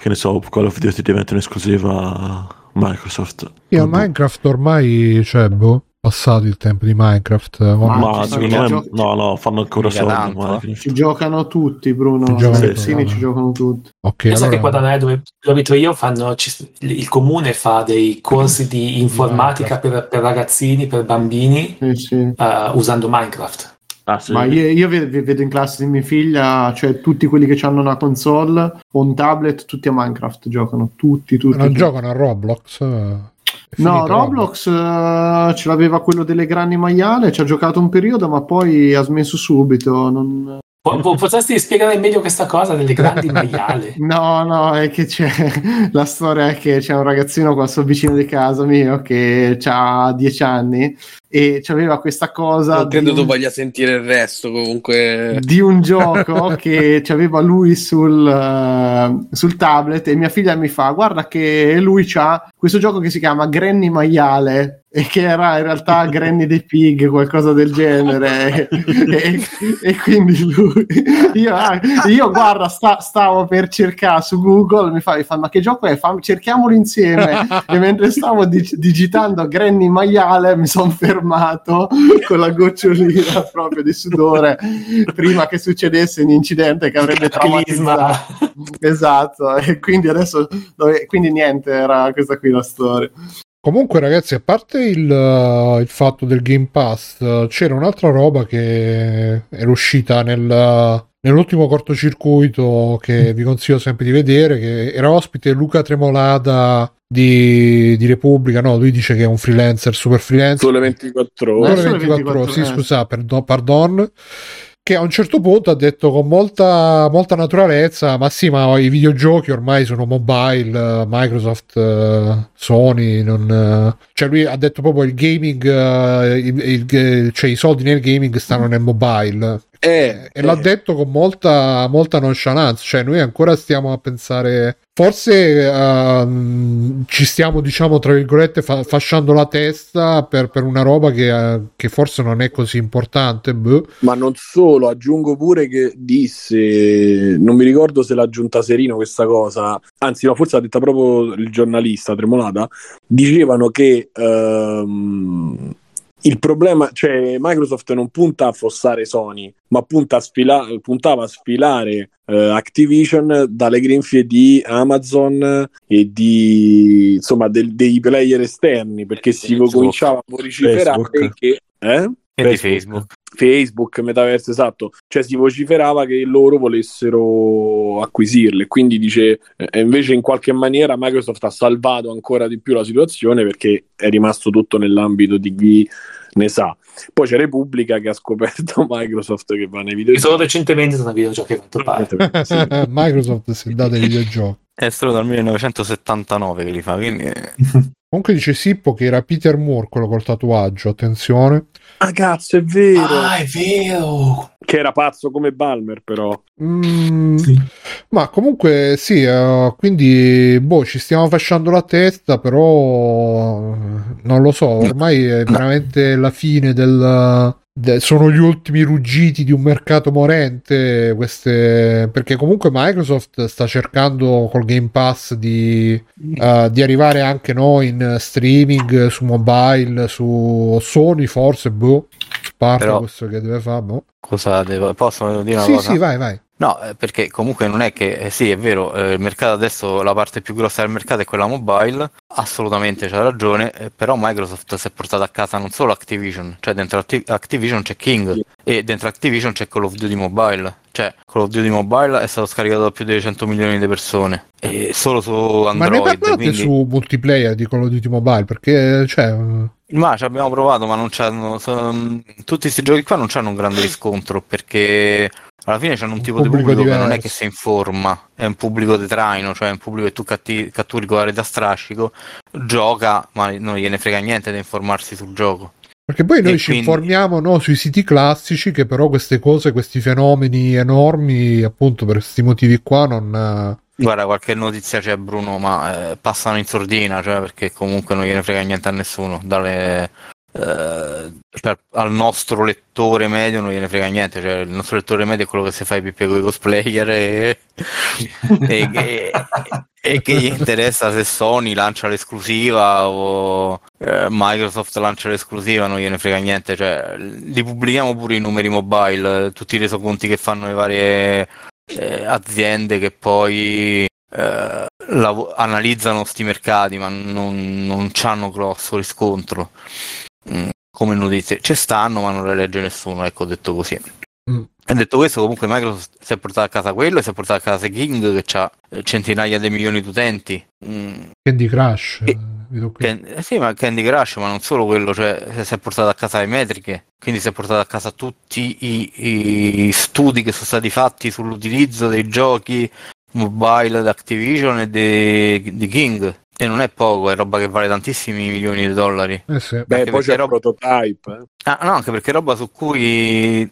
che ne so, Call of Duty diventi un'esclusiva Microsoft. Io a Minecraft ormai, cioè, boh, passato il tempo di Minecraft. Ma, ma secondo me, giochi... no, no, fanno ancora soldi. Ci giocano tutti, Bruno. Ci giocano, sì, sì, no, ci no. giocano tutti. Ok. Penso allora... che qua da me, dove abito io, fanno ci, il comune fa dei corsi di informatica per, per ragazzini, per bambini, sì, sì. Uh, usando Minecraft. Ah, sì. Ma io, io vedo in classe di mia figlia, cioè tutti quelli che hanno una console o un tablet, tutti a Minecraft giocano, tutti, tutti. Non tutti. Giocano a Roblox? No, Roblox uh, ce l'aveva quello delle grani maiale, ci ha giocato un periodo ma poi ha smesso subito. Non... Po- potresti spiegare meglio questa cosa delle grandi maiale? No, no, è che c'è la storia è che c'è un ragazzino qua so vicino di casa mio che ha dieci anni e c'aveva questa cosa. Non credo un... tu voglia sentire il resto comunque. Di un gioco che c'aveva lui sul, uh, sul tablet, e mia figlia mi fa: guarda che lui c'ha questo gioco che si chiama Granny Maiale. e che era in realtà Granny the Pig, qualcosa del genere. e, e quindi lui io, io guarda sta, stavo per cercare su Google, mi fa, mi fa ma che gioco è? Fa, cerchiamolo insieme. E mentre stavo dig- digitando Granny maiale mi sono fermato con la gocciolina proprio di sudore prima che succedesse un incidente che avrebbe traumatizzato. Esatto. E quindi adesso dove, quindi niente, era questa qui la storia. Comunque ragazzi, a parte il, uh, il fatto del Game Pass, uh, c'era un'altra roba che era uscita nel, uh, nell'ultimo cortocircuito che vi consiglio sempre di vedere, che era ospite Luca Tremolada di, di Repubblica. No, lui dice che è un freelancer, super freelancer. Sole ventiquattro ore. Sole ventiquattro ore, sì, scusa, perdon, pardon. Che a un certo punto ha detto con molta, molta naturalezza: ma sì, ma i videogiochi ormai sono mobile, Microsoft, Sony, non... cioè lui ha detto proprio il gaming, il, il, cioè i soldi nel gaming stanno nel mobile. Eh, e l'ha eh. detto con molta, molta nonchalance, cioè noi ancora stiamo a pensare, forse uh, ci stiamo, diciamo tra virgolette, fa- fasciando la testa per, per una roba che, uh, che forse non è così importante, boh. Ma non solo, aggiungo pure che disse, non mi ricordo se l'ha aggiunta Serino questa cosa, anzi no, forse l'ha detta proprio il giornalista Tremolada, dicevano che um, il problema, cioè Microsoft non punta a affossare Sony, ma punta a sfila- puntava a sfilare uh, Activision dalle grinfie di Amazon e di insomma del, dei player esterni, perché si Facebook, cominciava a vociferare che eh? E Facebook. Di Facebook, Facebook, metaverso, esatto, cioè si vociferava che loro volessero acquisirle, quindi dice eh, invece in qualche maniera Microsoft ha salvato ancora di più la situazione perché è rimasto tutto nell'ambito di chi ne sa. Poi c'è Repubblica che ha scoperto Microsoft che va nei videogiochi. Solo recentemente sono videogiochi, quanto pare. Sì. Microsoft si dà dei videogiochi. È solo dal millenovecentosettantanove che li fa, quindi... Comunque dice Sippo che era Peter Moore quello col tatuaggio, attenzione. Ah cazzo, è vero! Ah, è vero! Che era pazzo come Balmer, però. Mm, sì. Ma comunque sì, uh, quindi boh, ci stiamo fasciando la testa, però non lo so, ormai è veramente la fine del... sono gli ultimi ruggiti di un mercato morente queste, perché comunque Microsoft sta cercando col Game Pass di, uh, di arrivare anche noi in streaming su mobile, su Sony forse, boh, parte però, questo che deve fare, boh. Cosa devo, posso dire una sì, cosa? Sì, sì, vai, vai. No, perché comunque non è che eh, sì, è vero, eh, il mercato adesso, la parte più grossa del mercato è quella mobile, assolutamente c'ha ragione, eh, però Microsoft si è portata a casa non solo Activision, cioè dentro Activ- Activision c'è King sì. E dentro Activision c'è Call of Duty Mobile, cioè Call of Duty Mobile è stato scaricato da più di cento milioni di persone e solo su Android. Ma ne parlate quindi... su multiplayer di Call of Duty Mobile, perché cioè... Ma ci abbiamo provato, ma non c'hanno, sono... tutti questi giochi qua non c'hanno un grande riscontro perché... alla fine c'è un, un tipo di pubblico diverso. Che non è che si informa, è un pubblico di traino, cioè un pubblico che tu catti- catturi con la rete a strascico, gioca, ma non gliene frega niente di informarsi sul gioco. Perché poi noi e ci quindi... informiamo no, sui siti classici, che però queste cose, questi fenomeni enormi, appunto per questi motivi qua non... Guarda, qualche notizia c'è Bruno, ma eh, passano in sordina, cioè perché comunque non gliene frega niente a nessuno, dalle... Uh, cioè, al nostro lettore medio non gliene frega niente, cioè il nostro lettore medio è quello che si fa i pippe con i cosplayer e, e, che, e che gli interessa se Sony lancia l'esclusiva o eh, Microsoft lancia l'esclusiva, non gliene frega niente, cioè li pubblichiamo pure i numeri mobile, tutti i resoconti che fanno le varie eh, aziende che poi eh, lav- analizzano sti mercati ma non, non c'hanno grosso riscontro come notizie, ci stanno ma non le legge nessuno, ecco, detto così. Mm. E detto questo, comunque Microsoft si è portato a casa quello e si è portato a casa King che ha centinaia di milioni di utenti. Mm. Candy Crush e, vedo can, sì, ma Candy Crush, ma non solo quello, cioè si è portato a casa le metriche, quindi si è portato a casa tutti i, i studi che sono stati fatti sull'utilizzo dei giochi mobile di Activision e di King. E non è poco, è roba che vale tantissimi milioni di dollari. Eh sì. Beh, poi c'è roba... prototype. Eh. Ah, no, anche perché è roba su cui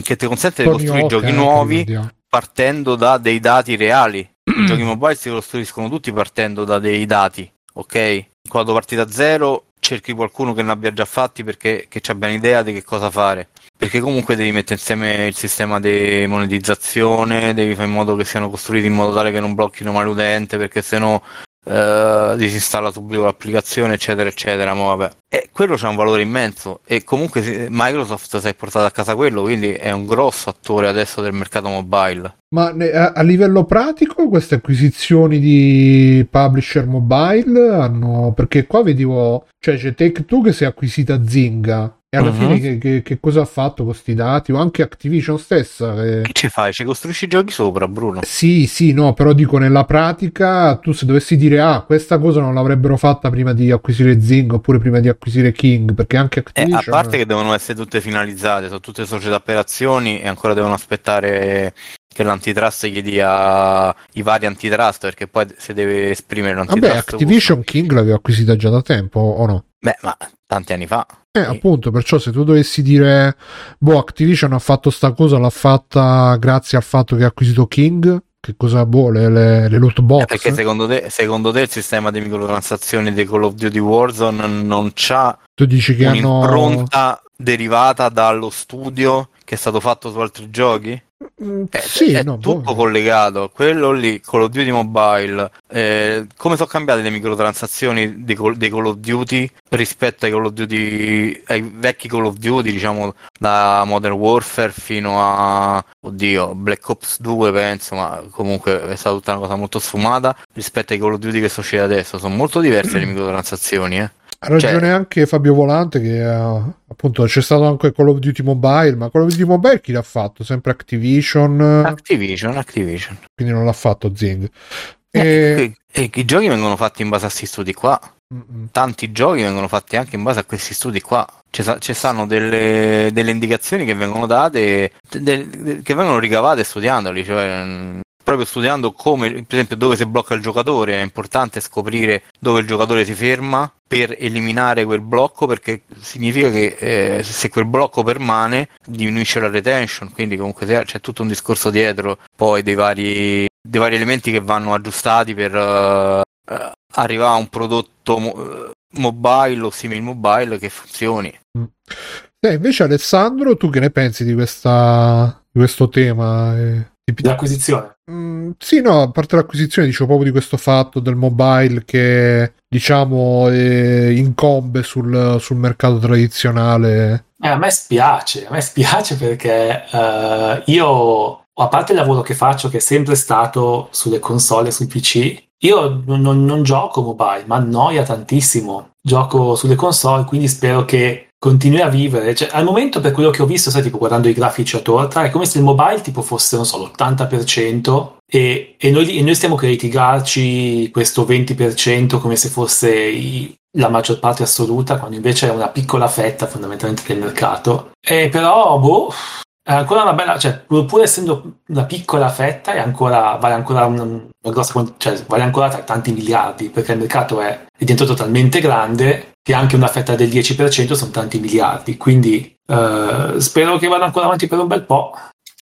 che ti consente Tornio di costruire Oca, giochi nuovi video. Partendo da dei dati reali. I giochi mobile si costruiscono tutti partendo da dei dati, ok? Quando parti da zero cerchi qualcuno che ne abbia già fatti, perché che abbia un'idea di che cosa fare, perché comunque devi mettere insieme il sistema di monetizzazione, devi fare in modo che siano costruiti in modo tale che non blocchino mai l'utente, perché sennò eh, disinstalla subito l'applicazione, eccetera eccetera. Ma vabbè, e quello c'ha un valore immenso, e comunque Microsoft si è portata a casa quello, quindi è un grosso attore adesso del mercato mobile. Ma a livello pratico queste acquisizioni di publisher mobile hanno... perché qua vedevo, cioè c'è Take-Two che si è acquisita Zynga, e alla uh-huh. fine che, che, che cosa ha fatto con questi dati? O anche Activision stessa che... che ci fai? Ci costruisci i giochi sopra, Bruno? Sì, sì, no, però dico nella pratica tu se dovessi dire ah, questa cosa non l'avrebbero fatta prima di acquisire Zynga oppure prima di acquisire King, perché anche Activision... Eh, a parte che devono essere tutte finalizzate, sono tutte società per azioni e ancora devono aspettare... che l'antitrust gli dia i vari antitrust, perché poi si deve esprimere l'antitrust. Vabbè, Activision uno. King l'aveva acquisita già da tempo, o no? Beh, ma tanti anni fa. Eh, sì. Appunto, perciò se tu dovessi dire boh, Activision ha fatto sta cosa, l'ha fatta grazie al fatto che ha acquisito King, che cosa boh, le, le, le loot box? Eh, perché eh? Secondo, te, secondo te il sistema di microtransazioni di Call of Duty Warzone non c'ha tu dici che un'impronta hanno... derivata dallo studio che è stato fatto su altri giochi? Eh, sì, è no, tutto boh. collegato, quello lì, Call of Duty Mobile, eh, come sono cambiate le microtransazioni dei, dei Call of Duty rispetto ai Call of Duty, ai vecchi Call of Duty, diciamo da Modern Warfare fino a oddio Black Ops due penso, ma comunque è stata tutta una cosa molto sfumata rispetto ai Call of Duty che succede adesso. Sono molto diverse le microtransazioni, eh. Ha ragione, cioè, anche Fabio Volante che uh, appunto c'è stato anche Call of Duty Mobile, ma Call of Duty Mobile chi l'ha fatto? Sempre Activision Activision, Activision. Quindi non l'ha fatto Zing. E... E, e i giochi vengono fatti in base a questi studi qua. Mm-mm. Tanti giochi vengono fatti anche in base a questi studi qua. Ci stanno delle, delle indicazioni che vengono date, de, de, de, che vengono ricavate studiandoli, cioè... proprio studiando come, per esempio, dove si blocca il giocatore. È importante scoprire dove il giocatore si ferma per eliminare quel blocco, perché significa che eh, se quel blocco permane diminuisce la retention, quindi comunque c'è tutto un discorso dietro poi dei vari, dei vari elementi che vanno aggiustati per uh, uh, arrivare a un prodotto mo- mobile o simil mobile che funzioni. Eh, invece Alessandro, tu che ne pensi di, questa, di questo tema? Eh? L'acquisizione. Mm, sì, no, a parte l'acquisizione, dicevo proprio di questo fatto del mobile che diciamo eh, incombe sul, sul mercato tradizionale. Eh, a me spiace, a me spiace perché eh, io, a parte il lavoro che faccio, che è sempre stato sulle console e sui P C, io non, non gioco mobile, ma annoia tantissimo. Gioco sulle console, quindi spero che continui a vivere, cioè, al momento per quello che ho visto, sai, tipo guardando i grafici a torta, è come se il mobile tipo fosse, non so, l'ottanta per cento e, e, noi, e noi stiamo che litigarci questo venti per cento come se fosse i, la maggior parte assoluta, quando invece è una piccola fetta fondamentalmente del mercato. E però, boh, è ancora una bella, cioè, pur, pur essendo una piccola fetta, è ancora, vale ancora una, una grossa, cioè, vale ancora tra tanti miliardi, perché il mercato è, è diventato talmente grande che anche una fetta del dieci per cento sono tanti miliardi, quindi eh, spero che vada ancora avanti per un bel po',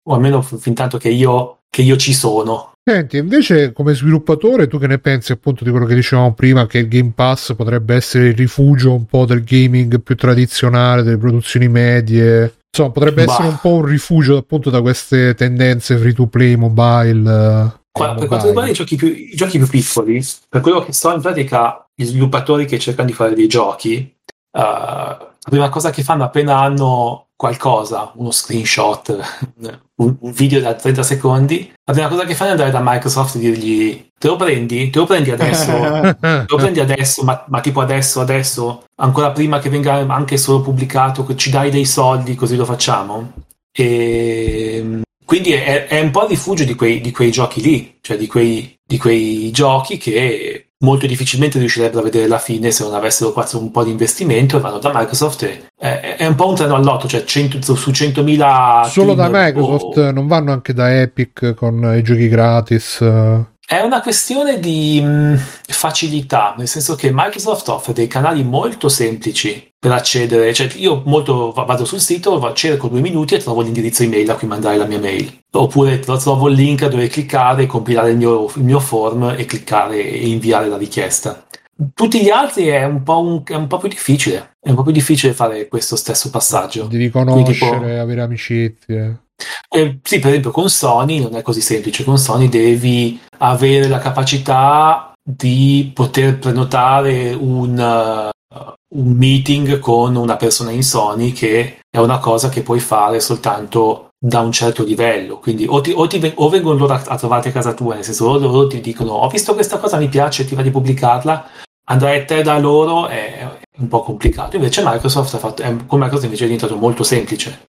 o almeno fin tanto che io, che io ci sono. Senti, invece come sviluppatore tu che ne pensi appunto di quello che dicevamo prima, che il Game Pass potrebbe essere il rifugio un po' del gaming più tradizionale, delle produzioni medie, insomma potrebbe bah. essere un po' un rifugio appunto da queste tendenze free to play mobile? Guarda, per quanto riguarda i giochi, più, i giochi più piccoli, per quello che so in pratica gli sviluppatori che cercano di fare dei giochi, uh, la prima cosa che fanno appena hanno qualcosa, uno screenshot, un, un video da trenta secondi, la prima cosa che fanno è andare da Microsoft e dirgli te lo prendi? Te lo prendi adesso? Te lo prendi adesso? Ma, ma tipo adesso, adesso? Ancora prima che venga anche solo pubblicato, ci dai dei soldi così lo facciamo? E... quindi è, è un po' il rifugio di quei, di quei giochi lì, cioè di quei, di quei giochi che molto difficilmente riuscirebbero a vedere la fine se non avessero fatto un po' di investimento, e vanno da Microsoft e è, è un po' un treno all'otto, cioè cento, su centomila solo da Microsoft, o... non vanno anche da Epic con i giochi gratis? È una questione di mh, facilità, nel senso che Microsoft offre dei canali molto semplici per accedere, cioè io molto vado sul sito, cerco due minuti e trovo l'indirizzo email a cui mandare la mia mail, oppure trovo il link dove cliccare, compilare il mio, il mio form e cliccare e inviare la richiesta. tutti gli altri è un po', un, è un po' più difficile, è un po' più difficile fare questo stesso passaggio. Devi conoscere, quindi, tipo, avere amicizie. Eh, sì, per esempio con Sony non è così semplice. Con Sony devi avere la capacità di poter prenotare un... un meeting con una persona in Sony, che è una cosa che puoi fare soltanto da un certo livello, quindi o, ti, o, ti, o vengono loro a, a trovarti a casa tua, nel senso loro ti dicono ho visto questa cosa, mi piace, ti va di pubblicarla, andare a te da loro è un po' complicato. Invece Microsoft ha fatto, è, con Microsoft invece è diventato molto semplice.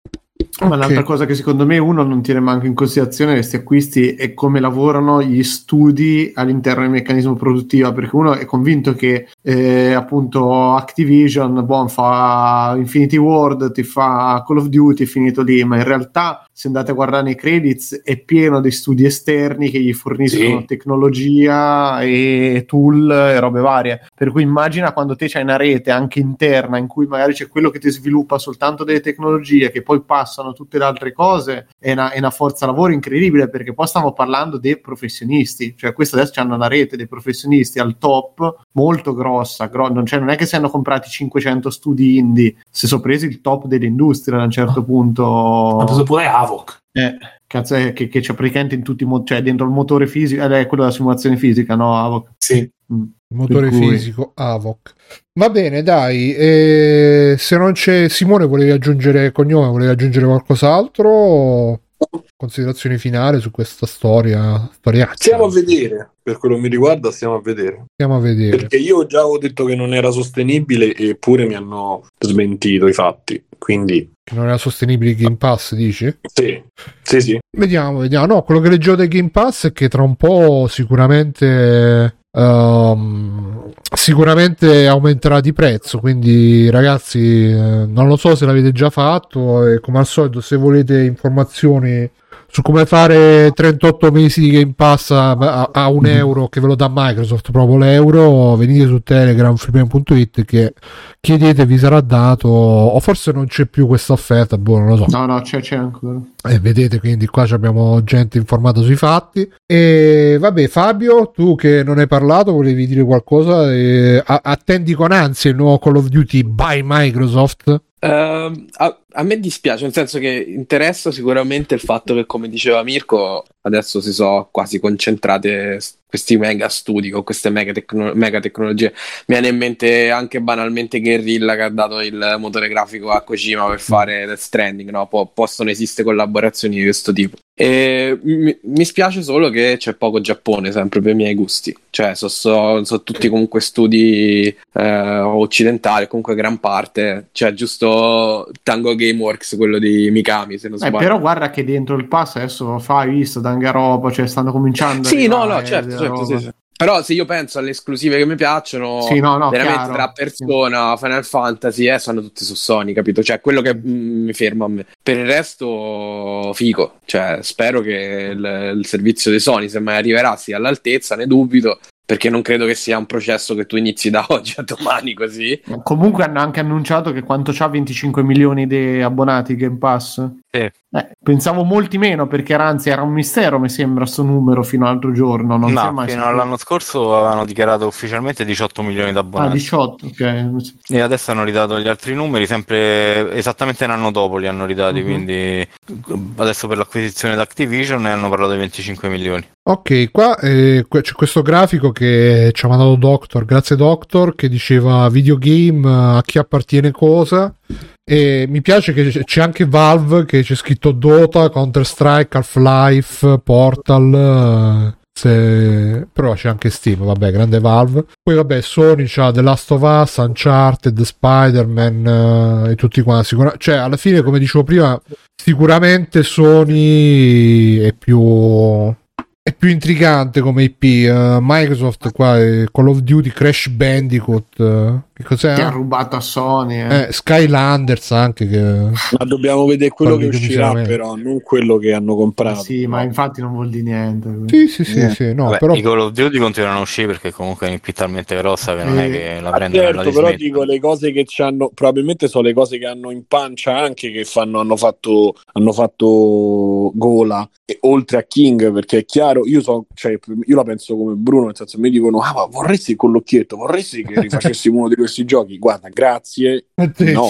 Okay. Ma l'altra cosa che secondo me uno non tiene manco in considerazione questi acquisti è come lavorano gli studi all'interno del meccanismo produttivo, perché uno è convinto che eh, appunto Activision bon, fa Infinity Ward, ti fa Call of Duty, è finito lì, ma in realtà se andate a guardare nei credits è pieno di studi esterni che gli forniscono sì. tecnologia e tool e robe varie, per cui immagina quando te c'hai una rete anche interna in cui magari c'è quello che ti sviluppa soltanto delle tecnologie che poi passano tutte le altre cose, è una, è una forza lavoro incredibile, perché poi stiamo parlando dei professionisti, cioè questo adesso hanno una rete dei professionisti al top molto grossa, gro- non, cioè, non è che si hanno comprati cinquecento studi indie, si sono presi il top dell'industria a un certo punto. Ha preso pure Havok. Eh, cazzo è, che, che c'è praticamente in tutti i mo- cioè dentro il motore fisico, ed è quello della simulazione fisica, no? Havok. Sì. Mm. Motore fisico Havok. Va bene, dai, eh, se non c'è Simone, volevi aggiungere cognome, volevi aggiungere qualcos'altro? Considerazione finale su questa storia storiaccia. Stiamo a vedere, per quello che mi riguarda stiamo a vedere. Stiamo a vedere. Perché io già avevo detto che non era sostenibile, eppure mi hanno smentito i fatti, quindi che non era sostenibile il Game Pass, dici? Sì, sì, sì. Vediamo, vediamo. No, quello che leggevo del Game Pass è che tra un po' sicuramente Um, sicuramente aumenterà di prezzo, quindi ragazzi eh, non lo so se l'avete già fatto, e come al solito se volete informazioni su come fare trentotto mesi di Game Pass a, a, a un euro che ve lo dà Microsoft, proprio l'euro, venite su Telegram freeplaying punto it che chiedete, vi sarà dato, o forse non c'è più questa offerta, boh, non lo so. No, no, c'è, c'è ancora. E vedete, quindi qua abbiamo gente informata sui fatti. E vabbè, Fabio, tu che non hai parlato, volevi dire qualcosa? E attendi con ansia il nuovo Call of Duty by Microsoft? Uh, a, a me dispiace, nel senso che interessa sicuramente il fatto che, come diceva Mirko, adesso si sono quasi concentrate questi mega studi con queste mega, tecno- mega tecnologie. Mi viene in mente anche banalmente Guerrilla, che ha dato il motore grafico a Kojima per fare Death Stranding, no? P- possono esistere collaborazioni di questo tipo. E mi-, mi spiace solo che c'è poco Giappone, sempre per i miei gusti, cioè sono so, so tutti comunque studi eh, occidentali, comunque gran parte, cioè giusto Tango Gameworks, quello di Mikami, se non sbaglio. Eh, però guarda che dentro il pass adesso fai visto Danganronpa, cioè stanno cominciando sì, a no, no, certo, certo, sì, sì. Però se io penso alle esclusive che mi piacciono, sì, no, no, veramente chiaro. Tra Persona, Final Fantasy, eh, sono tutte su Sony, capito? Cioè, quello che mh, mi ferma a me. Per il resto, figo. Cioè, spero che il, il servizio di Sony, se mai arriverà, sia all'altezza, ne dubito, perché non credo che sia un processo che tu inizi da oggi a domani così. Comunque hanno anche annunciato che quanto c'ha venticinque milioni di abbonati Game Pass. Sì. Eh, pensavo molti meno, perché anzi era un mistero, mi sembra, sto numero fino all'altro giorno. Non no, mai fino all'anno scorso avevano dichiarato ufficialmente diciotto milioni di abbonati. Ah, diciotto, ok. E adesso hanno ridato gli altri numeri, sempre esattamente un anno dopo li hanno ridati, mm-hmm. Quindi adesso per l'acquisizione da Activision ne hanno parlato di venticinque milioni. Ok, qua eh, c'è questo grafico che ci ha mandato Doctor, grazie Doctor, che diceva videogame a chi appartiene cosa, e mi piace che c'è anche Valve che c'è scritto Dota, Counter Strike, Half-Life, Portal, se... però c'è anche Steam, vabbè, grande Valve. Poi vabbè Sony c'ha The Last of Us, Uncharted, Spider-Man e tutti quanti, sicura... cioè alla fine, come dicevo prima, sicuramente Sony è più... è più intrigante come I P. uh, Microsoft qua è Call of Duty, Crash Bandicoot, uh, Che cos'è? Che ha rubato a Sony. Eh. Eh, Skylanders anche. Che... Ma dobbiamo vedere quello, quello che, che uscirà, però, non quello che hanno comprato. Eh sì, no? Ma infatti non vuol dire niente. Quindi. Sì, sì, sì, sì. No, vabbè, però... I Call of Duty continuano a uscire perché comunque è una IP talmente grossa che non eh. è che la prendono. Certo, però dismetta. Dico, le cose che ci hanno, probabilmente sono le cose che hanno in pancia anche, che fanno, hanno fatto, hanno fatto gola. E, oltre a King, perché è chiaro, io so, cioè, io la penso come Bruno, nel senso, mi dicono: ah, ma vorresti con l'occhietto, vorresti che rifacessimo uno di questi giochi? Guarda, grazie, no.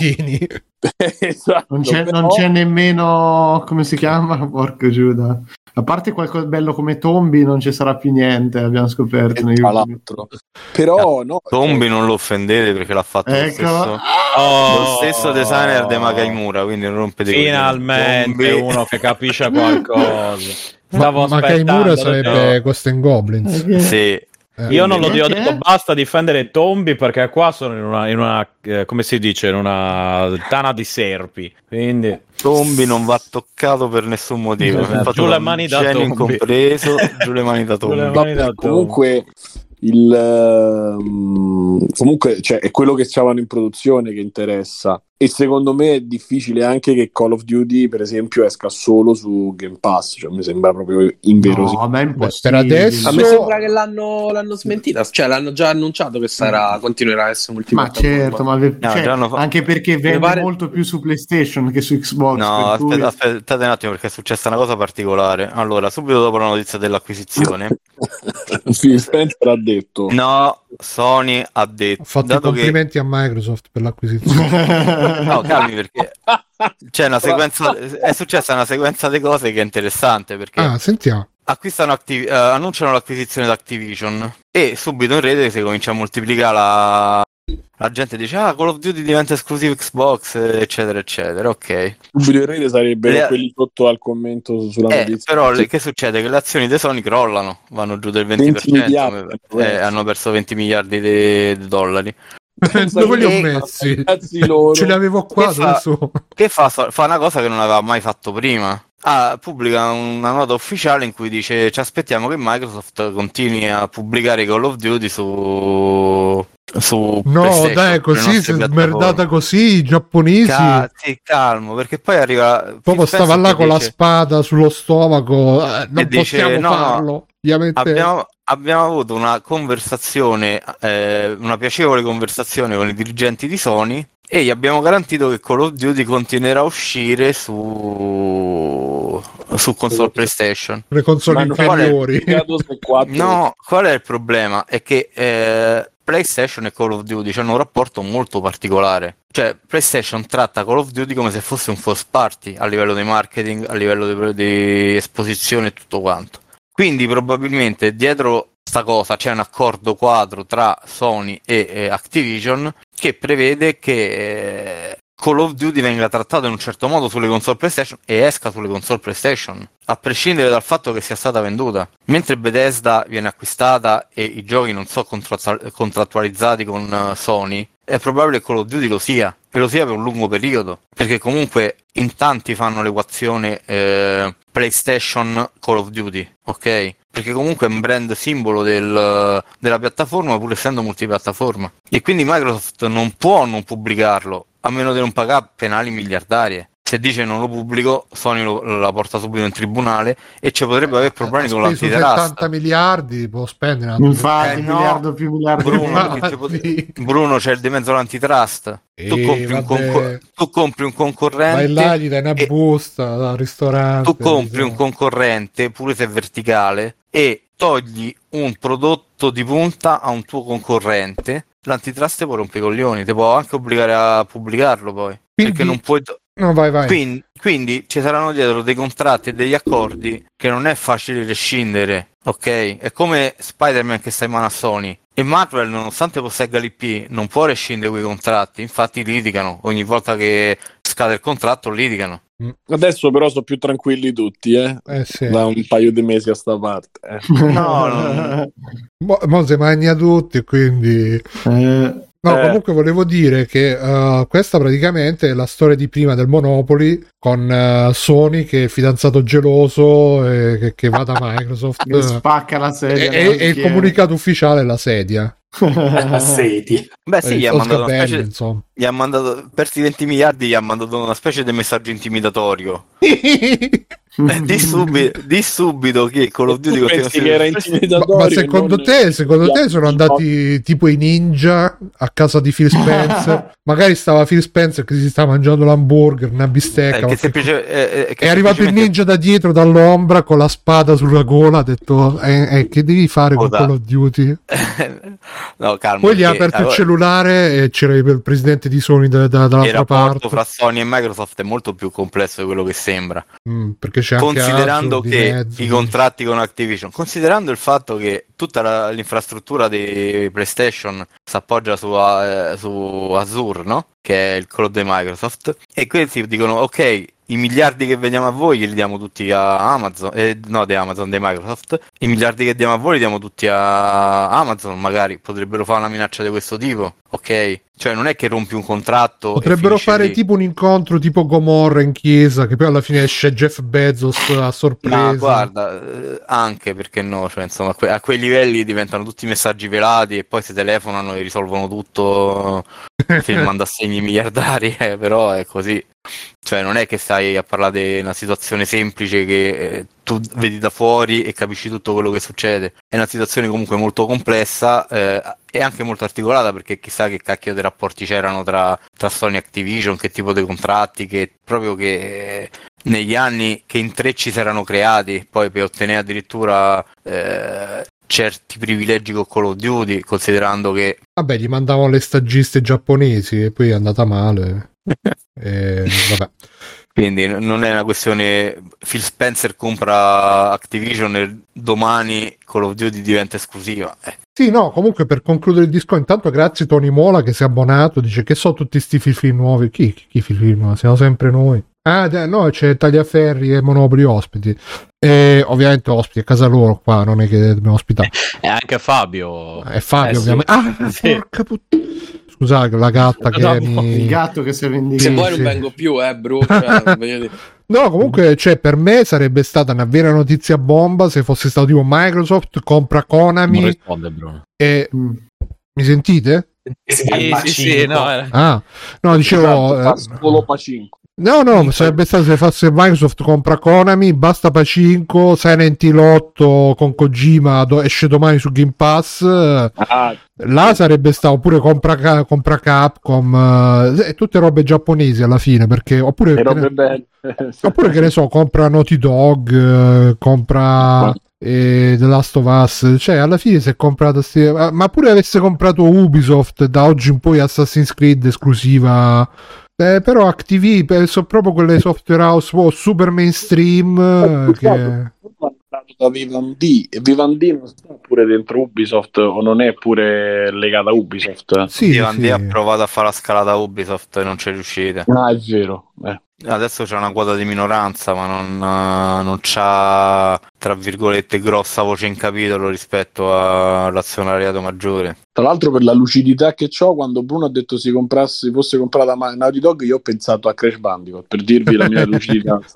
Esatto, non, c'è, però... non c'è nemmeno, come si chiama, porco Giuda, a parte qualcosa bello come Tombi, non ci sarà più niente, abbiamo scoperto, tra l'altro. Però no, Tombi, eh, non lo offendete perché l'ha fatto, ecco, lo stesso, oh, lo stesso designer di Makaimura, quindi non rompe di finalmente uno che capisce qualcosa. Stavo ma Makaimura sarebbe no. Ghost and Goblins, okay. Sì. Eh, io non lo dico, detto, basta difendere Tombi perché qua sono in una, in una eh, come si dice, in una tana di serpi, quindi Tombi non va toccato per nessun motivo. Esatto. Giù le mani da Tombi, incompreso. Giù le mani da Tombi. Vabbè, da comunque il um, comunque cioè, è quello che stavano in produzione che interessa, e secondo me è difficile anche che Call of Duty, per esempio, esca solo su Game Pass, cioè mi sembra proprio inverosibile. No, ma è impossibile. Per adesso... a me sembra che l'hanno, l'hanno smentita, cioè l'hanno già annunciato che sarà, continuerà a essere multiplayer. Ma certo, ma ve... no, cioè, fa... anche perché vende pare... molto più su PlayStation che su Xbox. No, aspetta, cui... aspettate un attimo, perché è successa una cosa particolare. Allora, subito dopo la notizia dell'acquisizione Phil Spencer ha detto no, Sony ha detto, ho fatto dato complimenti che... a Microsoft per l'acquisizione. No, calmi, perché c'è una sequenza, è successa una sequenza di cose che è interessante, perché ah, sentiamo. Acquistano Activ- uh, annunciano l'acquisizione di Activision e subito in rete si comincia a moltiplicare la... la gente dice ah, Call of Duty diventa esclusivo Xbox, eccetera eccetera, ok. Subito in rete sarebbero le... quelli sotto al commento sulla eh, notizia. Però le... che succede? Che le azioni di Sony crollano, vanno giù del venti per cento, venti miliardi, come... eh, hanno perso venti miliardi di, di dollari. Dove li ho messi? Loro. Ce li avevo qua. Che, fa, che fa, fa una cosa che non aveva mai fatto prima. Ah, pubblica una nota ufficiale in cui dice: ci aspettiamo che Microsoft continui a pubblicare Call of Duty su. Su no, dai, così si è smerdata così i giapponesi. Cal- sì, calmo, perché poi arriva. Proprio stava là con dice... la spada sullo stomaco. Eh, non dice, possiamo no, farlo. Ovviamente... Abbiamo, abbiamo avuto una conversazione, eh, una piacevole conversazione con i dirigenti di Sony e gli abbiamo garantito che Call of Duty continuerà a uscire su su console PlayStation. Le console inferiori. Qual è... no, qual è il problema? È che eh, PlayStation e Call of Duty hanno un rapporto molto particolare. Cioè, PlayStation tratta Call of Duty come se fosse un first party a livello di marketing, a livello di, di esposizione e tutto quanto. Quindi probabilmente dietro sta cosa c'è un accordo quadro tra Sony e eh, Activision che prevede che eh, Call of Duty venga trattato in un certo modo sulle console PlayStation e esca sulle console PlayStation, a prescindere dal fatto che sia stata venduta. Mentre Bethesda viene acquistata e i giochi non sono contrattualizzati con Sony, è probabile che Call of Duty lo sia, e lo sia per un lungo periodo, perché comunque in tanti fanno l'equazione eh, PlayStation Call of Duty, ok? Perché comunque è un brand simbolo del, della piattaforma, pur essendo multipiattaforma, e quindi Microsoft non può non pubblicarlo, a meno di non pagare penali miliardarie. Se dice non lo pubblico, Sony lo, la porta subito in tribunale e ci potrebbe avere problemi con l'antitrust. settanta miliardi può spendere. Infatti, eh, no, miliardo più miliardo. Bruno, pot- Bruno c'è il di mezzo l'antitrust. E tu, compri un concor- tu compri un concorrente. Vai là, gli dai una busta dal ristorante. Tu compri diciamo. un concorrente, pure se è verticale, e togli un prodotto di punta a un tuo concorrente. L'antitrust può rompere i coglioni, ti può anche obbligare a pubblicarlo poi. Quindi... perché non puoi... No, vai, vai. Quindi, quindi ci saranno dietro dei contratti e degli accordi che non è facile rescindere, ok? È come Spider-Man che sta in mano a Sony, e Marvel, nonostante possegga l'I P, non può rescindere quei contratti, infatti litigano, ogni volta che scade il contratto litigano. Adesso però sono più tranquilli tutti, eh? Eh sì. Da un paio di mesi a sta parte. Eh. No, no, no. Mo, mo se magna tutti, quindi... Eh. No, eh. comunque volevo dire che uh, questa praticamente è la storia di prima del Monopoly, con uh, Sony che è fidanzato geloso e che, che va da Microsoft e spacca la sedia e, e il comunicato ufficiale è la sedia. La sedia. Beh sì, eh, gli ha mandato una specie, insomma. Gli ha mandato per questi venti miliardi, gli ha mandato una specie di messaggio intimidatorio. Di subito, di subito che Call of Duty era intimidatorio. Ma, ma secondo non... te secondo yeah. te sono andati tipo i ninja a casa di Phil Spencer? Magari stava Phil Spencer che si stava mangiando l'hamburger, una bistecca, eh, che semplice, eh, che è arrivato semplicemente... il ninja da dietro dall'ombra con la spada sulla gola, ha detto eh, eh, che devi fare Cosa? con Call of Duty? No, calma, poi gli ha aperto allora... il cellulare e c'era il presidente di Sony da, da, dall'altra parte. Il rapporto fra Sony e Microsoft è molto più complesso di quello che sembra, mm, perché considerando che mezzo, i contratti con Activision, considerando il fatto che tutta la, l'infrastruttura di PlayStation si appoggia su, uh, su Azure, no? Che è il cloud di Microsoft, e questi dicono ok, i miliardi che vendiamo a voi li diamo tutti a Amazon, eh, no di Amazon, di Microsoft, i miliardi che diamo a voi li diamo tutti a Amazon, magari potrebbero fare una minaccia di questo tipo, ok? Cioè non è che rompi un contratto. Potrebbero fare lì tipo un incontro tipo Gomorra in chiesa, che poi alla fine esce Jeff Bezos a sorpresa. Ma guarda, anche perché no, cioè insomma a quei livelli diventano tutti messaggi velati e poi si telefonano e risolvono tutto firmando assegni miliardari, eh, però è così. Cioè non è che stai a parlare di una situazione semplice che eh, tu vedi da fuori e capisci tutto quello che succede. È una situazione comunque molto complessa eh, e anche molto articolata, perché chissà che cacchio di rapporti c'erano tra, tra Sony e Activision, che tipo di contratti, che proprio che eh, negli anni che intrecci si erano creati poi per ottenere addirittura eh, certi privilegi con Call of Duty, considerando che vabbè gli mandavano le stagiste giapponesi e poi è andata male. Eh, vabbè. Quindi non è una questione Phil Spencer compra Activision e domani Call of Duty diventa esclusiva, eh. Sì, no, comunque per concludere il discorso, intanto grazie Tony Mola che si è abbonato, dice che so tutti sti fifli nuovi, chi, chi, chi fifli nuovi, siamo sempre noi. Ah no, c'è Tagliaferri e Monopoli ospiti, e ovviamente ospiti a casa loro, qua non è che dobbiamo ospitare. E anche Fabio. È Fabio eh, ovviamente. Sì. Ah, sì. Porca puttana. Scusate, la gatta no, che no, mi... il gatto che si vendica. Se poi non vengo più, eh, bro. Cioè, no, comunque, cioè, per me sarebbe stata una vera notizia bomba se fosse stato tipo Microsoft compra Konami. Non risponde, bro. E... Mm. Mi sentite? Sì, sì, sì, sì, no, era... ah, no, dicevo. Esatto, solo Pacinco. No, no, sarebbe stato se fosse Microsoft compra Konami, basta Pacinco, Silent Hill otto con Kojima do, esce domani su Game Pass, ah, là sarebbe stato, oppure compra, compra Capcom, eh, tutte robe giapponesi alla fine, perché oppure, che ne, oppure che ne so, compra Naughty Dog, eh, compra... e The Last of Us, cioè alla fine si è comprato sti... ma pure avesse comprato Ubisoft da oggi in poi Assassin's Creed esclusiva, eh, però Activision sono proprio quelle software house oh, super mainstream che... da Vivendi, e Vivendi non sta pure dentro Ubisoft o non è pure legata a Ubisoft? Sì, Vivendi sì. Ha provato a fare la scalata Ubisoft e non c'è riuscita. Ah, è vero. Eh. Adesso c'è una quota di minoranza, ma non, non c'ha tra virgolette grossa voce in capitolo rispetto all'azionariato maggiore. Tra l'altro, per la lucidità che c'ho, quando Bruno ha detto si comprasse, fosse comprata Naughty Dog, io ho pensato a Crash Bandicoot, per dirvi la mia lucidità. È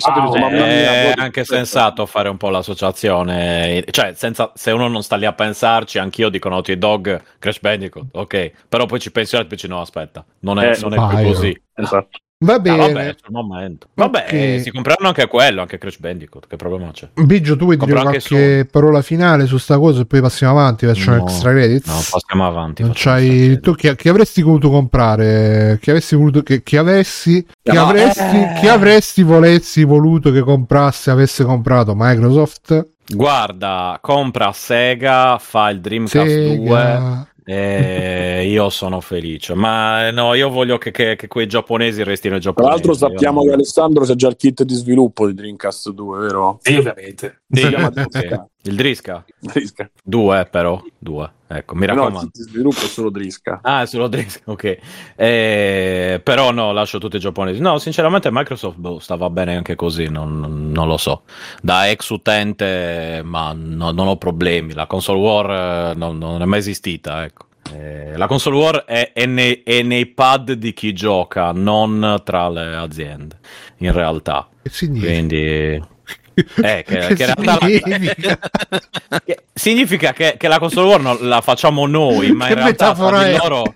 stato ah, detto, è mia, anche sensato fare un po' l'associazione, cioè senza, se uno non sta lì a pensarci, anch'io dico Naughty Dog, Crash Bandicoot, ok, però poi ci pensi e dici no, aspetta, non è, eh, non è più così. Esatto. Va bene, ah, vabbè, per il momento. Vabbè, okay. Si compreranno anche quello, anche Crash Bandicoot, che problema c'è? Biggio, tu vuoi dire qualche su... parola finale su sta cosa e poi passiamo avanti, facciamo no, extra credits. No, passiamo avanti. Non c'hai... Tu chi, chi avresti voluto comprare? Chi avessi voluto che chi avessi chi no, avresti eh... chi avresti volessi voluto che comprasse, avesse comprato Microsoft? Guarda, compra Sega, fa il Dreamcast Sega. due. Eh, io sono felice, ma no, io voglio che, che, che quei giapponesi restino giapponesi. Tra l'altro sappiamo io... che Alessandro c'è già il kit di sviluppo di Dreamcast due, vero? Sì, ovviamente. Sì. Sì. Il Drisca? Drisca. Due però, due. Ecco, mi raccomando. No, il sviluppo è solo Drisca. Ah, è solo Drisca, ok. Eh, però no, lascio tutti i giapponesi. No, sinceramente Microsoft boh, stava bene anche così, non, non lo so. Da ex utente, ma no, non ho problemi. La console war eh, non, non è mai esistita, ecco. Eh, la console war è, è, nei, è nei pad di chi gioca, non tra le aziende, in realtà. Che significa? Quindi... Eh, che, che, che significa, la... che, significa che, che la console war non la facciamo noi, ma che in realtà tra di loro...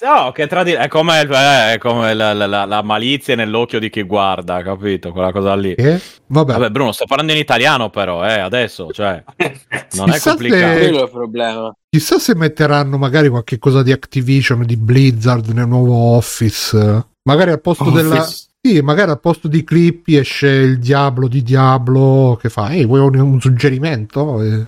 No, che tra di... è come, è come la, la, la malizia nell'occhio di chi guarda, capito? Quella cosa lì. Eh? Vabbè. Vabbè, Bruno, sto parlando in italiano però, eh, adesso, cioè, non chissà è complicato. Se... Quello è il problema. Chissà se metteranno magari qualche cosa di Activision, di Blizzard nel nuovo Office. Magari al posto Office. della... Sì, magari al posto di Clippy esce il Diablo di Diablo, che fa? Ehi, vuoi un, un suggerimento? Eh.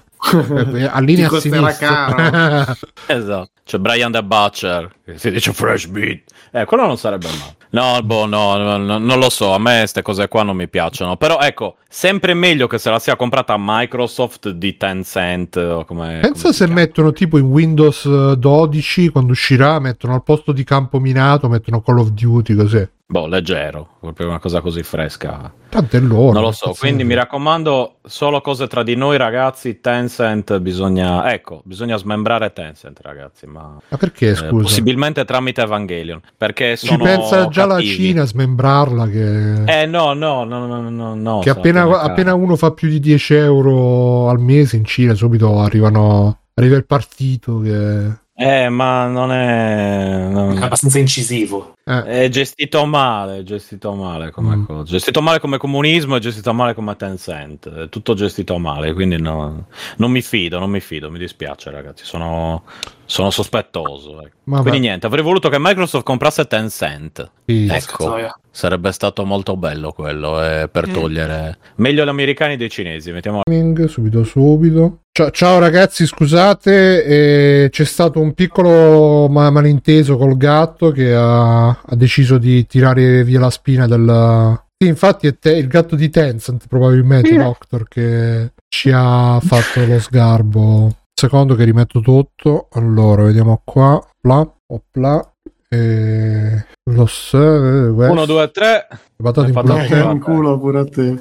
A linea a sinistra. Esatto. C'è Brian the Butcher che si dice Fresh Beat, eh, quello non sarebbe male. No, boh, no, no, no, non lo so, a me queste cose qua non mi piacciono, però ecco, sempre meglio che se la sia comprata Microsoft di Tencent o come, pensa come se chiama. Mettono tipo in Windows dodici, quando uscirà, mettono al posto di campo minato, mettono Call of Duty, così. Boh, leggero, una cosa così fresca. Tant'è loro. Non lo so, quindi mi raccomando, solo cose tra di noi, ragazzi. Tencent bisogna, ecco, bisogna smembrare Tencent, ragazzi. Ma, ma perché, scusa? Eh, possibilmente tramite Evangelion, perché sono ci pensa già cattivi. La Cina a smembrarla che... Eh no, no, no, no, no, no. Che appena, appena uno fa più di dieci euro al mese in Cina, subito arrivano arriva il partito che... Eh, ma non è... Non... è abbastanza incisivo. Eh. È gestito male, gestito male come mm. cosa. Gestito male come comunismo e gestito male come Tencent. È tutto gestito male, quindi no, non mi fido, non mi fido, mi dispiace ragazzi, sono... sono sospettoso. Ecco. Quindi niente, avrei voluto che Microsoft comprasse Tencent. Sì. Ecco, sarebbe stato molto bello quello, eh, per mm. togliere meglio gli americani dei cinesi. Mettiamo subito subito. Ciao, ciao ragazzi, scusate, eh, c'è stato un piccolo ma- malinteso col gatto che ha, ha deciso di tirare via la spina della... Sì, infatti è te- il gatto di Tencent probabilmente, yeah. Doctor, che ci ha fatto lo sgarbo. Secondo che rimetto tutto, allora vediamo qua, opla, opla, e... lo serve, questo. uno, due, tre, in culo pure a te.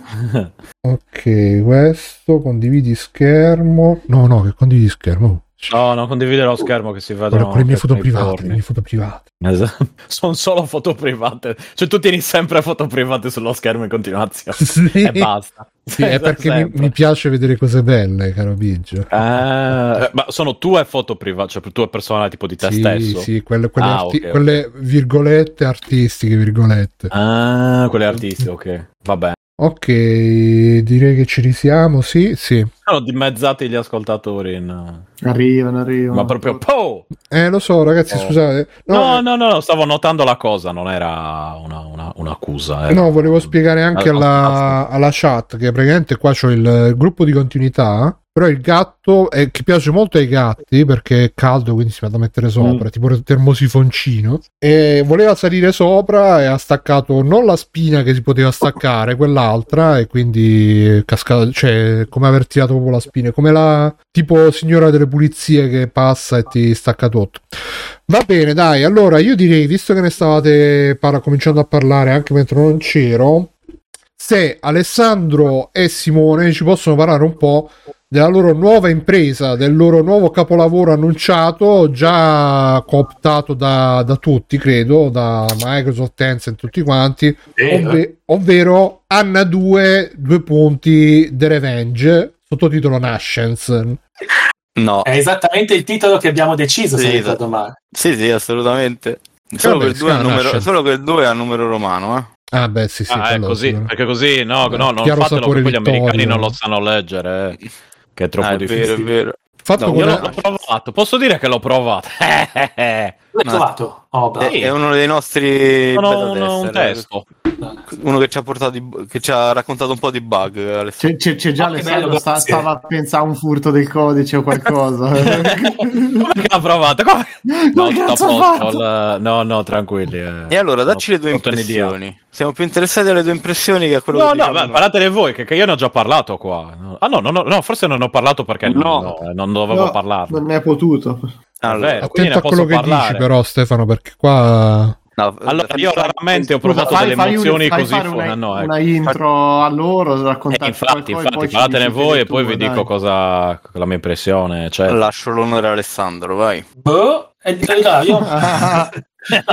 Ok, questo, condividi schermo, no no, che condividi schermo. No, non condividere lo schermo che si vedono. Le mie foto private, le mie foto private. Esatto. Sono solo foto private. Cioè tu tieni sempre foto private sullo schermo in continuazione. Sì. E basta. Sì, è perché mi, mi piace vedere cose belle, caro Biggio. Ah, ma sono tue foto private, cioè tue personali tipo di te sì, stesso? Sì, quelle, quelle, ah, arti- okay, quelle okay. virgolette artistiche, virgolette. Ah, quelle artistiche, ok. Va bene. Ok, direi che ci risiamo, sì, sì. Sono dimezzati gli ascoltatori. No. Arrivano, arrivano. Ma proprio... Po! Eh, lo so, ragazzi, oh. Scusate. No, no, no, no, stavo notando la cosa, non era una, una, un'accusa. Era... No, volevo spiegare anche alla, alla chat che praticamente qua c'ho il gruppo di continuità, però il gatto, è, che piace molto ai gatti, perché è caldo, quindi si va da mettere sopra, mm. tipo il termosifoncino, e voleva salire sopra e ha staccato non la spina che si poteva staccare, quell'altra, e quindi cascato, cioè come aver tirato proprio la spina, come la tipo signora delle pulizie che passa e ti stacca tutto. Va bene, dai, allora io direi, visto che ne stavate par- cominciando a parlare anche mentre non c'ero, se Alessandro e Simone ci possono parlare un po' della loro nuova impresa, del loro nuovo capolavoro annunciato, già cooptato da, da tutti, credo, da Microsoft, Tencent, tutti quanti, ovve, ovvero Anna due, due punti, The Revenge, sottotitolo Nascence. No. È esattamente il titolo che abbiamo deciso, sì, se es- ricordo male. Sì, sì, assolutamente. Solo che il due è a numero romano, eh. Ah beh sì sì. Ah, è così, perché così, no, beh, no, non fatelo perché vittorio. Gli americani non lo sanno leggere, eh. Che è troppo ah, è difficile. Vero, è vero. Fatto no, io l'ho, l'ho provato, posso dire che l'ho provato. L'ho provato. Oh, è, è uno dei nostri uno, beta uno, tester, un uno che ci ha portato di, che ci ha raccontato un po' di bug. C'è, c'è, c'è già ah, Alessandro sta, stava a pensare a un furto del codice o qualcosa. Come che l'ha provato? Come... No, posto, no, no, tranquilli. Eh. E allora dacci no, le tue impressioni. Siamo più interessati alle tue impressioni che a quello no, che no, no, parlatele voi, che, che io ne ho già parlato qua. Ah no, no, no, no forse non ho parlato perché no, no non dovevo no, parlarne. Non ne è potuto. Allora, attento a quello che parlare. Dici però Stefano, perché qua No, allora io raramente ho provato delle emozioni un, così fuori. Una, no, ecco. Una intro a loro, raccontate eh, infatti, infatti, poi parlatene voi e poi vi dai. Dico cosa la mia impressione. Cioè... Lascio l'onore a Alessandro, vai. Boh, è il io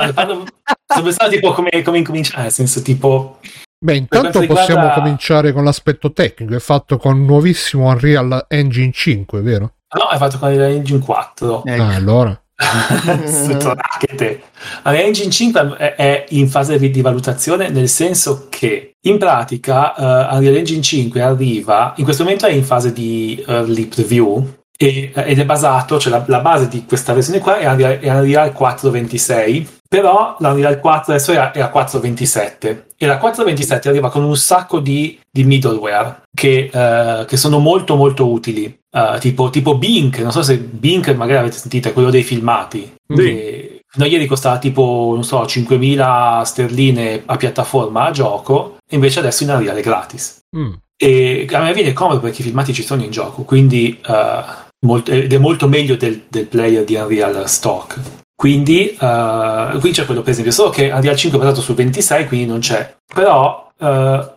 sono pensato tipo come, come incominciare, nel senso tipo... Beh, intanto possiamo riguarda... cominciare con l'aspetto tecnico, è fatto con il nuovissimo Unreal Engine cinque, vero? No, è fatto con Unreal Engine quattro. Ecco. Ah, allora... Allora, Engine cinque è, è in fase di valutazione, nel senso che in pratica uh, Unreal Engine cinque arriva in questo momento, è in fase di early preview e, ed è basato, cioè la, la base di questa versione qua è Unreal, è Unreal quattro punto ventisei, però la Unreal quattro adesso è a, è a quattro punto ventisette e la quattro punto ventisette arriva con un sacco di, di middleware che, uh, che sono molto molto utili. Uh, tipo, tipo Bing, non so se Bing magari avete sentito, è quello dei filmati. Che noi ieri costava tipo, non so, cinquemila sterline a piattaforma a gioco, invece adesso in Unreal è gratis. Mm. E a me viene comodo perché i filmati ci sono in gioco, quindi uh, molto, ed è molto meglio del, del player di Unreal Stock. Quindi uh, qui c'è quello per esempio, solo che Unreal cinque è basato su ventisei, quindi non c'è. Però uh,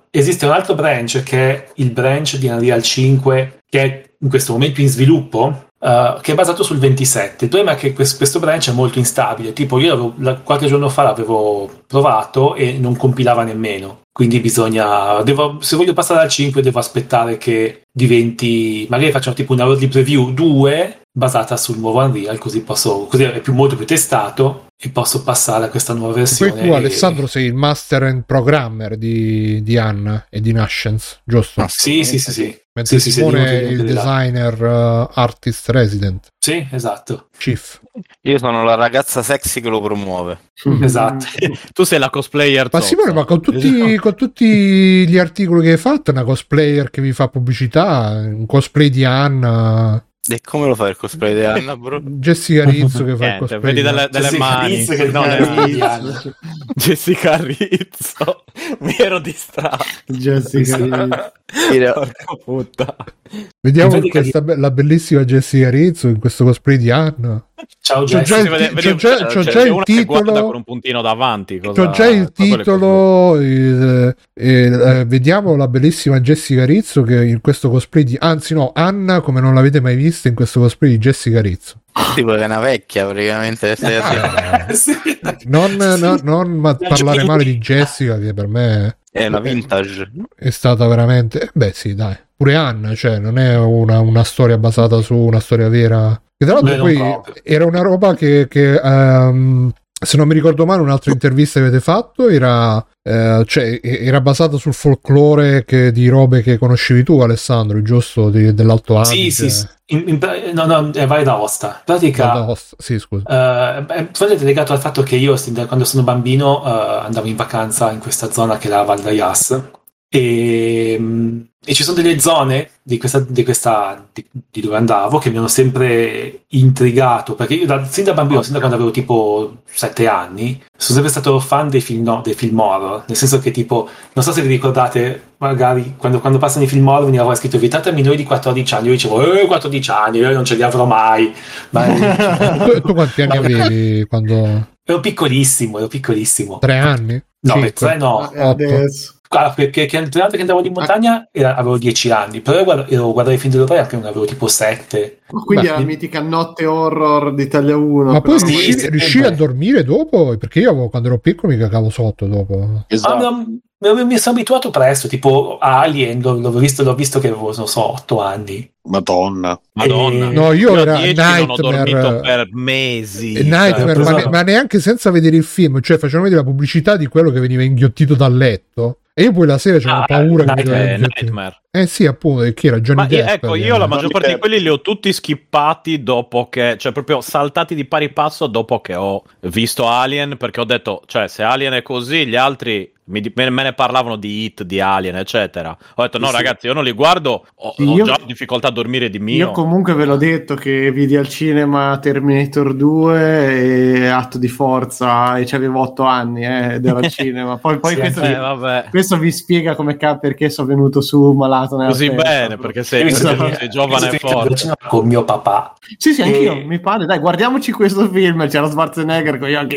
esiste un altro branch che è il branch di Unreal cinque, che è in questo momento in sviluppo, uh, che è basato sul ventisette. Il problema è che quest- questo branch è molto instabile, tipo io la- qualche giorno fa l'avevo provato e non compilava nemmeno, quindi bisogna devo, se voglio passare al cinque devo aspettare che diventi, magari facciamo tipo una early preview due basata sul nuovo Unreal, così posso, così è più, molto più testato e posso passare a questa nuova versione. Poi tu, e... Alessandro, sei il master and programmer di, di Anna e di Nascence, giusto? Ah, sì, sì, sì, sì. Mentre sì, Simone sì, sì, è il designer uh, artist resident. Sì, esatto. Chief. Io sono la ragazza sexy che lo promuove. Mm. Esatto. Tu sei la cosplayer. Ma Simone, ma con tutti, con tutti gli articoli che hai fatto, una cosplayer che vi fa pubblicità, un cosplay di Anna... E come lo fa il cosplay di Anna, bro? Jessica Rizzo che fa Niente, il cosplay. Vedi dalle, dalle mani. Rizzo che no, Rizzo. Jessica Rizzo, vero distratto. Jessica Rizzo. Puttana. Vediamo vedi questa, che... la bellissima Jessica Rizzo in questo cosplay di Anna. Ciao Jessica. C'ho già, c'ho già il titolo con un puntino davanti. Cosa... C'ho già il titolo. Eh, eh, eh, vediamo la bellissima Jessica Rizzo che in questo cosplay di, anzi no, Anna come non l'avete mai vista in questo cosplay di Jessica Rizzo. Tipo che è una vecchia praticamente. Non, no, non ma parlare male di Jessica, che per me è una vintage. È stata veramente. Beh sì, dai. Pure Anna, cioè non è una, una storia basata su una storia vera. Che tra l'altro poi era una roba che, che um, se non mi ricordo male, un'altra intervista che avete fatto era, uh, cioè, era basata sul folklore che, di robe che conoscevi tu, Alessandro, giusto? Di, dell'Alto Adige. Sì, sì. In, in, no, no, è Valle d'Aosta. In pratica, d'Aosta. Sì, scusa. Uh, è legato al fatto che io, quando sono bambino, uh, andavo in vacanza in questa zona che è la Val d'Ayas. E, e ci sono delle zone di questa, di questa di, di dove andavo che mi hanno sempre intrigato, perché io da, sin da bambino, sin da quando avevo tipo sette anni, sono sempre stato fan dei film, no, dei film horror, nel senso che tipo, non so se vi ricordate, magari quando, quando passano i film horror veniva scritto vietate a minori di quattordici anni, io dicevo eh, quattordici anni, io non ce li avrò mai, ma... tu, tu quanti anni avevi quando... ero piccolissimo, ero piccolissimo tre anni? No, cinque, beh, tre no otto. Guarda, perché l'altra volta che andavo in montagna era, avevo dieci anni, però io guardavo i film dell'Italia che non avevo tipo sette. Quindi beh, la mitica notte horror d'Italia uno. Ma poi riuscivi a dormire dopo? Perché io avevo, quando ero piccolo mi cagavo sotto dopo. Esatto. Ah, mi, mi sono abituato presto, tipo a Alien, l'ho visto, l'ho visto che avevo, non so, otto anni. Madonna, Madonna. E... no, io, io era Nightmare, non ho dormito per mesi. Nightmare, cioè, ma, ne, ma neanche senza vedere il film, cioè facevano vedere la pubblicità di quello che veniva inghiottito dal letto. E io poi la sera c'avevo ah, paura Nightmare, che Nightmare. Eh sì, appunto, che era Johnny Depp. Ecco, io la maggior parte di quelli li ho tutti skippati dopo che, cioè proprio saltati di pari passo dopo che ho visto Alien, perché ho detto, cioè se Alien è così, gli altri mi, me ne parlavano di It, di Alien, eccetera. Ho detto no sì, ragazzi, io non li guardo, ho, sì, ho io, già difficoltà a dormire di mio. Io comunque ve l'ho detto che vidi al cinema Terminator due e Atto di Forza e c'avevo otto anni eh, ed ero al cinema. Poi, poi sì, questo, eh, vi, vabbè. questo vi spiega come perché sono venuto su malato nella così terra, bene, perché sei, sei, sei, sei giovane e forte. Con mio papà. Sì, sì, anch'io, e... mi pare, dai, guardiamoci questo film, c'era Schwarzenegger con io anche...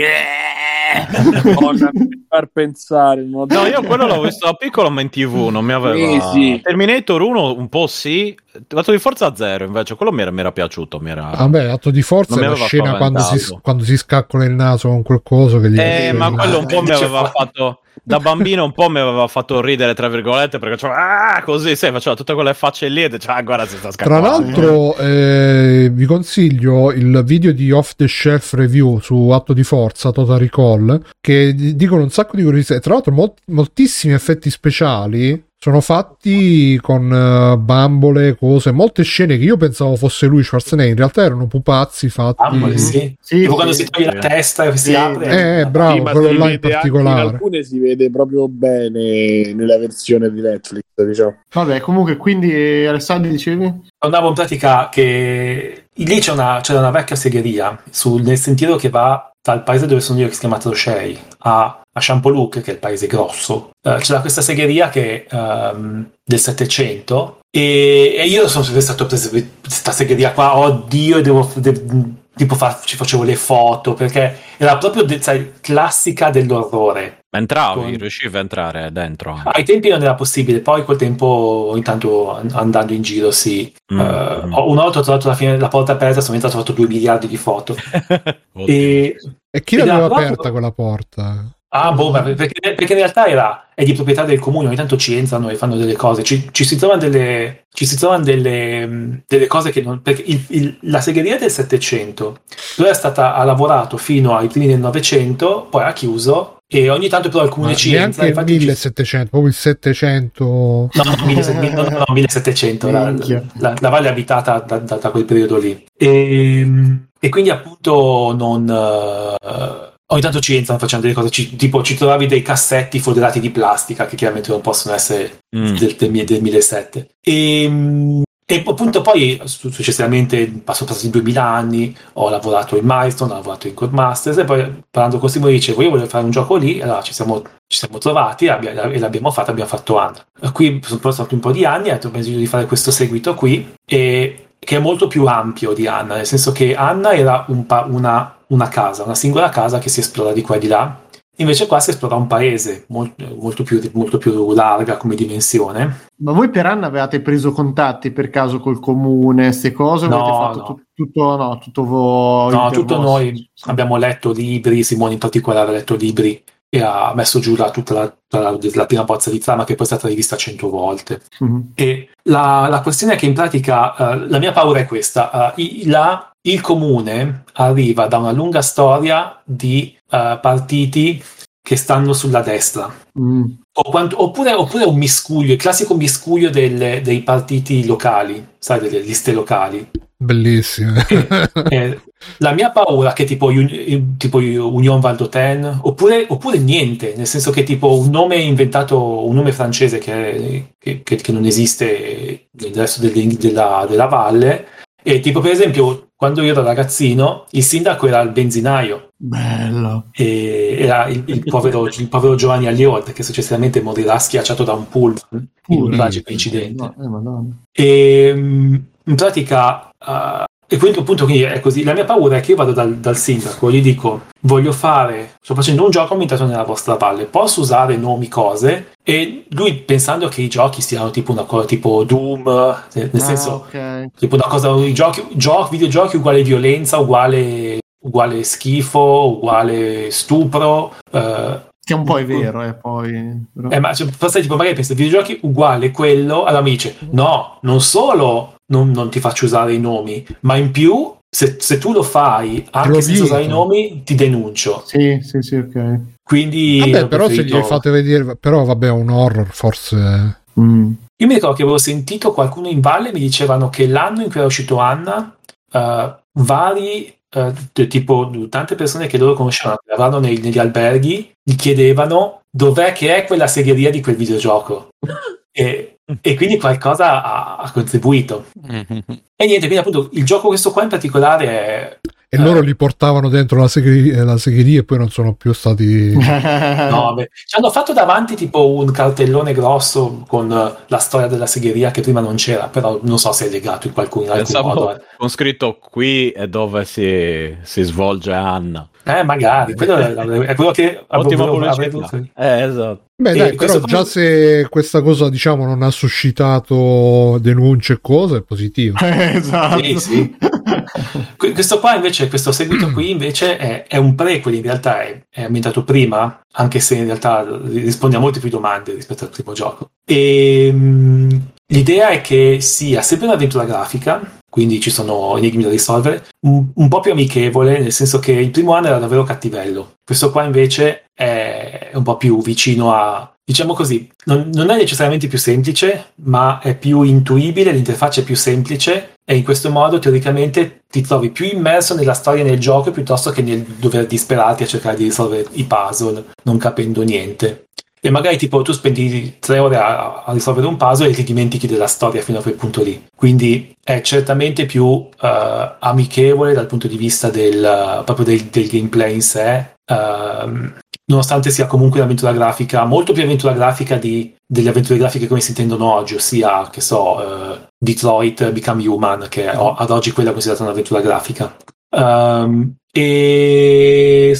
Madonna, mi far pensare. Madonna. No, io quello l'avevo visto da piccolo, ma in TV non mi aveva. Sì, sì. Terminator uno un po' sì, Atto di forza zero invece, quello mi era, mi era piaciuto. Mi era... Ah, beh, Atto di forza è la scena quando si, quando si scaccola il naso con quel coso che gli eh, ma quello un po' mi aveva fatto... da bambino un po' mi aveva fatto ridere tra virgolette, perché cioè, ah, così sai, faceva tutte quelle facce lì e cioè, ah, guarda si sta scappando. Tra l'altro eh, vi consiglio il video di Off the Shelf Review su Atto di Forza Total Recall, che dicono un sacco di curiosità. Tra l'altro molt- moltissimi effetti speciali sono fatti con uh, bambole, cose, molte scene che io pensavo fosse lui Schwarzenegger, in realtà erano pupazzi fatti. Bambole, sì. Sì, tipo sì, quando si toglie la testa e si sì, apre. Eh, bravo, prima quello là in particolare. In alcune si vede proprio bene nella versione di Netflix, diciamo. Vabbè, comunque, quindi eh, Alessandro, dicevi? Andavo in pratica che lì c'è una, c'è una vecchia segheria sul, nel sentiero che va dal paese dove sono io, che si chiama Troshei, a a Champoluc, che è il paese grosso. Uh, c'era questa segheria che um, del Settecento, e, e io sono sempre stato preso questa segheria qua, oddio, devo de, tipo far, ci facevo le foto, perché era proprio de, sai, classica dell'orrore. Entravi, con... riuscivi a entrare dentro. Ai tempi non era possibile, poi col tempo, intanto andando in giro, sì. Mm. Uh, una volta ho trovato la, fine, la porta aperta, sono entrato, ho fatto due miliardi di foto. e, e chi l'aveva aperta proprio... quella porta? Ah, boh, perché, perché in realtà era, è di proprietà del comune, ogni tanto ci entrano e fanno delle cose, ci, ci si trovano delle, ci si trovano delle, delle cose che non... Perché il, il, la segheria del Settecento, però è stata, ha lavorato fino ai primi del Novecento, poi ha chiuso, e ogni tanto però il comune ci entra. Neanche il millesettecento, proprio il settecento... No, no, no, millesettecento, la, la, la valle abitata da, da, da quel periodo lì. E, e quindi appunto non... Uh, ogni tanto ci entrano facendo delle cose, ci, tipo ci trovavi dei cassetti foderati di plastica che chiaramente non possono essere mm. del, del, del duemilasette. E, e appunto poi successivamente sono passati duemila anni, ho lavorato in Milestone, ho lavorato in Codemasters, e poi parlando con Simone dicevo io voglio fare un gioco lì, e allora ci siamo, ci siamo trovati e l'abbiamo fatto, abbiamo fatto Anna. Qui sono passato un po' di anni e ho bisogno di fare questo seguito qui, e, che è molto più ampio di Anna, nel senso che Anna era un pa- una... una casa, una singola casa che si esplora di qua e di là, invece qua si esplora un paese molto, molto, più, molto più larga come dimensione. Ma voi per Anna avevate preso contatti per caso col comune, queste cose? No, avete fatto no. Tutto, tutto, no, tutto voi? No, tutto noi. Abbiamo letto libri, Simone in particolare ha letto libri e ha messo giù la, tutta la, la, la prima bozza di trama, che poi è stata rivista cento volte. Mm-hmm. E la, la questione è che in pratica, uh, la mia paura è questa, uh, i, la... il comune arriva da una lunga storia di uh, partiti che stanno sulla destra, mm. o quando, oppure, oppure un miscuglio, il classico miscuglio del, dei partiti locali, sai, delle liste locali. Bellissime. E, eh, la mia paura è che tipo, un, tipo Union Valdoten, oppure, oppure niente, nel senso che tipo un nome inventato, un nome francese che, che, che, che non esiste nel resto del, della, della valle. E tipo per esempio quando io ero ragazzino il sindaco era il benzinaio. Bello. E era il, il, povero, il povero Giovanni Alliot, che successivamente morirà schiacciato da un pullman in un tragico incidente. No, eh, e in pratica uh, e quindi appunto quindi è così. La mia paura è che io vado dal, dal sindaco, gli dico voglio fare, sto facendo un gioco ambientato nella vostra valle, posso usare nomi, cose, e lui pensando che i giochi siano tipo una cosa tipo Doom, nel ah, senso okay. Tipo una cosa, i giochi, giochi, videogiochi uguale violenza, uguale, uguale schifo, uguale stupro, eh, che un po' è vero, eh, poi però... eh, ma cioè, tipo, magari pensi videogiochi uguale quello, allora mi dice no, non solo non, non ti faccio usare i nomi, ma in più se, se tu lo fai anche senza usare i nomi ti denuncio. Sì, sì, sì, ok. Quindi vabbè, però preferito... se gli hai fatto vedere, però vabbè, un horror forse. Mm. Io mi ricordo che avevo sentito qualcuno in valle, mi dicevano che l'anno in cui era uscito Anna, uh, vari uh, t- tipo tante persone che loro conoscevano, che lavoravano nei, negli alberghi, gli chiedevano dov'è che è quella segheria di quel videogioco. e E quindi qualcosa ha, ha contribuito. E niente, quindi appunto il gioco questo qua in particolare è... e eh. loro li portavano dentro la segheria, la segheria e poi non sono più stati no, beh. Ci hanno fatto davanti tipo un cartellone grosso con la storia della segheria che prima non c'era, però non so se è legato in qualcun, in alcun modo, eh. Con scritto qui è dove si, si svolge Anna. Eh, magari, quello è quello che avevo, avevo, eh, esatto. Beh, dai, però già come... se questa cosa, diciamo, non ha suscitato denunce e cose, è positivo. Eh, esatto. Sì, sì. Questo qua invece, questo seguito qui invece è, è un prequel, in realtà è, è ambientato prima, anche se in realtà risponde a molte più domande rispetto al primo gioco. E mh, l'idea è che sia sempre un'avventura grafica, quindi ci sono enigmi da risolvere, un, un po' più amichevole, nel senso che il primo anno era davvero cattivello. Questo qua invece è un po' più vicino a, diciamo così, non, non è necessariamente più semplice, ma è più intuibile, l'interfaccia è più semplice e in questo modo teoricamente ti trovi più immerso nella storia e nel gioco piuttosto che nel dover disperarti a cercare di risolvere i puzzle non capendo niente. E magari tipo tu spendi tre ore a, a risolvere un puzzle e ti dimentichi della storia fino a quel punto lì. Quindi è certamente più uh, amichevole dal punto di vista del uh, proprio del, del gameplay in sé, uh, nonostante sia comunque un'avventura grafica, molto più avventura grafica di delle avventure grafiche come si intendono oggi, ossia, che so, uh, Detroit Become Human, che è, ad oggi quella è considerata un'avventura grafica. Um, e...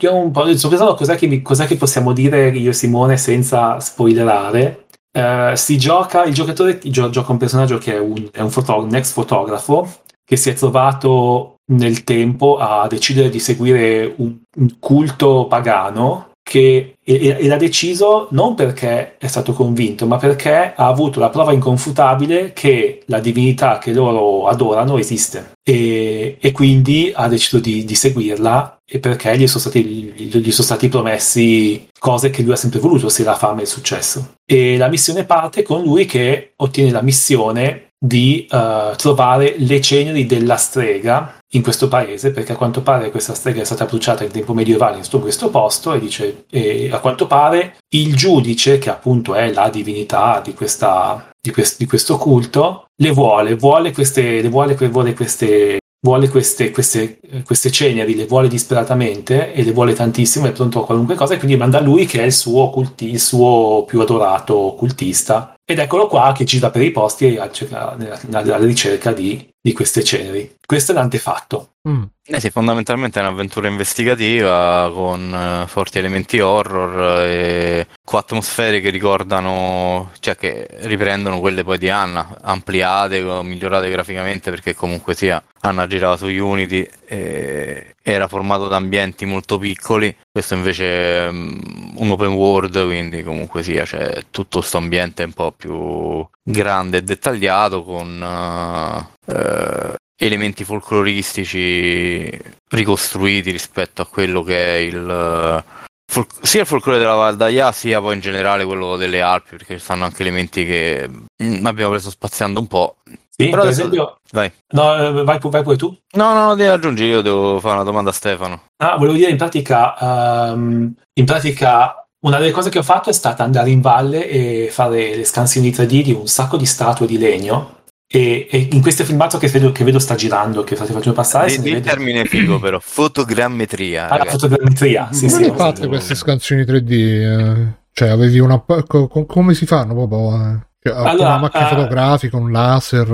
Io un po' sto pensando cos'è che, mi, cos'è che possiamo dire io e Simone senza spoilerare. Uh, si gioca, il giocatore gio, gioca un personaggio che è un, è un, foto, un ex fotografo che si è trovato nel tempo a decidere di seguire un, un culto pagano che e, e l'ha deciso non perché è stato convinto, ma perché ha avuto la prova inconfutabile che la divinità che loro adorano esiste, e, e quindi ha deciso di, di seguirla. E perché gli sono, stati, gli sono stati promessi cose che lui ha sempre voluto, ossia la fama e il successo. E la missione parte con lui che ottiene la missione di uh, trovare le ceneri della strega in questo paese, perché a quanto pare questa strega è stata bruciata in tempo medievale in questo posto, e dice e a quanto pare il giudice, che appunto è la divinità di questa di, quest, di questo culto, le vuole vuole queste le vuole, vuole queste vuole queste, queste, queste ceneri, le vuole disperatamente e le vuole tantissimo, è pronto a qualunque cosa, e quindi manda lui che è il suo, culti, il suo più adorato cultista, ed eccolo qua che gira per i posti e alla ricerca di, di queste ceneri. Questo è l'antefatto. Mm. Eh sì, fondamentalmente è un'avventura investigativa con eh, forti elementi horror e con atmosfere che ricordano, cioè che riprendono quelle poi di Anna, ampliate, migliorate graficamente, perché comunque sia Anna girava su Unity e era formato da ambienti molto piccoli, questo invece è um, un open world, quindi comunque sia c'è tutto sto ambiente un po' più grande e dettagliato con uh, uh, elementi folcloristici ricostruiti rispetto a quello che è il fol- sia il folklore della Valdaia sia poi in generale quello delle Alpi, perché ci stanno anche elementi che mh, abbiamo preso spaziando un po'. Sì, però per esempio... Vai. No, vai, vai pure tu. No, no, devi aggiungere, io devo fare una domanda a Stefano. Ah, volevo dire in pratica um, in pratica una delle cose che ho fatto è stata andare in valle e fare le scansioni tre D di un sacco di statue di legno. E, e in questo filmato che vedo, che vedo sta girando, che state facendo passare, il vedo... termine figo però, fotogrammetria. Ah, la fotogrammetria, sì, come sì, fate così queste scansioni tre D? Eh, cioè avevi una co, co, come si fanno proprio? Cioè, allora, con una macchina uh, fotografica, un laser,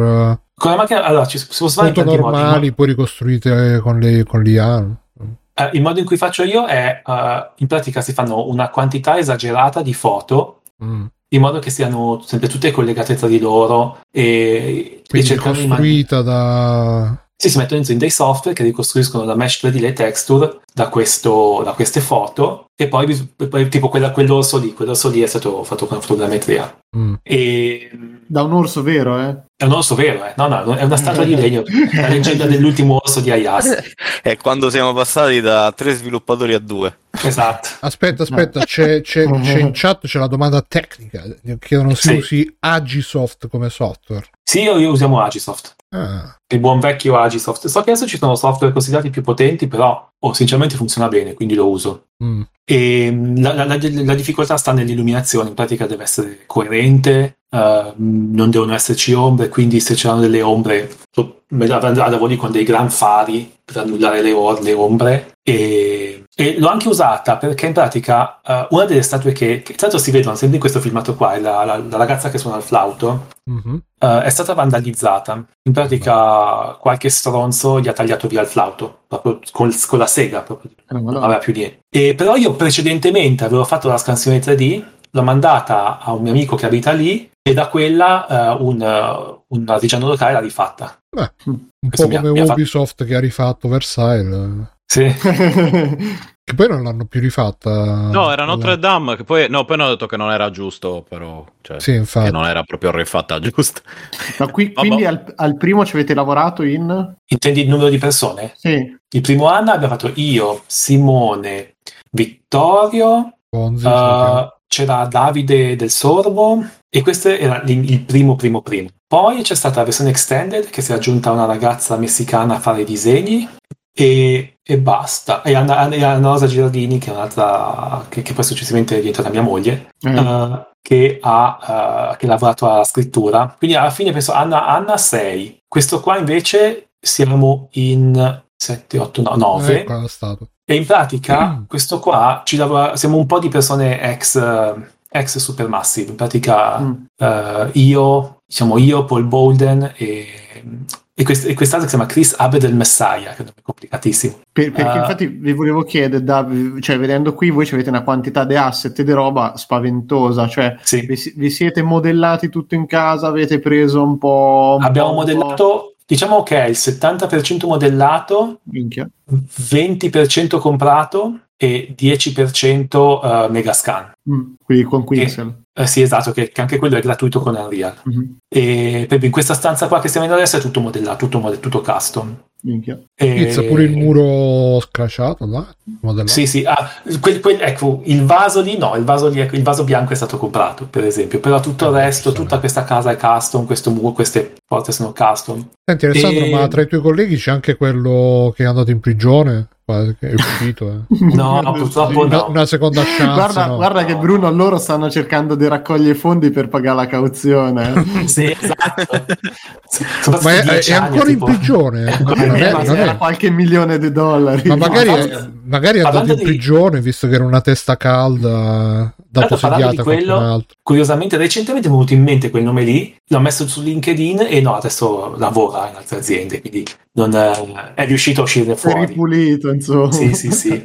con la macchina, allora ci si può fare foto normali modi, poi ricostruite con le con l'I A. Uh, il modo in cui faccio io è uh, in pratica si fanno una quantità esagerata di foto. Mm. In modo che siano sempre tutte collegate tra di loro e, e cercano di costruita da... Sì, si mettono in dei software che ricostruiscono la mesh tre D, le texture da, questo, da queste foto, e poi, poi tipo quella, quell'orso lì quell'orso lì è stato fatto con fotogrammetria. Mm. E... da un orso vero, eh? È un orso vero, eh? No, no, è una statua di legno, la leggenda dell'ultimo orso di Hayase. È quando siamo passati da tre sviluppatori a due. Esatto. Aspetta, aspetta, no. c'è, c'è, c'è in chat c'è la domanda tecnica, chiedono se sì. usi Agisoft come software. Sì, io, io usiamo Agisoft. Ah. Il buon vecchio Agisoft. So che adesso ci sono software considerati più potenti, però oh, sinceramente funziona bene, quindi lo uso. Mm. E la, la, la, la difficoltà sta nell'illuminazione, in pratica deve essere coerente Uh, non devono esserci ombre, quindi se c'erano delle ombre lavori con dei gran fari per annullare le, or- le ombre e, e l'ho anche usata perché in pratica uh, una delle statue che, che tra l'altro si vedono sempre in questo filmato qua è la, la, la ragazza che suona il flauto, mm-hmm. uh, è stata vandalizzata in pratica, mm-hmm. qualche stronzo gli ha tagliato via il flauto proprio con, con la sega proprio. Mm-hmm. Non aveva più niente e, però io precedentemente avevo fatto la scansione tre D, l'ho mandata a un mio amico che abita lì e da quella uh, un, uh, un artigiano locale l'ha rifatta. Beh, un questo po' come Ubisoft fatto... che ha rifatto Versailles. Sì. Che poi non l'hanno più rifatta. No, era Notre Dame che poi no, poi hanno detto che non era giusto, però cioè, sì, infatti. Che non era proprio rifatta giusta. Ma qui, quindi al, al primo ci avete lavorato in? Intendi il numero di persone? Sì. Il primo anno abbiamo fatto io, Simone, Vittorio, Bonzi, uh, c'era Davide del Sorbo e questo era il primo primo primo. Poi c'è stata la versione extended che si è aggiunta una ragazza messicana a fare i disegni e, e basta. E Anna, Anna Rosa Girardini che è un'altra che, che poi successivamente è diventata mia moglie, mm. uh, che ha uh, che ha lavorato alla scrittura. Quindi alla fine penso Anna Anna sei. Questo qua invece siamo in sette, otto, nove. Eh, qua è stato. E in pratica mm. questo qua ci lavora, siamo un po' di persone ex ex Supermassive, in pratica mm. uh, io, diciamo io, Paul Bolden e, e, quest- e quest'altro che si chiama Chris Abed el Messiah, che è complicatissimo. Per, perché uh, infatti vi volevo chiedere, da, cioè vedendo qui voi avete una quantità di asset e di roba spaventosa, cioè sì. vi, vi siete modellati tutto in casa, avete preso un po'... Un abbiamo po', modellato... Diciamo che è il settanta per cento modellato, minchia. venti per cento comprato e dieci per cento uh, megascan. Mm, quindi con Quinsel. Eh, sì, esatto, che, che anche quello è gratuito con Unreal. Mm-hmm. E per, in questa stanza qua che stiamo in adesso è tutto modellato, tutto, mod- tutto custom. Minchia. E... Pizza pure il muro scrasciato là, modellato. Sì, sì, ah, quel, quel, ecco, il vaso lì no, il vaso, lì, il vaso bianco è stato comprato, per esempio, però tutto il resto, sì, tutta questa casa è custom, questo muro, queste porte sono custom. Senti Alessandro, e... ma tra i tuoi colleghi c'è anche quello che è andato in prigione? È uscito, eh. No, no, purtroppo no. Una, una seconda chance. Guarda, no. guarda che Bruno, loro stanno cercando di raccogliere fondi per pagare la cauzione. Sì, esatto. Ma è, è ancora anni, in prigione? È ancora non è, non era è. Qualche milione di dollari. Ma magari, no, è, magari è andato in di... prigione visto che era una testa calda. Dopo parlando di quello, curiosamente recentemente è venuto in mente quel nome lì, l'ho messo su LinkedIn e no, adesso lavora in altre aziende, quindi non è, è riuscito a uscire fuori. È ripulito, insomma. Sì, sì, sì.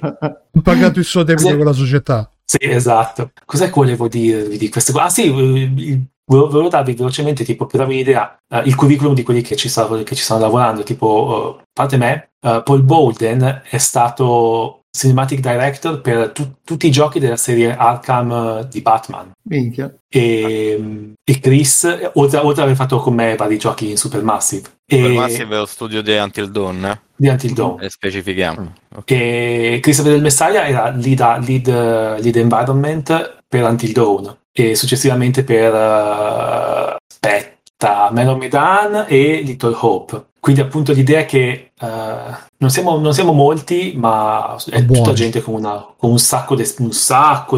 Pagato il suo debito con la società. Sì, esatto. Cos'è che volevo dirvi di queste cose? Ah sì, volevo darvi velocemente, tipo, per darvi un'idea, uh, il curriculum di quelli che ci stanno, che ci stanno lavorando, tipo, uh, parte me, uh, Paul Bolden è stato... Cinematic Director per tu- tutti i giochi della serie Arkham di Batman. Minchia. E, e Chris, oltre, oltre ad aver fatto con me vari giochi in Supermassive. Supermassive è lo studio di Until Dawn. Di Until Dawn. E specifichiamo. Okay. E Chris del Messiah era lead, lead, lead environment per Until Dawn e successivamente per uh, Spetta, Man of Medan e Little Hope. Quindi appunto l'idea è che uh, non, siamo, non siamo molti, ma è buone. Tutta gente con, una, con un sacco di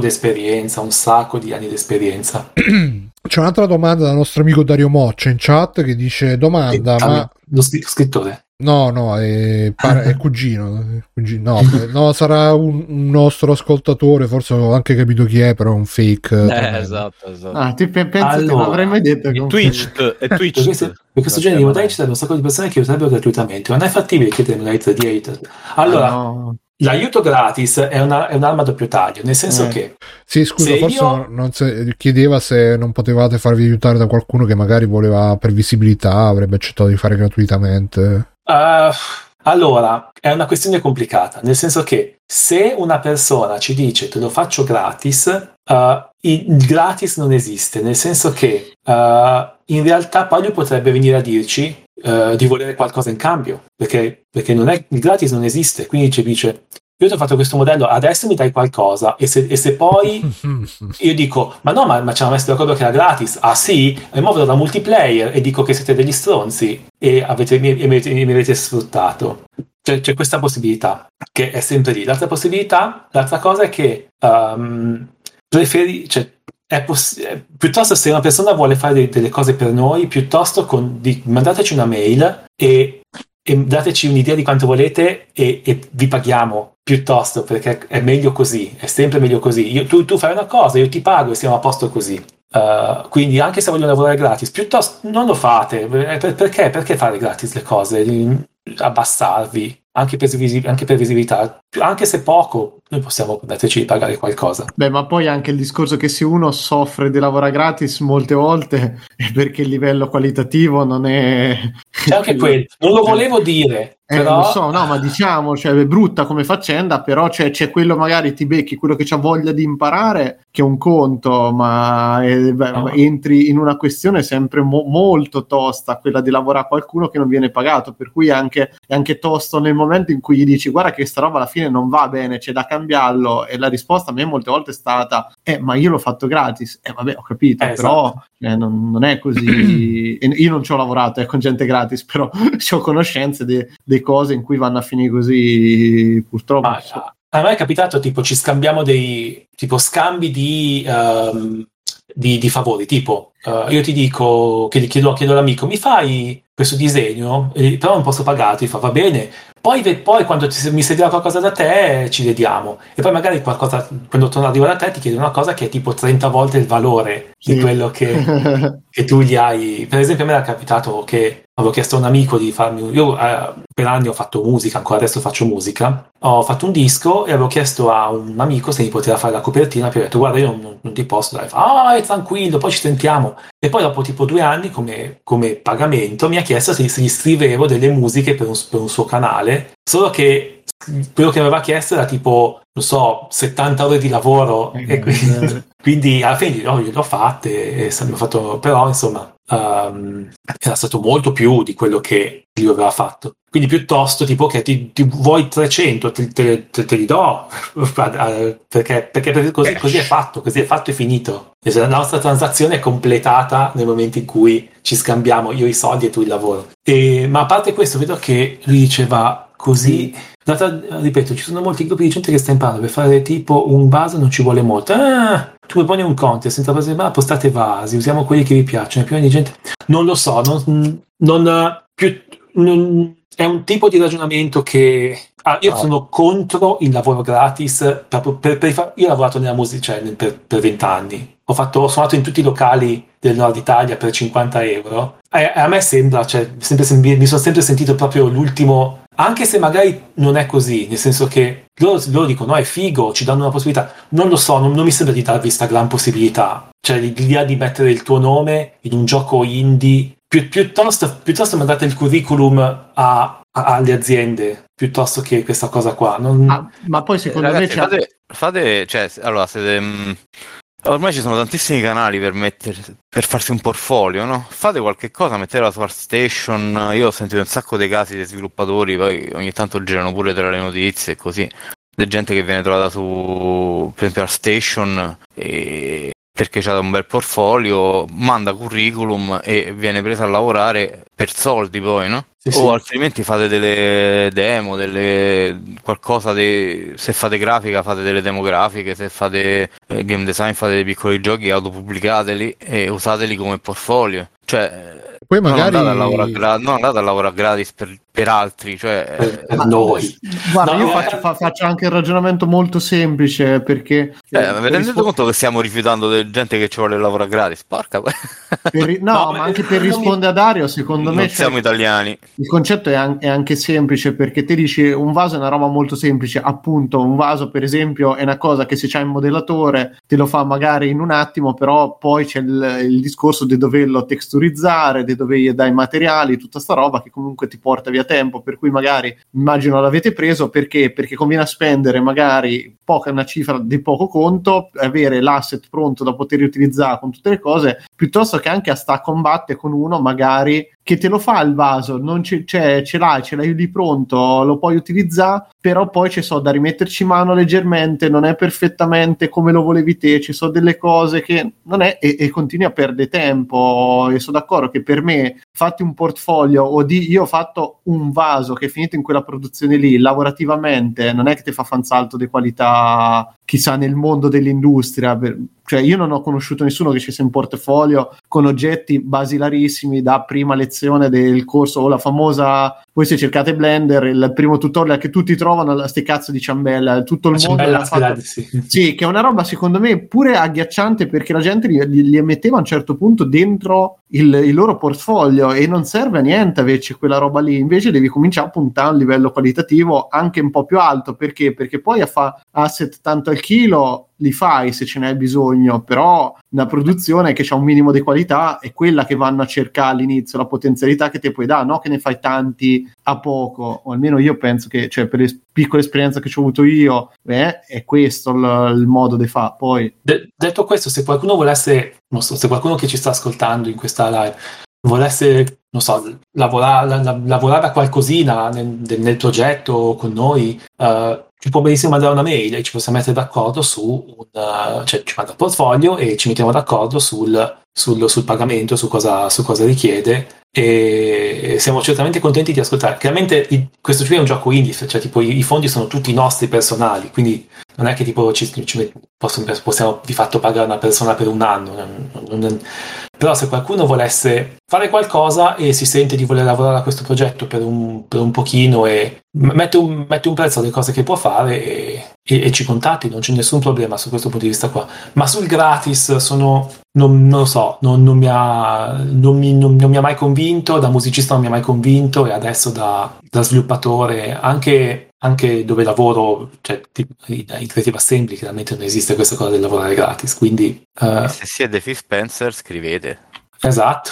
esperienza, un sacco di anni di esperienza. C'è un'altra domanda dal nostro amico Dario Moccia in chat che dice domanda, eh, ma... Lo scrittore? No, no, è, par- è cugino, cugino no, no, sarà un, un nostro ascoltatore, forse ho anche capito chi è, però è un fake. Eh, esatto, esatto. Ah, ti penso allora, che non avrei mai detto. Che Twitch, è Twitch. Questo, per questo genere di modelli ci sarebbe un sacco di persone che userebbero gratuitamente, ma non è fattibile chiedere una lista di hater. Allora, no. L'aiuto gratis è, una, è un'arma a doppio taglio, nel senso eh. che... Sì, scusa, forse io... non se, chiedeva se non potevate farvi aiutare da qualcuno che magari voleva per visibilità, avrebbe accettato di fare gratuitamente... Uh, allora, è una questione complicata, nel senso che se una persona ci dice te lo faccio gratis, uh, il gratis non esiste, nel senso che uh, in realtà poi lui potrebbe venire a dirci uh, di volere qualcosa in cambio, perché, perché non è, il gratis non esiste, quindi ci dice... Io ti ho fatto questo modello, adesso mi dai qualcosa e se, e se poi io dico ma no, ma, ma ci hanno messo d'accordo che era gratis, ah sì, e muovo da multiplayer e dico che siete degli stronzi e, avete, e, mi, e mi avete sfruttato. C'è, c'è questa possibilità che è sempre lì. L'altra possibilità, l'altra cosa è che um, preferi, cioè, È poss- piuttosto, se una persona vuole fare de- delle cose per noi, piuttosto con di- mandateci una mail e, e dateci un'idea di quanto volete e, e vi paghiamo, piuttosto, perché è meglio così, è sempre meglio così. Io, tu, tu fai una cosa, io ti pago e siamo a posto così. Uh, quindi anche se vogliono lavorare gratis, piuttosto non lo fate. Per- perché? Perché fare gratis le cose? Abbassarvi. Anche per, visi- anche per visibilità, anche se poco, noi possiamo permetterci di pagare qualcosa. Beh, ma poi anche il discorso che se uno soffre di lavorare gratis molte volte è perché il livello qualitativo non è... C'è anche quello, non lo volevo dire, eh, però... Non so, no, ma diciamo, cioè, è brutta come faccenda, però c'è, c'è quello, magari ti becchi quello che ha voglia di imparare, che è un conto, ma eh, beh, no. Entri in una questione sempre mo- molto tosta, quella di lavorare a qualcuno che non viene pagato, per cui è anche, è anche tosto nel momento in cui gli dici guarda che sta roba alla fine non va bene, c'è da cambiarlo, e la risposta a me molte volte è stata eh ma io l'ho fatto gratis, eh vabbè ho capito, eh, però esatto. eh, non, non è così. Io non ci ho lavorato eh, con gente gratis, però ho conoscenze di de, de cose in cui vanno a finire così, purtroppo. Ma, so. A me è capitato tipo ci scambiamo dei tipo scambi di um, di, di favori, tipo uh, io ti dico che chiedo, chiedo all'amico mi fai questo disegno, eh, però non posso pagarti, fa va bene, poi, poi quando ti, mi servirà qualcosa da te ci vediamo, e poi magari qualcosa quando torno arrivo da te ti chiedo una cosa che è tipo trenta volte il valore sì. di quello che, che tu gli hai. Per esempio a me era capitato che avevo chiesto a un amico di farmi, io eh, per anni ho fatto musica, ancora adesso faccio musica, ho fatto un disco e avevo chiesto a un amico se mi poteva fare la copertina, poi ho detto guarda io non, non ti posso dare, ah è tranquillo poi ci sentiamo, e poi dopo tipo due anni come, come pagamento mi ha chiesto se, se gli scrivevo delle musiche per un, per un suo canale, solo che quello che mi aveva chiesto era tipo non so settanta ore di lavoro eh, e quindi, eh. quindi alla fine no, io l'ho fatta e, e, fatto, però insomma um, era stato molto più di quello che lui aveva fatto, quindi piuttosto tipo che ti, ti vuoi trecento te, te, te, te li do perché, perché così, così è fatto, così è fatto e finito, e la nostra transazione è completata nel momento in cui ci scambiamo io i soldi e tu il lavoro. E, ma a parte questo vedo che lui diceva così, data, ripeto, ci sono molti gruppi di gente che sta imparando, per fare tipo un vaso non ci vuole molto. Ah, tu proponi un contest, senza base, ma postate vasi, usiamo quelli che vi piacciono, più di gente. Non lo so, non, non, più, non è un tipo di ragionamento che ah, io no. sono contro il lavoro gratis, proprio per, per, io ho lavorato nella musica cioè, per, per venti anni. Ho fatto, ho suonato in tutti i locali del nord Italia per cinquanta euro. E a me sembra, cioè, sempre, mi sono sempre sentito proprio l'ultimo, anche se magari non è così, nel senso che loro, loro dicono: no, è figo, ci danno una possibilità. Non lo so, non, non mi sembra di darvi sta gran possibilità. Cioè, l'idea di mettere il tuo nome in un gioco indie, pi, piuttosto, piuttosto mandate il curriculum a, a, alle aziende, piuttosto che questa cosa qua. Non... Ah, ma poi secondo eh, ragazzi, me c'è... fate, fate, cioè, allora, se. Mh... Ormai ci sono tantissimi canali per mettere, per farsi un portfolio, no? Fate qualche cosa, mettete la Sword Station. Io ho sentito un sacco dei casi di sviluppatori, poi ogni tanto girano pure tra le notizie e così. C'è gente che viene trovata su, per esempio, la Station e perché c'ha un bel portfolio, manda curriculum e viene presa a lavorare per soldi poi, no? Sì, o sì. Altrimenti fate delle demo, delle qualcosa de... se fate grafica fate delle demografiche, se fate eh, game design fate dei piccoli giochi, autopubblicateli e usateli come portfolio. Cioè poi magari non andate a lavorare gratis, non andate a lavorare gratis per, per altri, cioè per, per noi. Guarda, no, io eh... faccio, fa, faccio anche il ragionamento molto semplice, perché eh, eh, vi rendete conto che stiamo rifiutando de- gente che ci vuole lavorare gratis? Porca per, no, no, ma anche per rispondere mi... a Dario, secondo non me non siamo cioè... italiani. Il concetto è, an- è anche semplice, perché te dici un vaso è una roba molto semplice, appunto un vaso per esempio è una cosa che se c'hai un modellatore te lo fa magari in un attimo, però poi c'è il, il discorso di doverlo texturizzare, di dovergli dare i materiali, tutta sta roba che comunque ti porta via tempo, per cui magari immagino l'avete preso perché perché conviene spendere magari poca, una cifra di poco conto, avere l'asset pronto da poter utilizzare con tutte le cose, piuttosto che anche a sta a combattere con uno magari che te lo fa il vaso, non c'è, c'è, ce l'hai, ce l'hai lì pronto, lo puoi utilizzare, però poi ci so da rimetterci mano leggermente, non è perfettamente come lo volevi te, ci sono delle cose che non è, e, e continui a perdere tempo. E sono d'accordo che per me fatti un portfolio o di io ho fatto un vaso che è finito in quella produzione lì, lavorativamente non è che ti fa fan salto di qualità chissà nel mondo dell'industria, cioè io non ho conosciuto nessuno che ci sia un portfolio con oggetti basilarissimi da prima lezione del corso o la famosa, voi se cercate Blender il primo tutorial che tutti trovano la ste cazzo di ciambella, tutto il la mondo l'ha fatto, sì. Sì, che è una roba secondo me pure agghiacciante perché la gente li, li, li metteva a un certo punto dentro il, il loro portfolio e non serve a niente invece quella roba lì, invece devi cominciare a puntare a un livello qualitativo anche un po' più alto, perché perché poi a fa asset tanto al chilo li fai se ce n'è bisogno, però una produzione che c'ha un minimo di qualità è quella che vanno a cercare all'inizio, la potenzialità che ti puoi dare, no che ne fai tanti a poco, o almeno io penso che, cioè per le piccole esperienze che ci ho avuto io, beh, è questo l- il modo di fa. Poi De- detto questo, se qualcuno volesse, non so, se qualcuno che ci sta ascoltando in questa live volesse, non so, lavorare, la, la, lavorare a qualcosina nel, nel progetto con noi, uh, ci può benissimo mandare una mail e ci possiamo mettere d'accordo su un, uh, cioè ci manda il portfolio e ci mettiamo d'accordo sul, sul, sul pagamento, su cosa, su cosa richiede, e siamo certamente contenti di ascoltare. Chiaramente il, questo qui è un gioco indie, cioè tipo i, i fondi sono tutti nostri personali, quindi non è che tipo ci, ci possiamo, possiamo di fatto pagare una persona per un anno, non, non, però se qualcuno volesse fare qualcosa e si sente di voler lavorare a questo progetto per un, per un pochino e mette un, mette un prezzo alle cose che può fare e, e, e ci contatti, non c'è nessun problema su questo punto di vista qua. Ma sul gratis sono non, non lo so, non, non, mi ha, non, mi, non, non mi ha mai convinto, da musicista non mi ha mai convinto e adesso da, da sviluppatore anche... anche dove lavoro, cioè in Creative Assembly chiaramente non esiste questa cosa del lavorare gratis, quindi uh... se siete Phil Spencer scrivete, esatto.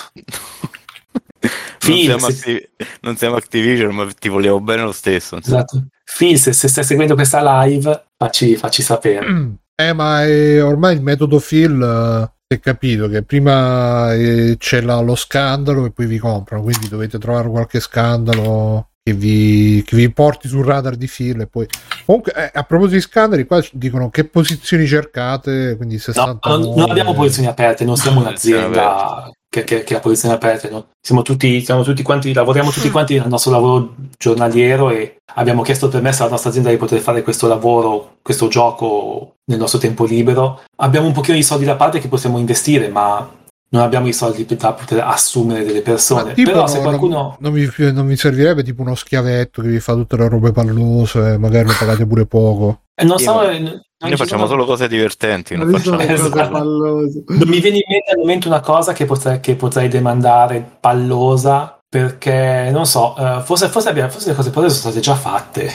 Phil, non, siamo se... Activ- non siamo Activision ma ti volevo bene lo stesso, esatto. Phil, se, se stai seguendo questa live facci, facci sapere. Eh ma è ormai il metodo Phil, si è capito che prima c'è la, lo scandalo e poi vi comprano, quindi dovete trovare qualche scandalo Che vi, che vi porti sul radar di Phil. E poi comunque eh, a proposito di scandali qua dicono che posizioni cercate, quindi sessantanove... no, non, non abbiamo posizioni aperte, non siamo un'azienda che, che, che ha posizioni aperte, no? siamo, tutti, siamo tutti quanti, lavoriamo tutti quanti nel nostro lavoro giornaliero e abbiamo chiesto il permesso alla nostra azienda di poter fare questo lavoro, questo gioco nel nostro tempo libero. Abbiamo un pochino di soldi da parte che possiamo investire, ma non abbiamo i soldi da poter assumere delle persone. Però no, se qualcuno non, non, mi, non mi servirebbe tipo uno schiavetto che vi fa tutte le robe pallose, magari lo pagate pure poco. Eh, non so, eh, noi non facciamo sono... solo cose divertenti, non, non, facciamo... esatto. Non mi viene in mente al momento una cosa che potrei, che potrei demandare pallosa, perché non so, uh, forse, forse, abbiamo, forse le cose pallose sono state già fatte.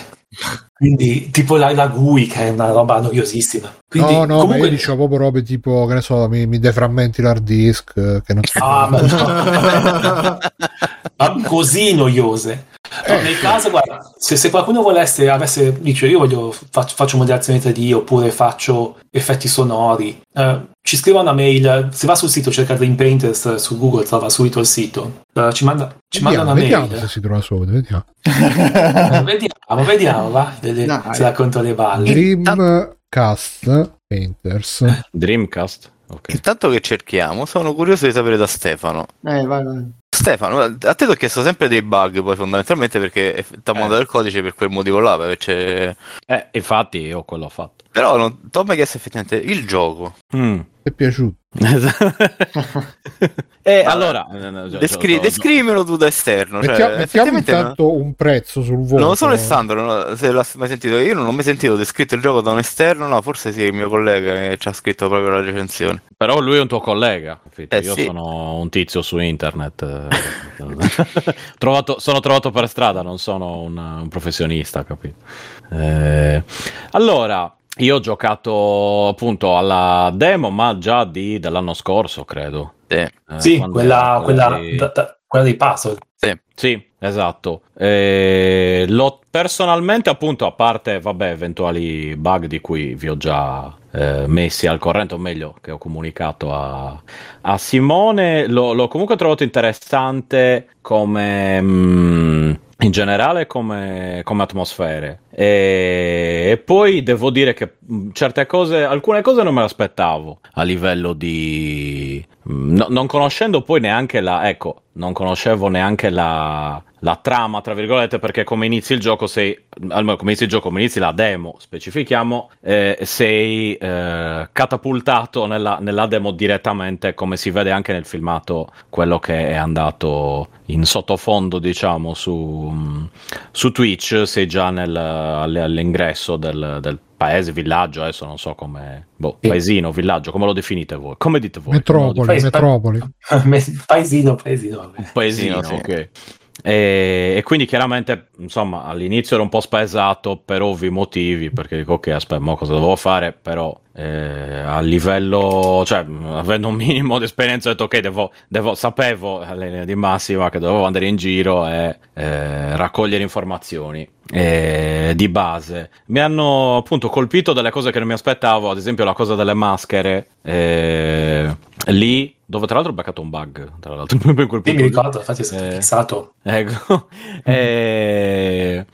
Quindi tipo la, la G U I che è una roba noiosissima. Quindi, no no comunque... ma io dicevo proprio robe tipo che ne so, mi, mi deframmenti l'hard disk che non ah, ma no. Ma così noiose eh. Nel caso guarda, se, se qualcuno volesse avesse dice io voglio faccio, faccio moderazione tre D oppure faccio effetti sonori, eh, ci scriva una mail, se va sul sito cerca Dream Painters su Google trova subito il sito, eh, ci manda, ci vediamo, manda una vediamo mail, vediamo se si trova subito, vediamo eh, vediamo vediamo va, delle, no, si racconta le balle. Dreamcast Painters. Dreamcast, okay. Intanto che cerchiamo, sono curioso di sapere da Stefano. Eh, vai, vai. Stefano, a te ti ho chiesto sempre dei bug poi fondamentalmente perché ti ho mandato eh. il codice per quel motivo là, perché c'è... Eh, infatti io quello ho fatto. Però non ti ho mai chiesto effettivamente il gioco. Mm. Ti è piaciuto? E allora, allora descri- descrivimelo tu da esterno. Mettiamo, cioè, mettiamo intanto no? un prezzo sul volo. Non lo so, Alessandro, no, se l'hai mai sentito. Io non ho mai sentito descritto il gioco da un esterno. No, forse sì, il mio collega eh, ci ha scritto proprio la recensione. Però lui è un tuo collega. Eh, io sì. sono un tizio su internet. trovato, sono trovato per strada, non sono un, un professionista, capito? Eh, allora. Io ho giocato appunto alla demo, ma già di dell'anno scorso, credo. Sì, eh, sì quella, quella, di... Da, da, quella di Paso. Sì, sì esatto. Eh, l'ho personalmente, appunto, a parte vabbè, eventuali bug di cui vi ho già eh, messi al corrente, o meglio, che ho comunicato a, a Simone, l'ho, l'ho comunque trovato interessante come... Mh, in generale come, come atmosfere, e, e poi devo dire che certe cose, alcune cose non me l'aspettavo a livello di no, non conoscendo poi neanche la ecco non conoscevo neanche la la trama, tra virgolette, perché come inizi il gioco sei, almeno come inizi il gioco, come inizi la demo, specifichiamo, eh, sei eh, catapultato nella, nella demo direttamente, come si vede anche nel filmato, quello che è andato in sottofondo, diciamo, su, su Twitch, sei già nel, all'ingresso del, del paese, villaggio, adesso non so come, boh, paesino, villaggio, come lo definite voi? Come dite voi? Metropoli, Paes- metropoli. Paesino, paesino. Paesino, sì, ok. E, e quindi chiaramente, insomma, all'inizio ero un po' spaesato per ovvi motivi, perché dico ok, aspetta, mo cosa dovevo fare, però eh, a livello, cioè avendo un minimo di esperienza ho detto ok, devo, devo, sapevo di massima che dovevo andare in giro e eh, raccogliere informazioni. Eh, di base mi hanno appunto colpito delle cose che non mi aspettavo, ad esempio la cosa delle maschere, eh, lì dove tra l'altro ho beccato un bug, tra l'altro mi ricordo, infatti è stato fissato, ecco. eh,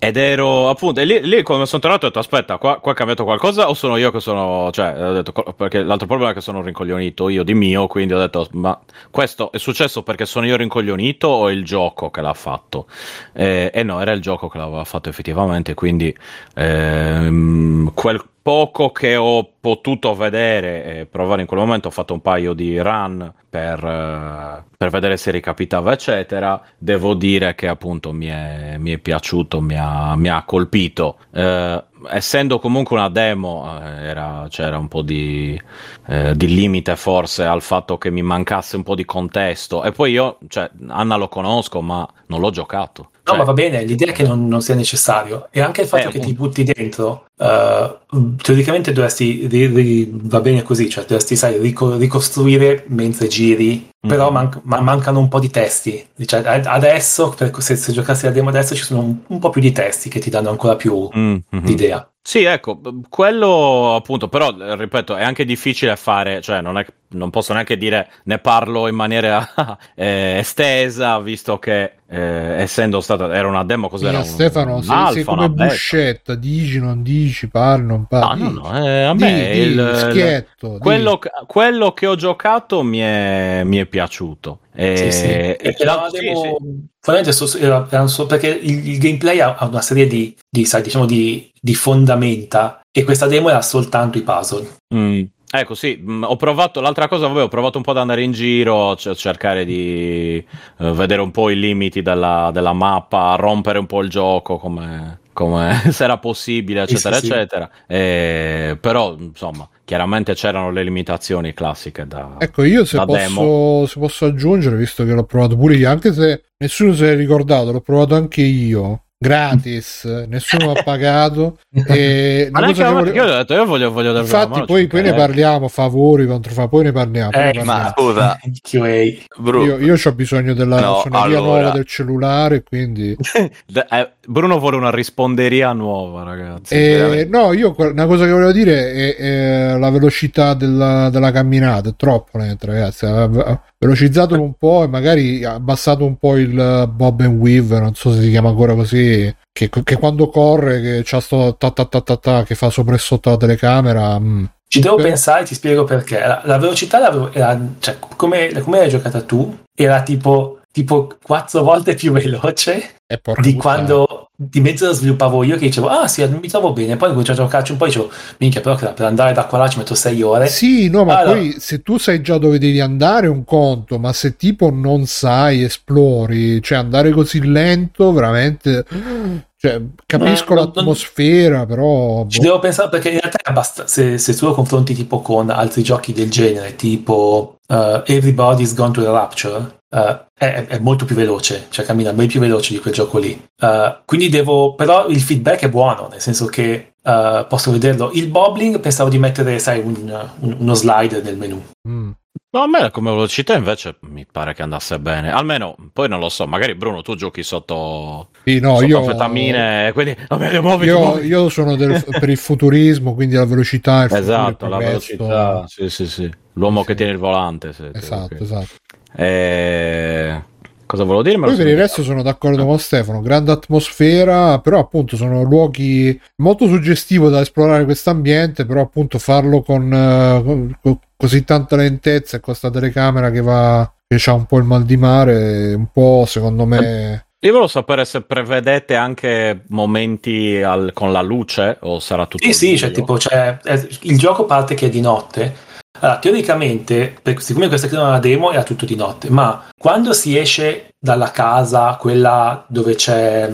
ed ero appunto, e lì, lì quando sono tornato ho detto aspetta, qua, qua è cambiato qualcosa o sono io che sono, cioè ho detto, perché l'altro problema è che sono rincoglionito io di mio, quindi ho detto ma questo è successo perché sono io rincoglionito o è il gioco che l'ha fatto? Eh, e no, era il gioco che l'aveva fatto effettivamente, quindi ehm, quel poco che ho potuto vedere e provare in quel momento, ho fatto un paio di run per, per vedere se ricapitava eccetera, devo dire che appunto mi è, mi è piaciuto, mi ha, mi ha colpito, eh, essendo comunque una demo, era, c'era un po' di, eh, di limite forse al fatto che mi mancasse un po' di contesto, e poi io, cioè Anna lo conosco ma non l'ho giocato. No, ma va bene, l'idea è che non, non sia necessario, e anche il fatto eh, che ti butti dentro, uh, teoricamente dovresti, ri, ri, va bene così, cioè dovresti, sai, rico, ricostruire mentre giri, mm-hmm. però man, man, mancano un po' di testi, cioè, adesso, per, se, se giocassi la demo adesso ci sono un, un po' più di testi che ti danno ancora più mm-hmm. l'idea. Sì, ecco, quello appunto, però ripeto, è anche difficile fare, cioè non, è, non posso neanche dire, ne parlo in maniera eh, estesa, visto che eh, essendo stata, era una demo, cos'era? Sì, Stefano, un, un sei, sei come Buscetta, dici, non dici, parli, non parli. No, no, no, eh, a me di, il, di, schietto, quello, quello che ho giocato mi è, mi è piaciuto. Eh, sì, sì. E la demo perché il, il gameplay ha una serie di, di, sai, diciamo di, di fondamenta, e questa demo era soltanto i puzzle. Mm. Ecco, sì, ho provato, l'altra cosa, vabbè, ho provato un po' ad andare in giro, c- cercare di eh, vedere un po' i limiti della, della mappa, rompere un po' il gioco come, come se era possibile, eccetera, sì, sì, eccetera. Sì. E, però, insomma, chiaramente c'erano le limitazioni classiche da Ecco, io se, posso, se posso aggiungere, visto che l'ho provato pure io, anche se nessuno se l'è ricordato, l'ho provato anche io. Gratis, nessuno ha pagato. E ma cosa che volevo... io ho detto io voglio, voglio dare infatti mano, poi, poi ne parliamo, favori contro favori, poi ne parliamo, poi eh, ne parliamo. Ma scusa io, io ho bisogno della no, suoneria allora. nuova del cellulare, quindi Bruno vuole una risponderia nuova, ragazzi. E, no, io una cosa che volevo dire è, è la velocità della, della camminata, è troppo lenta, ragazzi. Velocizzato un po' e magari abbassato un po' il bob and weave, non so se si chiama ancora così, che, che quando corre che c'ha sto ta ta ta ta ta che fa sopra e sotto la telecamera. Mm. Ci devo Beh. pensare, ti spiego perché. La, la velocità era, cioè, come, come l'hai giocata tu, era tipo tipo quattro volte più veloce e di quando di mezzo lo sviluppavo io, che dicevo ah sì, mi trovo bene, poi comincio a giocarci un po' e dicevo minchia, però per andare da qua là ci metto sei ore. Sì, no, ma allora, poi se tu sai già dove devi andare un conto, ma se tipo non sai, esplori, cioè andare così lento veramente, cioè capisco eh, non, l'atmosfera non... però boh. Ci devo pensare, perché in realtà basta, se, se tu lo confronti tipo con altri giochi del genere, tipo uh, Everybody's Gone to the Rapture, Uh, è, è molto più veloce, cioè cammina molto più veloce di quel gioco lì, uh, quindi devo, però il feedback è buono, nel senso che uh, posso vederlo. Il bobbling pensavo di mettere, sai, un, un, uno slide nel menu. mm. No, a me come velocità invece mi pare che andasse bene, almeno, poi non lo so, magari Bruno tu giochi sotto, sì, no, sotto io, anfetamine, quindi vabbè, muovi, io, muovi. Io sono del, per il futurismo, quindi la velocità, il esatto, la velocità, sì, sì, sì. L'uomo sì. che tiene il volante, se esatto, esatto. Eh, cosa volevo dire. Poi per il resto sono d'accordo ah. con Stefano, grande atmosfera, però appunto sono luoghi molto suggestivo da esplorare quest'ambiente, però appunto farlo con, eh, con, con così tanta lentezza e con questa telecamera che va, che c'ha un po' il mal di mare, un po' secondo me... Io volevo sapere se prevedete anche momenti al, con la luce o sarà tutto... Sì, sì, cioè, tipo, cioè, il gioco parte che è di notte. Allora, teoricamente, per, siccome questa è una demo, era tutto di notte, ma quando si esce dalla casa, quella dove c'è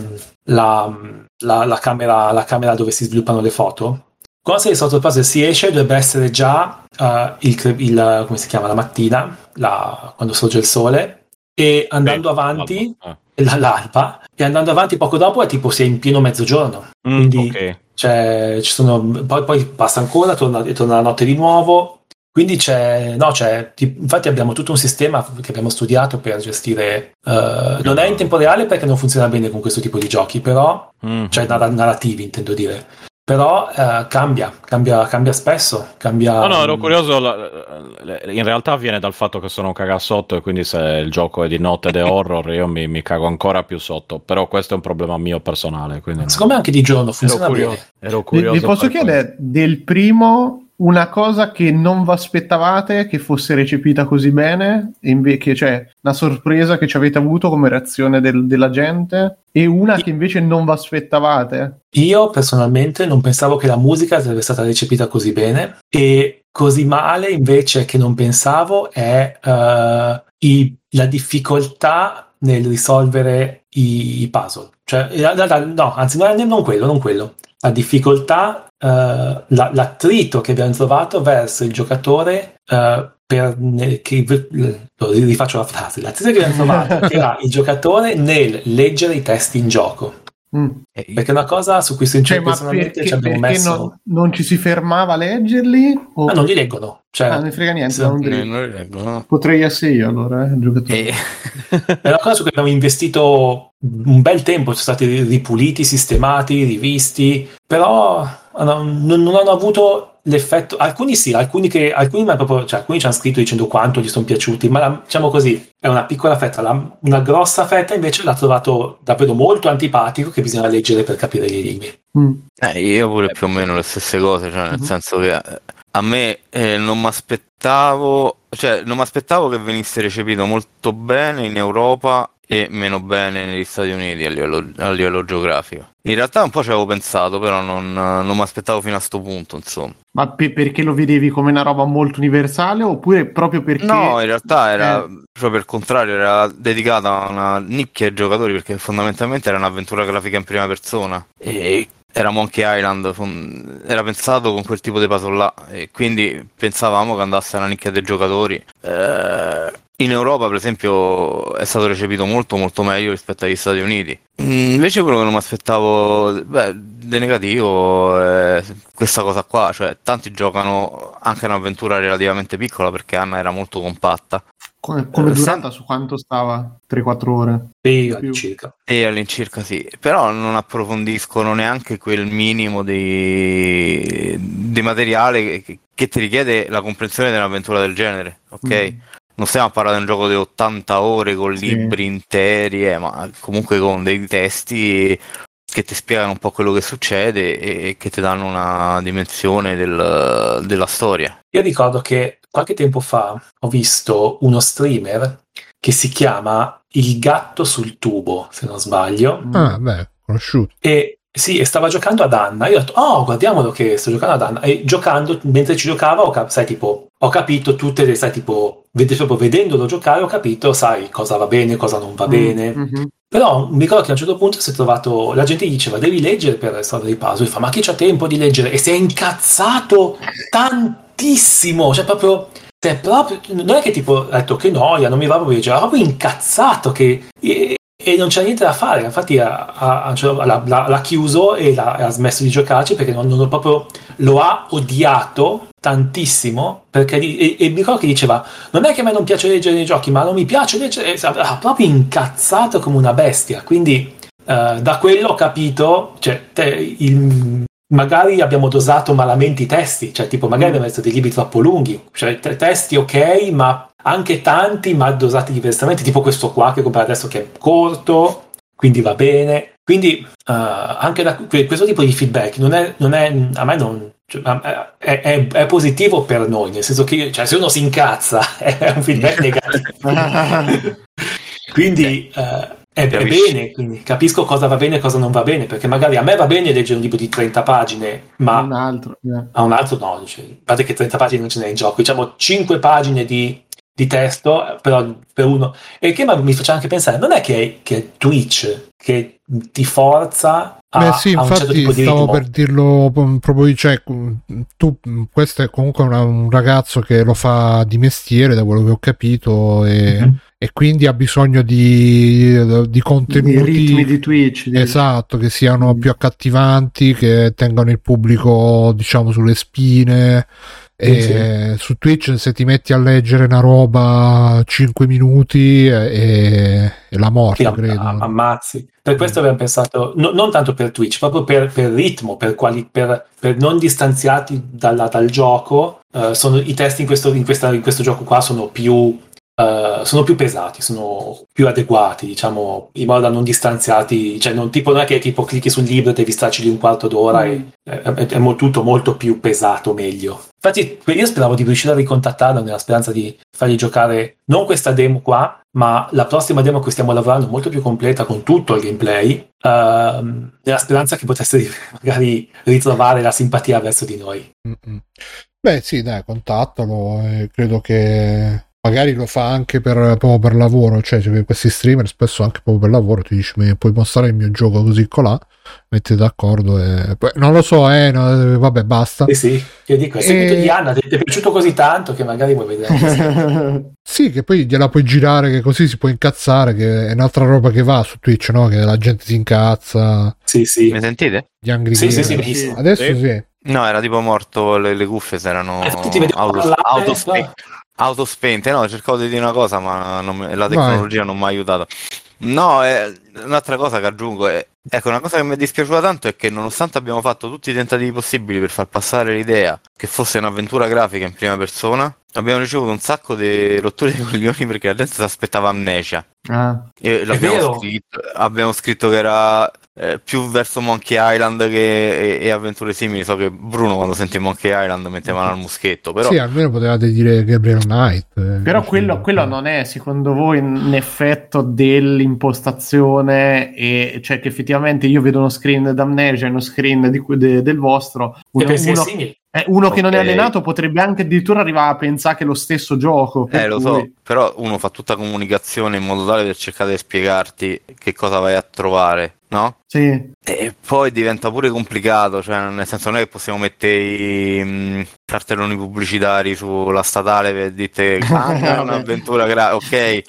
la, la, la, camera, la camera dove si sviluppano le foto, quando sei sotto il palazzo e si esce, dovrebbe essere già uh, il, il, come si chiama, la mattina, la, quando sorge il sole, e andando Beh, avanti, l'alba. La, l'alba, e andando avanti poco dopo è tipo sei in pieno mezzogiorno. Mm, quindi okay. Cioè, ci sono, poi, poi passa ancora, torna, e torna la notte di nuovo. Quindi c'è, no, c'è, infatti abbiamo tutto un sistema che abbiamo studiato per gestire, uh, non è in tempo reale perché non funziona bene con questo tipo di giochi, però, mm-hmm. cioè nar- narrativi intendo dire, però uh, cambia, cambia, cambia spesso, cambia... No, no, ero curioso, la, la, in realtà viene dal fatto che sono un cagassotto e quindi se il gioco è di notte ed è horror io mi, mi cago ancora più sotto, però questo è un problema mio personale, quindi... Secondo me anche di giorno funziona ero curioso, bene. Ero curioso. Vi posso chiedere, quello. Del primo... Una cosa che non vi aspettavate che fosse recepita così bene, invece, cioè una sorpresa che ci avete avuto come reazione del, della gente, e una che invece non vi aspettavate. Io personalmente non pensavo che la musica sarebbe stata recepita così bene, e così male invece che non pensavo è uh, i, la difficoltà nel risolvere i, i puzzle. Cioè, la, la, la, no, anzi, non quello, non quello. La difficoltà, uh, la, l'attrito che abbiamo trovato verso il giocatore, uh, per nel, che, rifaccio la frase, l'attrito che abbiamo trovato che era il giocatore nel leggere i testi in gioco. Mm. Perché è una cosa su cui sinceramente cioè, ci abbiamo messo non, non ci si fermava a leggerli o... ah, non li leggono, cioè, ah, non mi frega niente, non li... Eh, non li leggono. Potrei essere io allora, eh, il giocatore. Eh. È una cosa su cui abbiamo investito un bel tempo, sono stati ripuliti, sistemati, rivisti, però non, non hanno avuto l'effetto, alcuni sì, alcuni che alcuni, ma proprio, cioè, alcuni ci hanno scritto dicendo quanto gli sono piaciuti, ma la, diciamo così è una piccola fetta, la, una grossa fetta invece l'ha trovato davvero molto antipatico, che bisogna leggere per capire le linee. Mm. Eh, io pure più o meno le stesse cose, cioè, nel mm. senso che a me eh, non mi aspettavo, cioè non mi aspettavo che venisse recepito molto bene in Europa e meno bene negli Stati Uniti a livello, a livello geografico. In realtà un po' ci avevo pensato, però non, non mi aspettavo fino a sto punto, insomma. Ma pe- perché lo vedevi come una roba molto universale, oppure proprio perché... No, in realtà era, eh. proprio il contrario, era dedicata a una nicchia di giocatori, perché fondamentalmente era un'avventura grafica in prima persona, e era Monkey Island, era pensato con quel tipo di puzzle là, e quindi pensavamo che andasse a una nicchia dei giocatori. Eh... In Europa, per esempio, è stato recepito molto molto meglio rispetto agli Stati Uniti. Invece quello che non mi aspettavo, beh, di negativo è questa cosa qua, cioè tanti giocano anche un'avventura relativamente piccola, perché Anna era molto compatta. Come, come eh, durata, se... su quanto stava? tre quattro ore? Sì, all'incirca. E all'incirca sì, però non approfondiscono neanche quel minimo di, di materiale che, che ti richiede la comprensione di un'avventura del genere, ok? Mm. Non stiamo a parlare di un gioco di ottanta ore con sì. libri interi, eh, ma comunque con dei testi che ti spiegano un po' quello che succede e che ti danno una dimensione del, della storia. Io ricordo che qualche tempo fa ho visto uno streamer che si chiama Il Gatto sul Tubo, se non sbaglio. Ah, beh, conosciuto. E sì, e stava giocando ad Anna. Io ho detto, oh, guardiamolo che sto giocando ad Anna. E giocando, mentre ci giocava, ho cap- sai, tipo, ho capito tutte le, sai, tipo, ved- proprio vedendolo giocare, ho capito, sai, cosa va bene, cosa non va bene. Mm-hmm. Però mi ricordo che a un certo punto si è trovato, la gente gli diceva, devi leggere per risolvere i puzzle. E fa, ma chi c'ha tempo di leggere? E si è incazzato tantissimo. Cioè, proprio... Cioè, proprio non è che tipo, ha detto, che noia, non mi va proprio, era proprio incazzato che... E, e non c'è niente da fare, infatti ha, ha, l'ha, l'ha chiuso e l'ha, ha smesso di giocarci perché non, non proprio lo ha odiato tantissimo, perché e, e mi ricordo che diceva, non è che a me non piace leggere i giochi, ma non mi piace leggere, ha proprio incazzato come una bestia, quindi eh, da quello ho capito, cioè te, il, magari abbiamo dosato malamente i testi, cioè tipo magari abbiamo messo dei libri troppo lunghi, cioè te, testi ok, ma anche tanti ma dosati diversamente, tipo questo qua che compare adesso che è corto, quindi va bene. Quindi uh, anche da questo tipo di feedback non è, non è a me non cioè, è, è, è positivo per noi, nel senso che cioè, se uno si incazza è un feedback negativo. Quindi uh, è, è bene, quindi capisco cosa va bene e cosa non va bene, perché magari a me va bene leggere un libro di trenta pagine, ma un altro, yeah. a un altro no, cioè, guardate che trenta pagine non ce n'è in gioco, diciamo cinque pagine di, di testo però per uno, e che mi faceva anche pensare, non è che, che è Twitch che ti forza a, Beh sì, a un certo tipo di ritmo. Stavo per dirlo proprio, cioè, tu, questo è comunque una, un ragazzo che lo fa di mestiere, da quello che ho capito, e mm-hmm. e quindi ha bisogno di, di contenuti, di ritmi di Twitch, di... esatto, che siano più accattivanti, che tengano il pubblico diciamo sulle spine. E sì. Su Twitch se ti metti a leggere una roba cinque minuti è, è la morte, sì, credo. Ammazzi. Per questo abbiamo pensato, no, non tanto per Twitch, proprio per, per ritmo, per, quali, per, per non distanziati dalla, dal gioco. Uh, sono, i testi in questo, in, questa, in questo gioco qua sono più Uh, sono più pesati, sono più adeguati, diciamo, in modo da non distanziarti, cioè non, tipo, non è che tipo clicchi sul libro e devi starci lì un quarto d'ora, mm. e è, è, è tutto molto più pesato, meglio. Infatti io speravo di riuscire a ricontattarla nella speranza di fargli giocare non questa demo qua, ma la prossima demo a cui stiamo lavorando, molto più completa, con tutto il gameplay, uh, nella speranza che potesse magari ritrovare la simpatia verso di noi. Mm-mm. Beh sì, dai, contattalo, eh, credo che magari lo fa anche per, proprio per lavoro, cioè, cioè questi streamer spesso anche proprio per lavoro ti dici puoi mostrare il mio gioco così colà, mettete d'accordo e poi, non lo so, eh, no, vabbè basta. Sì sì, io dico, è seguito e... di Anna, ti è piaciuto così tanto che magari vuoi vedere. Sì, che poi gliela puoi girare, che così si può incazzare, che è un'altra roba che va su Twitch, no? Che la gente si incazza. Sì sì. Mi sentite? Gli angry sì, sì, sì, sì. Adesso sì. sì. No, era tipo morto, le, le cuffie si erano autospente, no, cercavo di dire una cosa ma non me, la tecnologia Vai. non mi ha aiutato. No, è, un'altra cosa che aggiungo è, ecco, una cosa che mi è dispiaciuta tanto è che nonostante abbiamo fatto tutti i tentativi possibili per far passare l'idea che fosse un'avventura grafica in prima persona, abbiamo ricevuto un sacco di rotture di coglioni perché la gente si aspettava Amnesia. Ah. E l'abbiamo scritto, abbiamo scritto che era eh, più verso Monkey Island che, e, e avventure simili. So che Bruno quando sente Monkey Island metteva mano al muschetto, però sì, almeno potevate dire Gabriel Knight. Eh, però quello, quello non è secondo voi un effetto dell'impostazione, e cioè che effettivamente io vedo uno screen d'Amnesia e uno screen di, de, del vostro uno, che uno, simile. Eh, uno okay. che non è allenato potrebbe anche addirittura arrivare a pensare che è lo stesso gioco. Eh, lo so, però uno fa tutta comunicazione in modo tale per cercare di spiegarti che cosa vai a trovare, no? Sì. E poi diventa pure complicato, cioè nel senso non è che possiamo mettere i mh, cartelloni pubblicitari sulla statale per dite ah, è un'avventura gra- ok.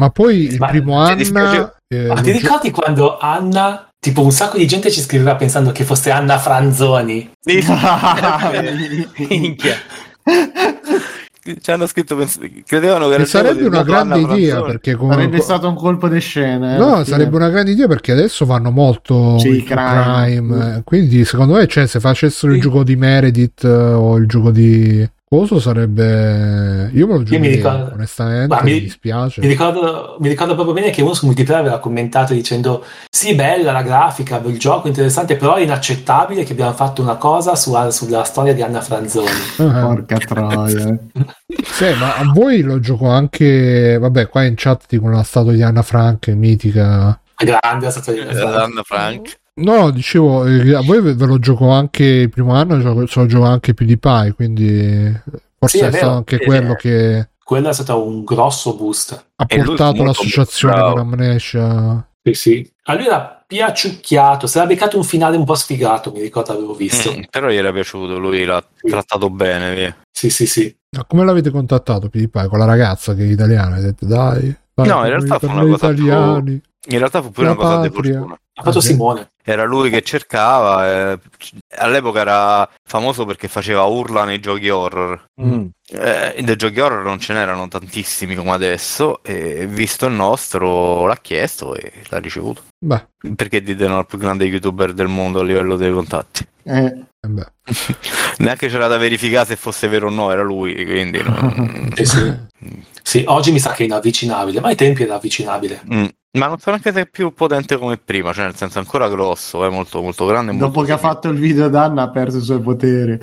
Ma poi il ma, primo Anna... Dispiace... Eh, ma ti ricordi gio- quando Anna... Tipo un sacco di gente ci scriveva pensando che fosse Anna Franzoni. Sì. Minchia. Ci hanno scritto, credevano che, che sarebbe una grande idea, perché comunque... sarebbe stato un colpo di scena. Eh, no, perché... sarebbe una grande idea perché adesso vanno molto sì, crime. crime. Quindi secondo me, cioè, se facessero sì. il gioco di Meredith o il gioco di Coso sarebbe, io me lo gioco, ricordo... onestamente, mi... mi dispiace. Mi ricordo, mi ricordo proprio bene che uno su Multiplayer aveva commentato dicendo sì, bella la grafica, il gioco interessante, però è inaccettabile che abbiamo fatto una cosa su, sulla storia di Anna Franzoni. Porca troia. Sì, ma a voi lo gioco anche, vabbè, qua in chat dicono la statua di Anna Frank, mitica. Grande la statua di Anna Frank. No, dicevo, eh, a voi ve, ve lo gioco anche il primo anno, ce so, lo gioco anche PewDiePie, quindi forse sì, è, è stato anche eh, quello che... Quello è stato un grosso boost. Ha e portato l'associazione con Amnesia. Sì, sì. A lui era piaciucchiato, si era beccato un finale un po' sfigato, mi ricordo, avevo visto. Mm, però gli era piaciuto, lui l'ha sì. trattato bene, via. Sì, sì, sì. Ma come l'avete contattato PewDiePie? Con la ragazza che è italiana? Hai detto, dai, dai no, in realtà fu una cosa italiani. Più... In realtà fu pure la una cosa di fortuna. Ha fatto okay. Simone. Era lui che cercava, eh, all'epoca era famoso perché faceva urla nei giochi horror. Mm. Eh, dei giochi horror non ce n'erano tantissimi come adesso, e visto il nostro l'ha chiesto e l'ha ricevuto. Beh. Perché dite no, il più grande youtuber del mondo a livello dei contatti. Eh. Beh. Neanche c'era da verificare se fosse vero o no, era lui, quindi... No. sì, sì. Sì, oggi mi sa che è inavvicinabile, ma ai tempi era avvicinabile. Mm. Ma non so neanche se è più potente come prima, cioè nel senso ancora grosso, è eh, molto molto grande. Molto Dopo difficile. Che ha fatto il video d'Anna ha perso i suoi poteri.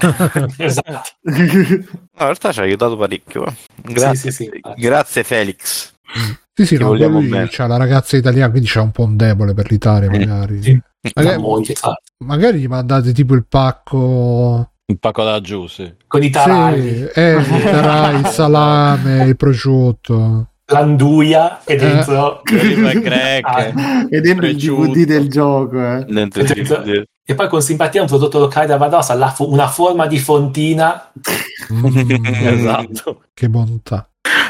Esatto. No, in realtà ci ha aiutato parecchio. Eh. Grazie, sì, sì, sì. Grazie Felix. Sì, sì, no, lui c'ha la ragazza italiana, quindi c'è un po' un debole per l'Italia, magari. Sì. Magari, magari gli mandate tipo il pacco... Un pacco da giù, sì. Con i tarai. Sì, eh, i tarai, il salame, il prosciutto. L'anduia e dentro... Eh. Crack, ah. E dentro il D V D del gioco, eh. Dentro dentro. Dentro. E poi con simpatia un prodotto locale da Vadosa, la fo- una forma di fontina. Mm. Esatto. Che bontà.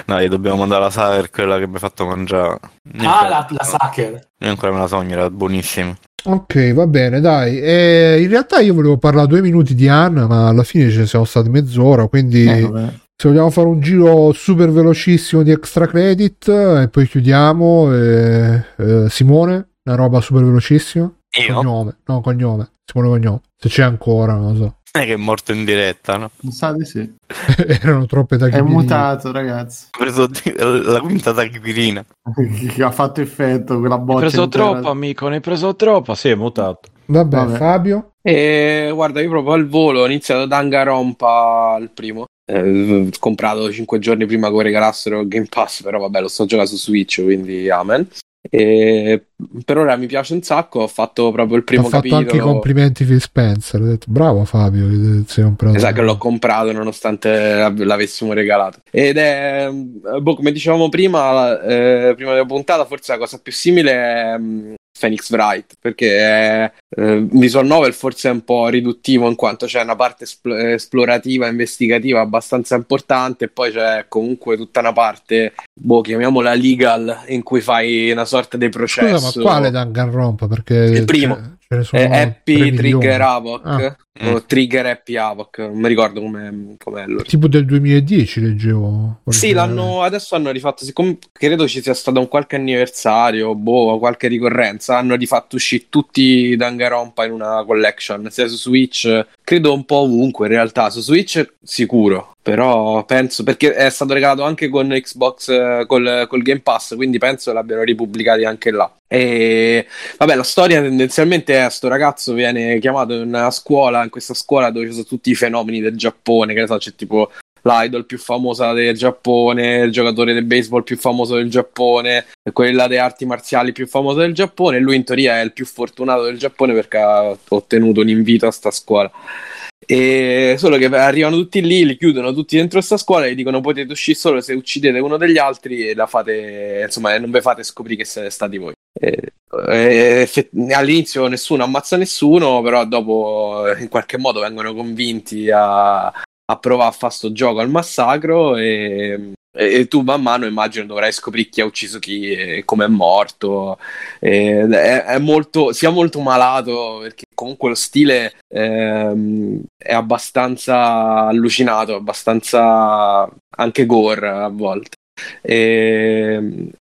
No, gli dobbiamo mandare la Sacher, quella che mi ha fatto mangiare. Io ah, la, la Sacher. Io ancora me la sogno, era buonissima. Ok, va bene, dai. Eh, in realtà io volevo parlare due minuti di Anna, ma alla fine ce ne siamo stati mezz'ora, quindi no, se vogliamo fare un giro super velocissimo di extra credit e poi chiudiamo. Eh, eh, Simone, una roba super velocissima. Io? Cognome, no, cognome. Simone Cognome, se c'è ancora, non lo so. È che è morto in diretta, no? Mi sa di sì. Erano troppe tachipirine. È mutato, ragazzi. Ha preso la quinta tachipirina. Che ha fatto effetto quella boccia. Ne hai preso intera. Troppo, amico, ne hai preso troppo. Sì, è mutato. Vabbè, Vabbè. Fabio? Eh, guarda, io proprio al volo ho iniziato Danganronpa il primo. Eh, comprato cinque giorni prima che regalassero il Game Pass, però vabbè, lo sto giocando su Switch, quindi amen. E per ora mi piace un sacco, ho fatto proprio il primo capitolo. Ho fatto capitolo. Anche i complimenti Phil Spencer, ho detto bravo Fabio, esatto, che l'ho comprato nonostante l'avessimo regalato. Ed è, boh, come dicevamo prima, eh, prima della puntata, forse la cosa più simile è Phoenix Wright, perché eh, visual novel forse è un po' riduttivo in quanto c'è una parte espl- esplorativa, investigativa abbastanza importante, e poi c'è comunque tutta una parte, boh, chiamiamola legal, in cui fai una sorta di processo. Scusa, ma quale Danganronpa? Perché il primo eh, Happy Trigger Havok ah. o mm. Trigger Happy Havok, non mi ricordo come com'è allora. Tipo del duemiladieci leggevo. Sì, l'hanno, adesso hanno rifatto, siccome credo ci sia stato un qualche anniversario, boh, qualche ricorrenza, hanno rifatto uscire tutti Danganronpa in una collection, sia su Switch, credo un po' ovunque in realtà, su Switch sicuro, però penso, perché è stato regalato anche con Xbox, col, col Game Pass, quindi penso l'abbiano ripubblicati anche là. E vabbè, la storia tendenzialmente è sto ragazzo viene chiamato in una scuola, in questa scuola dove ci sono tutti i fenomeni del Giappone, che ne so, c'è tipo l'idol più famosa del Giappone, il giocatore del baseball più famoso del Giappone, quella delle arti marziali più famosa del Giappone, e lui in teoria è il più fortunato del Giappone perché ha ottenuto un invito a sta scuola. E solo che arrivano tutti lì, li chiudono tutti dentro sta scuola e gli dicono potete uscire solo se uccidete uno degli altri e la fate, insomma, non vi fate scoprire che siete stati voi. E, e, all'inizio nessuno ammazza nessuno, però dopo in qualche modo vengono convinti a, a provare a fare sto gioco al massacro e, e tu man mano immagino dovrai scoprire chi ha ucciso chi e come è morto e, è, è molto, sia molto malato perché comunque lo stile ehm, è abbastanza allucinato, abbastanza anche gore a volte. E,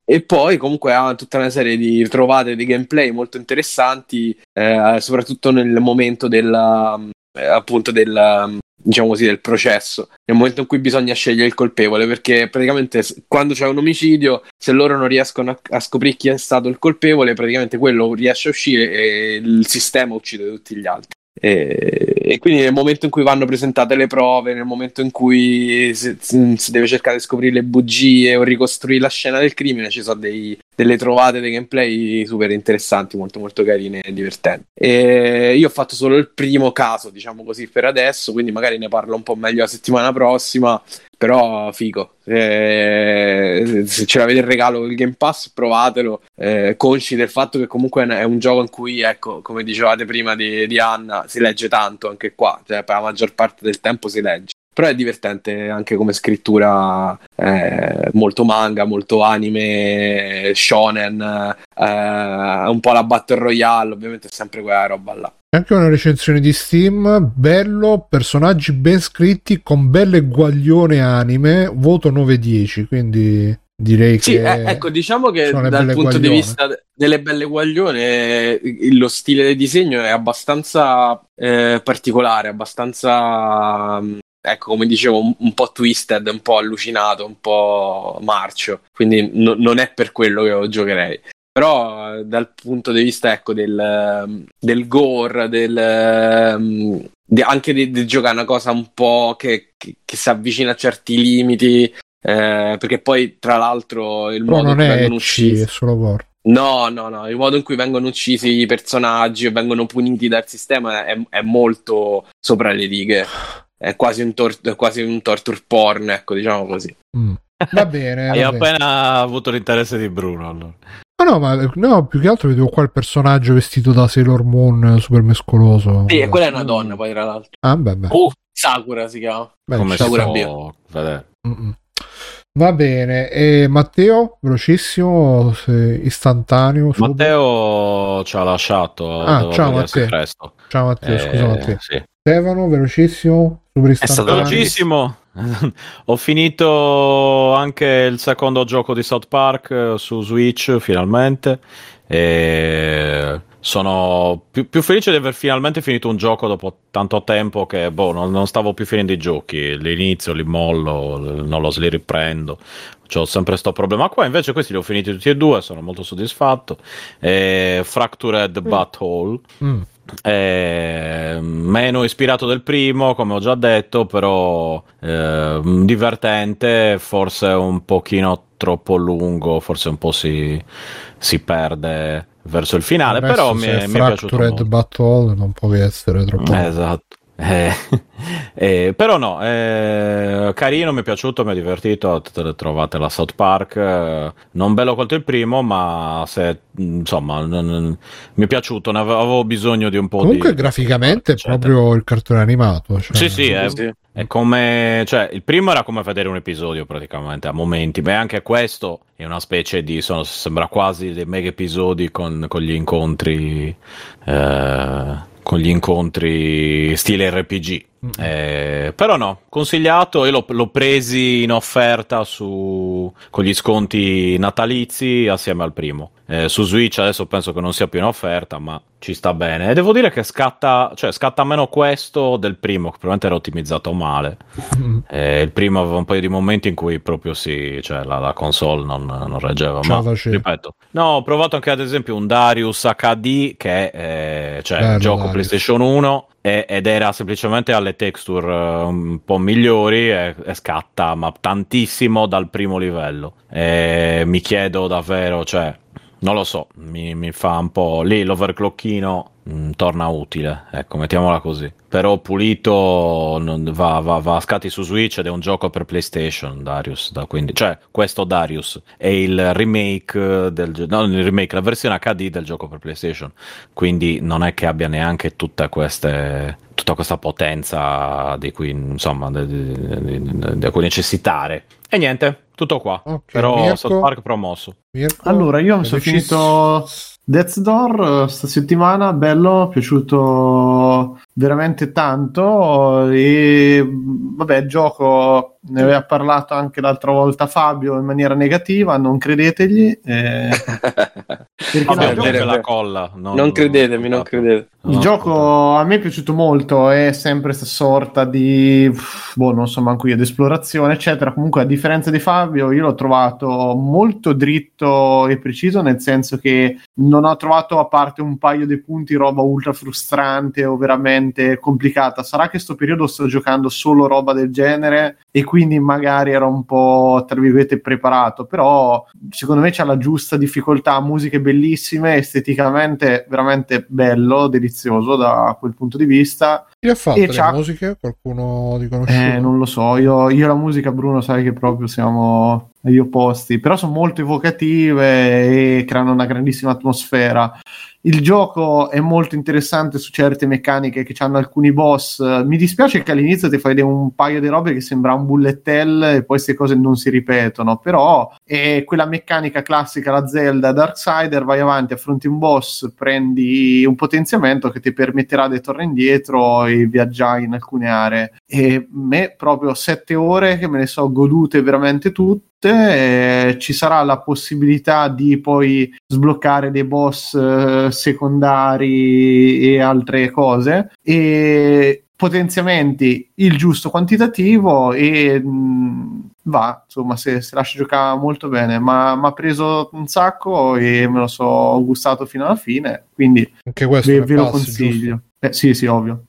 e poi comunque ha tutta una serie di trovate di gameplay molto interessanti, eh, soprattutto nel momento della, eh, appunto del, diciamo così, del processo, nel momento in cui bisogna scegliere il colpevole, perché praticamente quando c'è un omicidio, se loro non riescono a, a scoprire chi è stato il colpevole, praticamente quello riesce a uscire e il sistema uccide tutti gli altri. E, e quindi nel momento in cui vanno presentate le prove, nel momento in cui si, si deve cercare di scoprire le bugie o ricostruire la scena del crimine, ci sono dei, delle trovate dei gameplay super interessanti, molto molto carine e divertenti. E io ho fatto solo il primo caso, diciamo così, per adesso, quindi magari ne parlo un po' meglio la settimana prossima, però figo. Eh, se ce l'avete il regalo il Game Pass, provatelo, eh, consci del fatto che comunque è un gioco in cui, ecco, come dicevate prima di, di Anna, si legge tanto anche qua, cioè per la maggior parte del tempo si legge, però è divertente anche come scrittura, eh, molto manga, molto anime shonen, eh, un po' la battle royale, ovviamente è sempre quella roba là. Anche una recensione di Steam, bello, personaggi ben scritti con belle guaglione anime, voto nove dieci, quindi direi sì, che eh, ecco, diciamo che dal punto guaglione. Di vista delle belle guaglione lo stile del disegno è abbastanza eh, particolare, abbastanza ecco, come dicevo, un, un po' twisted, un po' allucinato, un po' marcio, quindi no, non è per quello che lo giocherei. Però dal punto di vista, ecco, del, del gore, del, de, anche di, di giocare una cosa un po' che, che, che si avvicina a certi limiti, eh, perché poi tra l'altro il modo in cui vengono uccisi, è solo gore. No, no, no, il modo in cui vengono uccisi i personaggi e vengono puniti dal sistema è, è molto sopra le righe, è quasi un, tor- è quasi un torture porn, ecco, diciamo così. Mm. Va bene. Hai appena avuto l'interesse di Bruno, allora. Ma no, ma no, più che altro vedevo qua il personaggio vestito da Sailor Moon, super mescoloso. Sì, e quella è una donna, poi tra l'altro. Ah, beh, beh. Oh, Sakura si chiama. Beh, come Sakura Bio. Va bene, e Matteo, velocissimo, se istantaneo. Sub. Matteo ci ha lasciato. Ah, ciao Matteo. Presto. Ciao Matteo, eh, scusa Matteo. Sì. Stefano, velocissimo, super istantaneo. È stato velocissimo. Ho finito anche il secondo gioco di South Park su Switch finalmente e sono più, più felice di aver finalmente finito un gioco dopo tanto tempo che boh, non, non stavo più finendo i giochi, l'inizio li mollo, non lo li riprendo, c'ho sempre sto problema qua. Invece questi li ho finiti tutti e due, sono molto soddisfatto. E Fractured mm. Butthole mm. Eh, meno ispirato del primo, come ho già detto, però eh, divertente, forse un pochino troppo lungo, forse un po' si, si perde verso il finale, adesso però mi è, mi è piaciuto molto. Battle non può essere troppo esatto. Eh, eh, però no, eh, carino, mi è piaciuto, mi è divertito. Trovate la South Park, eh, non bello quanto il primo, ma se insomma n- n- mi è piaciuto, ne avevo bisogno di un po'. Comunque di, graficamente di Park, proprio il cartone animato, cioè, sì sì, è, sì. È come, cioè, il primo era come vedere un episodio praticamente a momenti, ma anche questo è una specie di, sono, sembra quasi dei mega episodi con, con gli incontri eh, con gli incontri stile R P G. Mm. Eh, però no, consigliato, e l'ho, l'ho presi in offerta su, con gli sconti natalizi assieme al primo. Eh, su Switch adesso penso che non sia più in offerta, ma ci sta bene. E devo dire che scatta, cioè scatta meno questo del primo, che probabilmente era ottimizzato male. Mm. Eh, il primo aveva un paio di momenti in cui proprio si, cioè la, la console non, non reggeva. Ma ripeto, no, ho provato anche ad esempio un Darius H D, che è eh, cioè, bello, gioco Darius. PlayStation uno, ed era semplicemente alle texture un po' migliori e, e scatta ma tantissimo dal primo livello e mi chiedo davvero, cioè non lo so, mi, mi fa un po' lì l'overclockino, mh, torna utile, ecco, mettiamola così, però pulito va, va, va a scatti su Switch ed è un gioco per PlayStation Darius, da quindi, cioè questo Darius è il remake del, no, il remake, la versione H D del gioco per PlayStation, quindi non è che abbia neanche tutte queste, tutta questa potenza di cui insomma di, di, di, di cui necessitare. E niente, tutto qua. Okay, però Mirko, South Park promosso. Mirko, allora io sono finito Death's Door sta settimana, bello, piaciuto veramente tanto. E vabbè, gioco ne aveva parlato anche l'altra volta Fabio in maniera negativa, non credetegli, eh, perché vabbè, no, è la colla, non, non credetemi, non credete. Il no, gioco no. A me è piaciuto molto, è sempre questa sorta di boh, non so manco io, di esplorazione eccetera. Comunque a differenza di Fabio io l'ho trovato molto dritto e preciso, nel senso che non ho trovato, a parte un paio di punti, roba ultra frustrante o veramente complicata. Sarà che sto periodo sto giocando solo roba del genere e quindi magari ero un po' tra virgolette preparato, però secondo me c'ha la giusta difficoltà, musiche bellissime, esteticamente veramente bello, delizioso da quel punto di vista. Chi ha fatto e le c'ha... musiche? Qualcuno di conosciuto? Eh, non lo so, io, io la musica, Bruno, sai che proprio siamo... agli opposti, però sono molto evocative e creano una grandissima atmosfera. Il gioco è molto interessante su certe meccaniche che hanno alcuni boss. Mi dispiace che all'inizio ti fai un paio di robe che sembra un bullet hell e poi queste cose non si ripetono, però è quella meccanica classica, la Zelda Darksider, vai avanti, affronti un boss, prendi un potenziamento che ti permetterà di tornare indietro e viaggiare in alcune aree. E me proprio sette ore che me ne so godute veramente tutte. Eh, ci sarà la possibilità di poi sbloccare dei boss eh, secondari e altre cose, e potenziamenti il giusto quantitativo e mh, va, insomma, se, se lascia giocare molto bene, ma mi ha preso un sacco e me lo so gustato fino alla fine, quindi anche questo ve, ve lo consiglio. Eh, sì, sì, ovvio.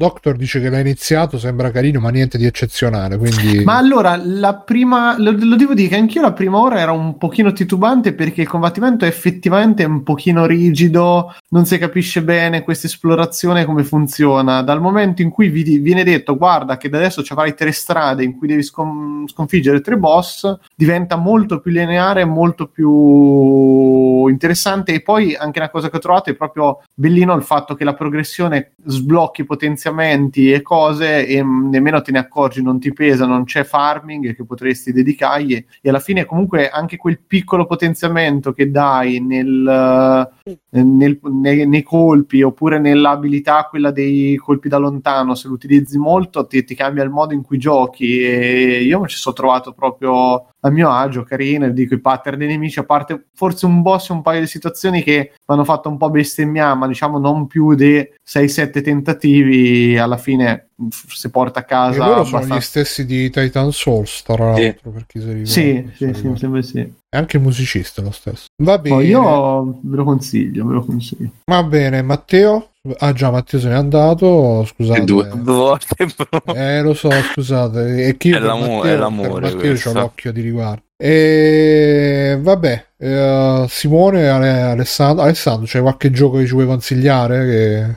Doctor dice che l'ha iniziato, sembra carino, ma niente di eccezionale, quindi... Ma allora, la prima, lo, lo devo dire che anch'io la prima ora era un pochino titubante, perché il combattimento è effettivamente un pochino rigido, non si capisce bene questa esplorazione come funziona. Dal momento in cui vi viene detto, guarda che da adesso ci avrai tre strade in cui devi scon- sconfiggere tre boss, diventa molto più lineare, molto più interessante. E poi anche una cosa che ho trovato è proprio bellino il fatto che la progressione sblocchi potenziamenti e cose e nemmeno te ne accorgi, non ti pesa, non c'è farming che potresti dedicargli, e alla fine comunque anche quel piccolo potenziamento che dai nel, nel, nei, nei colpi oppure nell'abilità quella dei colpi da lontano, se lo utilizzi molto ti, ti cambia il modo in cui giochi, e io mi ci sono trovato proprio a mio agio, carino, dico i pattern dei nemici, a parte forse un boss e un paio di situazioni che mi hanno fatto un po' bestemmiare, ma diciamo non più di sei sette tentativi, alla fine si porta a casa. E loro abbastanza... sono gli stessi di Titan Souls, tra l'altro, sì. Per chi si ricorda. Sì, sì, sì, sempre sì. E anche il musicista è lo stesso. Va bene. Oh, io ve lo consiglio, ve lo consiglio. Va bene, Matteo? Ah già, Matteo se n'è andato, scusate. Due volte, bro. Eh, lo so, scusate. E chi è, l'amore, Matteo, è l'amore. Per Matteo c'ho l'occhio di riguardo. E vabbè, eh, Simone, Alessandro, Alessandro, c'è qualche gioco che ci vuoi consigliare?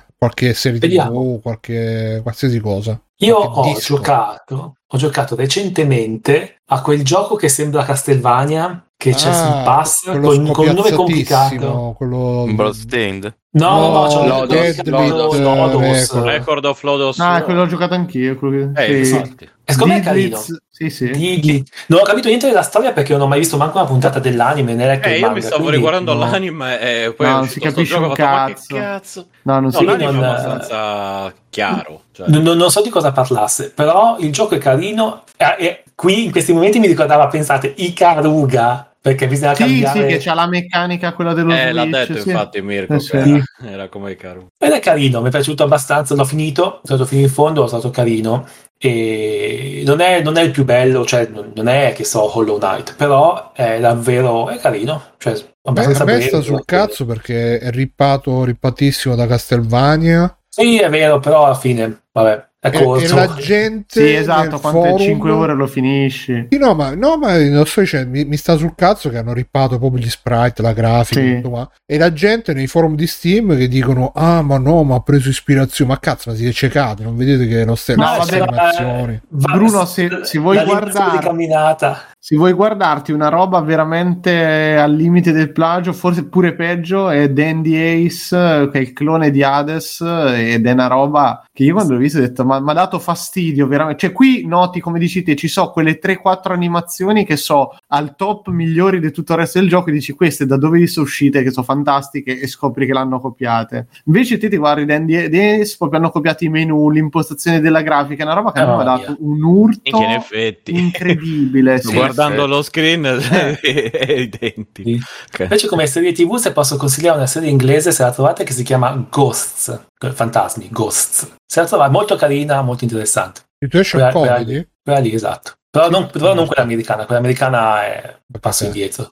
Che... qualche serie T V, qualche qualsiasi cosa. Io ho giocato, ho giocato recentemente a quel gioco che sembra Castlevania, che ah, c'è sul pass con, con un nome complicato. Quello Bloodstained. No, no, no, c'è Lodos, Dead Lodos, Lodos, Lodos. Record of Lodos. Ah, no. Quello l'ho giocato anch'io, quello che... eh, sì. Esatto. E secondo me è carino. Sì, sì. Digli. Non ho capito niente della storia perché non ho mai visto manco una puntata dell'anime, né letto eh, il manga. Io mi stavo quindi... riguardando no. l'anime e poi no, non si capisce un cazzo. cazzo. No, non no, si capisce. Non... è abbastanza chiaro. Cioè... Non, non so di cosa parlasse, però il gioco è carino. E, e qui in questi momenti mi ricordava, pensate, Ikaruga. Perché bisogna sì, cambiare... sì, che c'ha la meccanica quella dello eh, Switch. L'ha detto sì. Infatti Mirko, eh, sì. era, era come caro. Ed è carino, mi è piaciuto abbastanza, l'ho finito, sono stato fino in fondo, è stato carino. E non è, non è il più bello, cioè non è che so Hollow Knight, però è davvero è carino. Cioè, Beh, a me sta sul cazzo perché è rippato, rippatissimo da Castlevania. Sì, è vero, però alla fine, vabbè. E, e la gente sì, esatto, quante forum... cinque ore lo finisci. Sì, no, ma, no, ma non sto dicendo, mi, mi sta sul cazzo che hanno rippato proprio gli sprite, la grafica sì. tutto qua. E la gente nei forum di Steam che dicono ah ma no, ma ha preso ispirazione, ma cazzo, ma siete ciecati, non vedete che lo stesso animazioni. Bruno, se, se vuoi guardare se vuoi guardarti una roba veramente al limite del plagio, forse pure peggio, è Dandy Ace, che è il clone di Hades, ed è una roba che io quando l'ho visto ho detto ma mi ha dato fastidio veramente, cioè qui noti come dici te, ci so quelle tre quattro animazioni che so al top migliori di tutto il resto del gioco e dici queste da dove vi sono uscite che sono fantastiche, e scopri che l'hanno copiate, invece te ti guardi Dandy Ace, proprio hanno copiato i menu, l'impostazione della grafica, è una roba che oh, mi ha dato un urto in effetti. incredibile sì. Guarda, guardando lo screen eh. è identico. Sì. Okay. Invece come serie tivù, se posso consigliare una serie inglese, se la trovate, che si chiama Ghosts, fantasmi, Ghosts. Se la trovate, molto carina, molto interessante. Quella, quella, lì, quella lì, esatto. Però, sì, non, però non quella americana, quella americana è un passo okay. indietro.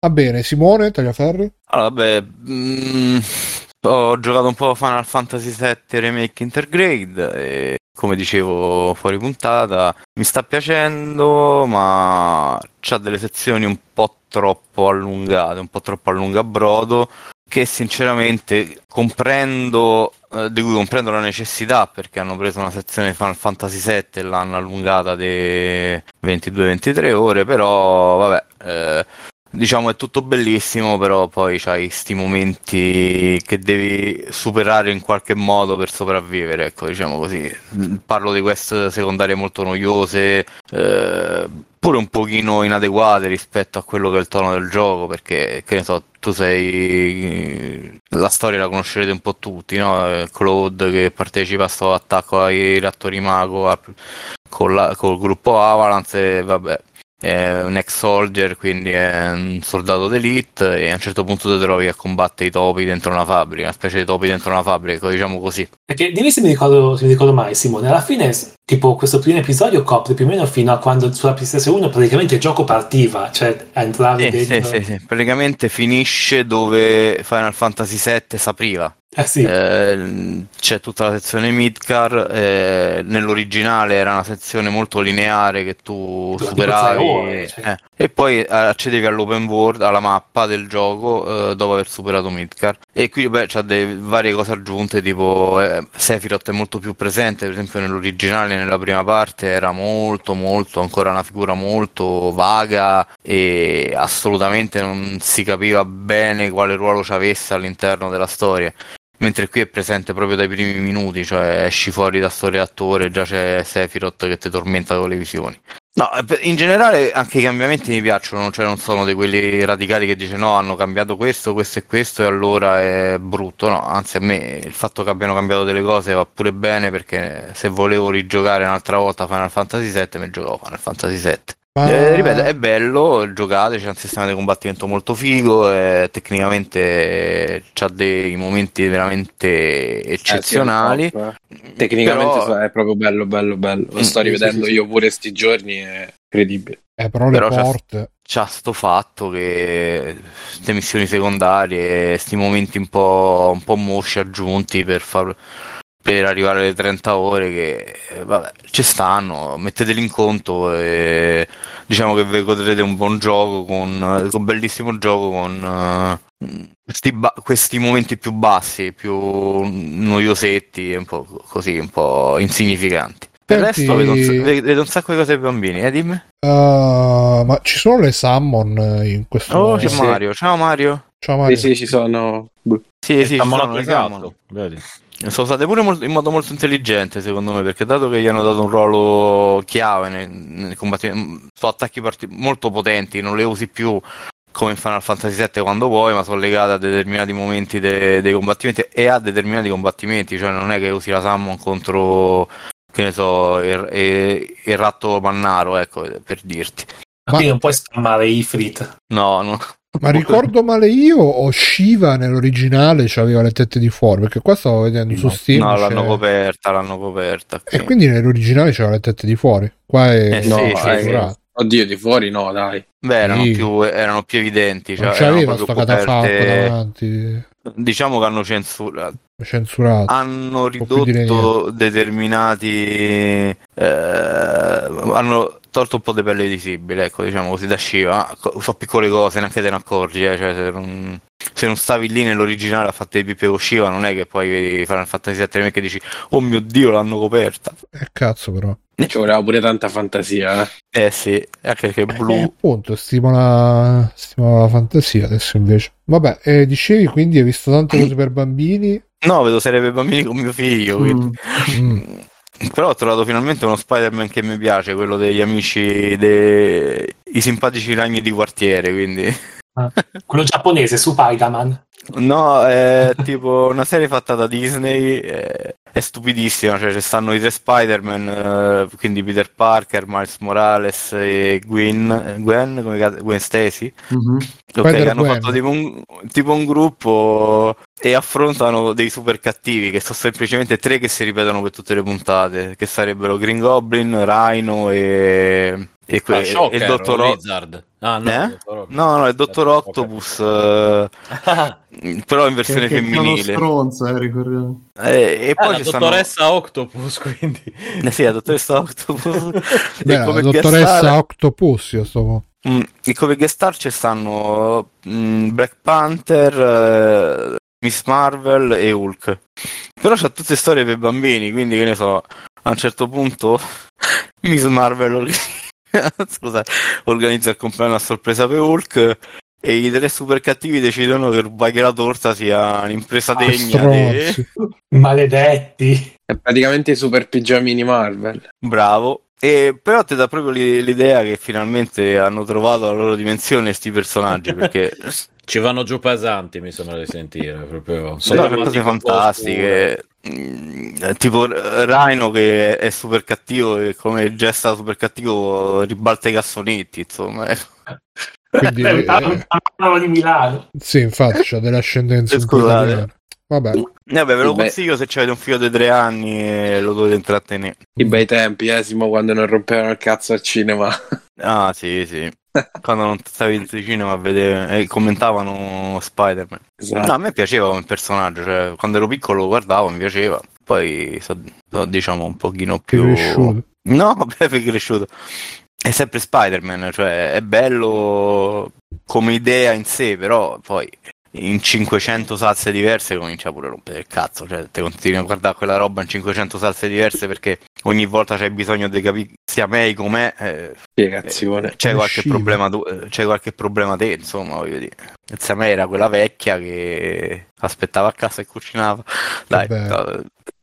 Va bene, Simone Tagliaferri? Allora, beh, mh, ho giocato un po' Final Fantasy sette Remake Intergrade e... come dicevo fuori puntata, mi sta piacendo, ma c'ha delle sezioni un po' troppo allungate, un po' troppo a lungabrodo, che sinceramente comprendo, eh, di cui comprendo la necessità, perché hanno preso una sezione Final Fantasy sette e l'hanno allungata di ventidue ventitré ore, però vabbè... Eh, diciamo è tutto bellissimo, però poi c'hai sti momenti che devi superare in qualche modo per sopravvivere, ecco, diciamo così. Parlo di queste secondarie molto noiose, eh, pure un pochino inadeguate rispetto a quello che è il tono del gioco, perché che ne so, tu sei, la storia la conoscerete un po' tutti, no? Claude che partecipa a sto attacco ai reattori mago a... con la... col gruppo Avalanche, e vabbè, è un ex soldier, quindi è un soldato d'elite, e a un certo punto ti trovi a combattere i topi dentro una fabbrica, una specie di topi dentro una fabbrica, diciamo così. Perché dimmi se mi ricordo, se mi ricordo mai, Simone, alla fine tipo questo primo episodio copre più o meno fino a quando sulla PlayStation uno praticamente il gioco partiva, cioè entravi eh, dentro. Sì, sì, sì. Praticamente finisce dove Final Fantasy sette s'apriva. Eh sì. Eh, c'è tutta la sezione Midgar, eh, nell'originale era una sezione molto lineare che tu la superavi ore, cioè. eh. E poi accedevi all'open world, alla mappa del gioco, eh, dopo aver superato Midgar. E qui beh, c'ha delle varie cose aggiunte, tipo eh, Sephiroth è molto più presente, per esempio nell'originale, nella prima parte era molto molto ancora una figura molto vaga e assolutamente non si capiva bene quale ruolo ci avesse all'interno della storia. Mentre qui è presente proprio dai primi minuti, cioè esci fuori da storia attore, già c'è Sephiroth che ti tormenta con le visioni. No, in generale anche i cambiamenti mi piacciono, cioè non sono di quelli radicali che dice no, hanno cambiato questo, questo e questo e allora è brutto, no, anzi a me il fatto che abbiano cambiato delle cose va pure bene, perché se volevo rigiocare un'altra volta Final Fantasy sette mi giocavo Final Fantasy sette. Eh, ripeto, è bello, giocate, c'è un sistema di combattimento molto figo, eh, tecnicamente eh, c'ha dei momenti veramente eccezionali, eh, sì, top, eh. Tecnicamente però... è proprio bello bello bello, lo sto rivedendo sì, sì, io sì. Pure sti giorni è incredibile, eh, però, però le porte... c'ha sto fatto che queste missioni secondarie, sti momenti un po', un po' mosci aggiunti per far... per arrivare alle trenta ore che vabbè, ci stanno, metteteli in conto e diciamo che vi godrete un buon gioco, con un bellissimo gioco con uh, questi, ba- questi momenti più bassi, più noiosetti, un po' così, un po' insignificanti. Per il resto vedo un, vedo un sacco di cose ai bambini, eh dimmi? Uh, ma ci sono le summon in questo oh, c'è Mario, ciao Mario. Ciao Mario. Sì, sì, ci sono. Sì, sì, ci sono le summon. Vedi. Sono state pure molto, in modo molto intelligente secondo me, perché dato che gli hanno dato un ruolo chiave nel, nel combattimento, sono attacchi parti- molto potenti, non le usi più come in Final Fantasy sette quando vuoi, ma sono legate a determinati momenti de- dei combattimenti e a determinati combattimenti, cioè non è che usi la summon contro, che ne so, il, il, il ratto mannaro, ecco, per dirti. Ma quindi non puoi spammare i frit. No, no. Ma ricordo male io o Shiva nell'originale c'aveva le tette di fuori? Perché qua stavo vedendo no, su Steam. No, l'hanno c'è... coperta, l'hanno coperta. Sì. E quindi nell'originale c'aveva le tette di fuori. Qua è eh, no, sì, sì. Oddio, di fuori no, dai. Beh, erano, sì. più, erano più evidenti. Cioè, non c'aveva sto catafalco davanti. Diciamo che hanno censurato. Censurato. Hanno ridotto determinati... Eh, hanno... tolto un po' di pelle visibile, ecco, diciamo così, da Shiva, so piccole cose, neanche te ne accorgi, eh, cioè se non, se non stavi lì nell'originale a fare le pippe con Shiva non è che poi vedi Final Fantasy sette che dici oh mio Dio l'hanno coperta, eh cazzo, però ci voleva pure tanta fantasia, eh, eh sì, anche che blu eh, appunto stimola stimola la fantasia. Adesso invece vabbè, eh, dicevi quindi hai visto tante cose per bambini? No, vedo serie per bambini con mio figlio, quindi mm. Però ho trovato finalmente uno Spider-Man che mi piace, quello degli amici dei i simpatici ragni di quartiere, quindi ah, quello giapponese su Paigaman. No, è tipo una serie fatta da Disney, è, è stupidissima, cioè ci stanno i tre Spider-Man, quindi Peter Parker, Miles Morales e Gwen, Gwen, come, Gwen Stacy, mm-hmm. Okay, hanno Gwen. Fatto tipo un, tipo un gruppo e affrontano dei super cattivi che sono semplicemente tre che si ripetono per tutte le puntate, che sarebbero Green Goblin, Rhino e... e que- ah, il dottor Octopus, ah, no, eh? no no il dottor Octopus, okay. Però in versione che, che femminile, stronza, eh, ricordiamo. Eh, e ah, poi la dottoressa stanno... Octopus, quindi eh, sì, la dottoressa Octopus. Beh, e come la dottoressa star... Octopus io sto... mm, e come guest star ci stanno mm, Black Panther, eh, Miss Marvel e Hulk, però c'ha tutte storie per bambini, quindi che ne so, a un certo punto Miss Marvel scusa, organizza il compleanno a sorpresa per Hulk e i tre super cattivi decidono che rubare la torta sia un'impresa degna de... maledetti, è praticamente i super pigiamini Marvel, bravo. E però ti dà proprio l'idea che finalmente hanno trovato la loro dimensione sti personaggi, perché Ci vanno giù pesanti, mi sembra di sentire, proprio. Sono no, cose fantastiche. Tipo Rhino che è super cattivo e come gesta super cattivo ribalta i cassonetti, insomma. Quindi, eh, eh, di Milano. Sì, infatti c'ha dell'ascendenza. Scusate. Vabbè. Vabbè, ve lo consiglio se c'avete un figlio di tre anni e lo dovete intrattenere. I bei tempi, eh, Simo, quando non rompevano il cazzo al cinema. Ah, sì, sì. Quando non stavi in cinema a vedere, eh, commentavano Spider-Man. Esatto. No, a me piaceva come personaggio, cioè, quando ero piccolo lo guardavo, mi piaceva. Poi so, so, diciamo un pochino più cresciuto. No, vabbè, perché cresciuto. È sempre Spider-Man, cioè è bello come idea in sé, però poi in cinquecento salse diverse comincia pure a rompere il cazzo, cioè te continui a guardare quella roba in cinquecento salse diverse perché ogni volta c'è bisogno di capire sia me com'è, eh, spiegazione, eh, c'è qualche Sciva. problema tu, eh, c'è qualche problema te, insomma, voglio dire. Sia me era quella vecchia che aspettava a casa e cucinava, dai.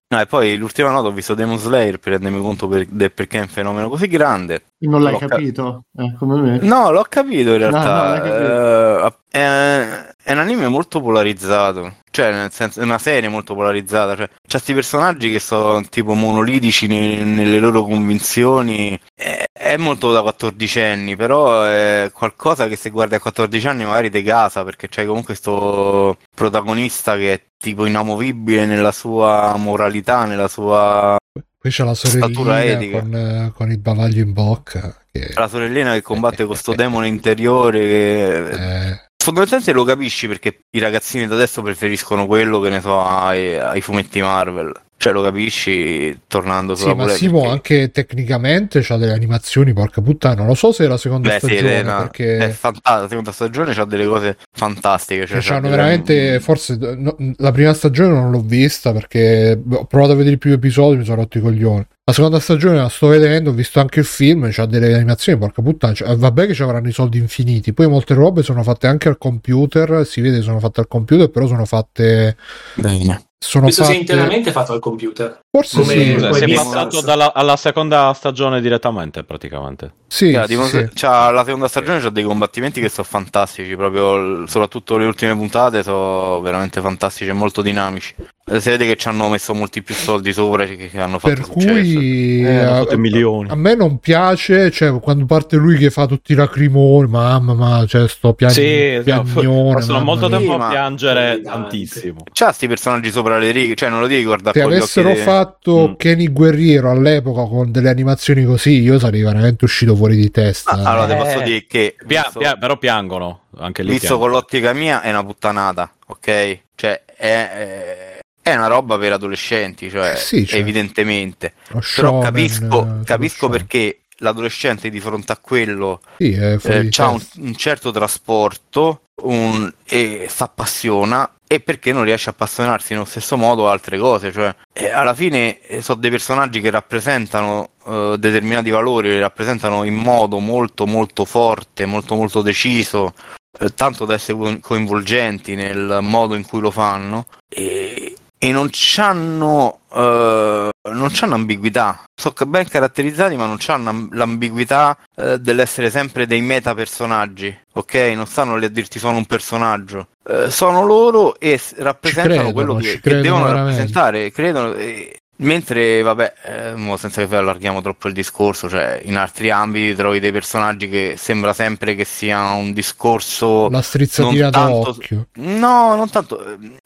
No, e poi l'ultima nota ho visto Demon Slayer per rendermi conto per, del perché è un fenomeno così grande. Non l'hai l'ho capito? Cap- eh, come me. No, l'ho capito in realtà. No, capito. Eh, è, è un anime molto polarizzato, cioè nel senso, è una serie molto polarizzata. Cioè, c'è questi personaggi che sono tipo monolitici ne, nelle loro convinzioni. È, è molto da quattordicenni, però è qualcosa che se guardi a quattordici anni magari te casa, perché c'è comunque questo protagonista che è tipo inamovibile nella sua moralità, nella sua poi c'è la sorellina con, con il bavaglio in bocca che... la sorellina che combatte eh, con sto eh, demone interiore che... eh... fondamentalmente lo capisci perché i ragazzini da adesso preferiscono quello che ne so ai, ai fumetti Marvel, cioè lo capisci tornando sulla sì, ma Simo perché... anche tecnicamente c'ha delle animazioni porca puttana, non lo so se è la seconda Beh, stagione sì, è una... perché è fantastica, la seconda stagione c'ha delle cose fantastiche, cioè c'hanno delle... veramente forse no, la prima stagione non l'ho vista perché ho provato a vedere più episodi, mi sono rotto i coglioni. La seconda stagione la sto vedendo, ho visto anche il film, c'ha delle animazioni porca puttana, cioè, vabbè che ci avranno i soldi infiniti, poi molte robe sono fatte anche al computer, si vede sono fatte al computer però sono fatte bene. Sono questo fatte... si è interamente fatto al computer, forse come sì. Cioè, si è passato dalla, alla seconda stagione direttamente praticamente sì, cioè, sì, sì. C'ha, la seconda stagione c'ha dei combattimenti che sono fantastici proprio, soprattutto le ultime puntate sono veramente fantastici e molto dinamici, si vede che ci hanno messo molti più soldi sopra che hanno fatto per successo. Cui eh, hanno fatto a, milioni. A me non piace, cioè quando parte lui che fa tutti i lacrimoni, mamma ma cioè sto piangendo sì, piagnone, sono molto tempo a piangere tantissimo, c'ha sti personaggi sopra le righe, cioè non lo devi guardare. Se avessero occhi... fatto mm. Kenny Guerriero all'epoca con delle animazioni così, io sarei veramente uscito fuori di testa. Ah, allora eh. Te posso dire che pia, visto... pia, però piangono anche lì. Visto con l'ottica mia è una puttanata, ok? Cioè è, è una roba per adolescenti, cioè eh sì, cioè, evidentemente. Però capisco, capisco perché l'adolescente di fronte a quello sì, eh, c'ha un, un certo trasporto un, e si appassiona. E perché non riesce a appassionarsi nello stesso modo a altre cose, cioè eh, alla fine eh, sono dei personaggi che rappresentano eh, determinati valori, li rappresentano in modo molto molto forte, molto molto deciso, eh, tanto da essere coinvolgenti nel modo in cui lo fanno e, e non c'hanno eh, non c'hanno ambiguità, sono ben caratterizzati ma non c'hanno l'ambiguità eh, dell'essere sempre dei meta personaggi, ok? Non stanno lì a dirti sono un personaggio. Uh, sono loro e rappresentano credono, quello che, che devono veramente rappresentare, credono, eh, mentre vabbè eh, senza che allarghiamo troppo il discorso, cioè in altri ambiti trovi dei personaggi che sembra sempre che sia un discorso la strizzatina d'occhio, no, non tanto,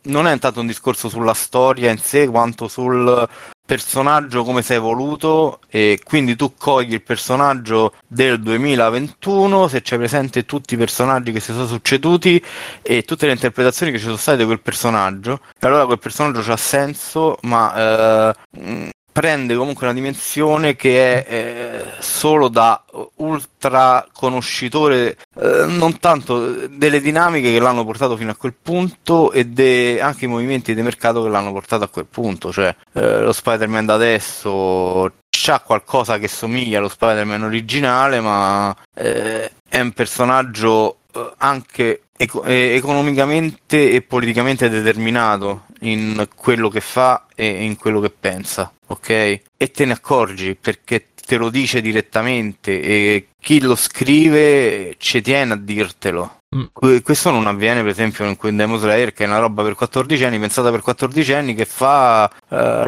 non è tanto un discorso sulla storia in sé quanto sul personaggio come sei evoluto, e quindi tu cogli il personaggio del duemilaventuno se c'è presente tutti i personaggi che si sono succeduti e tutte le interpretazioni che ci sono state di quel personaggio, e allora quel personaggio c'ha senso ma eh, prende comunque una dimensione che è eh, solo da ultra conoscitore, eh, non tanto delle dinamiche che l'hanno portato fino a quel punto e de, anche i movimenti di mercato che l'hanno portato a quel punto, cioè eh, lo Spider-Man da adesso c'ha qualcosa che somiglia allo Spider-Man originale ma eh, è un personaggio eh, anche eco- eh, economicamente e politicamente determinato in quello che fa e in quello che pensa, ok? E te ne accorgi perché te lo dice direttamente e chi lo scrive ci tiene a dirtelo, Mm. Questo non avviene per esempio in quel Demon Slayer, che è una roba per quattordicenni, pensata per quattordicenni, che fa eh,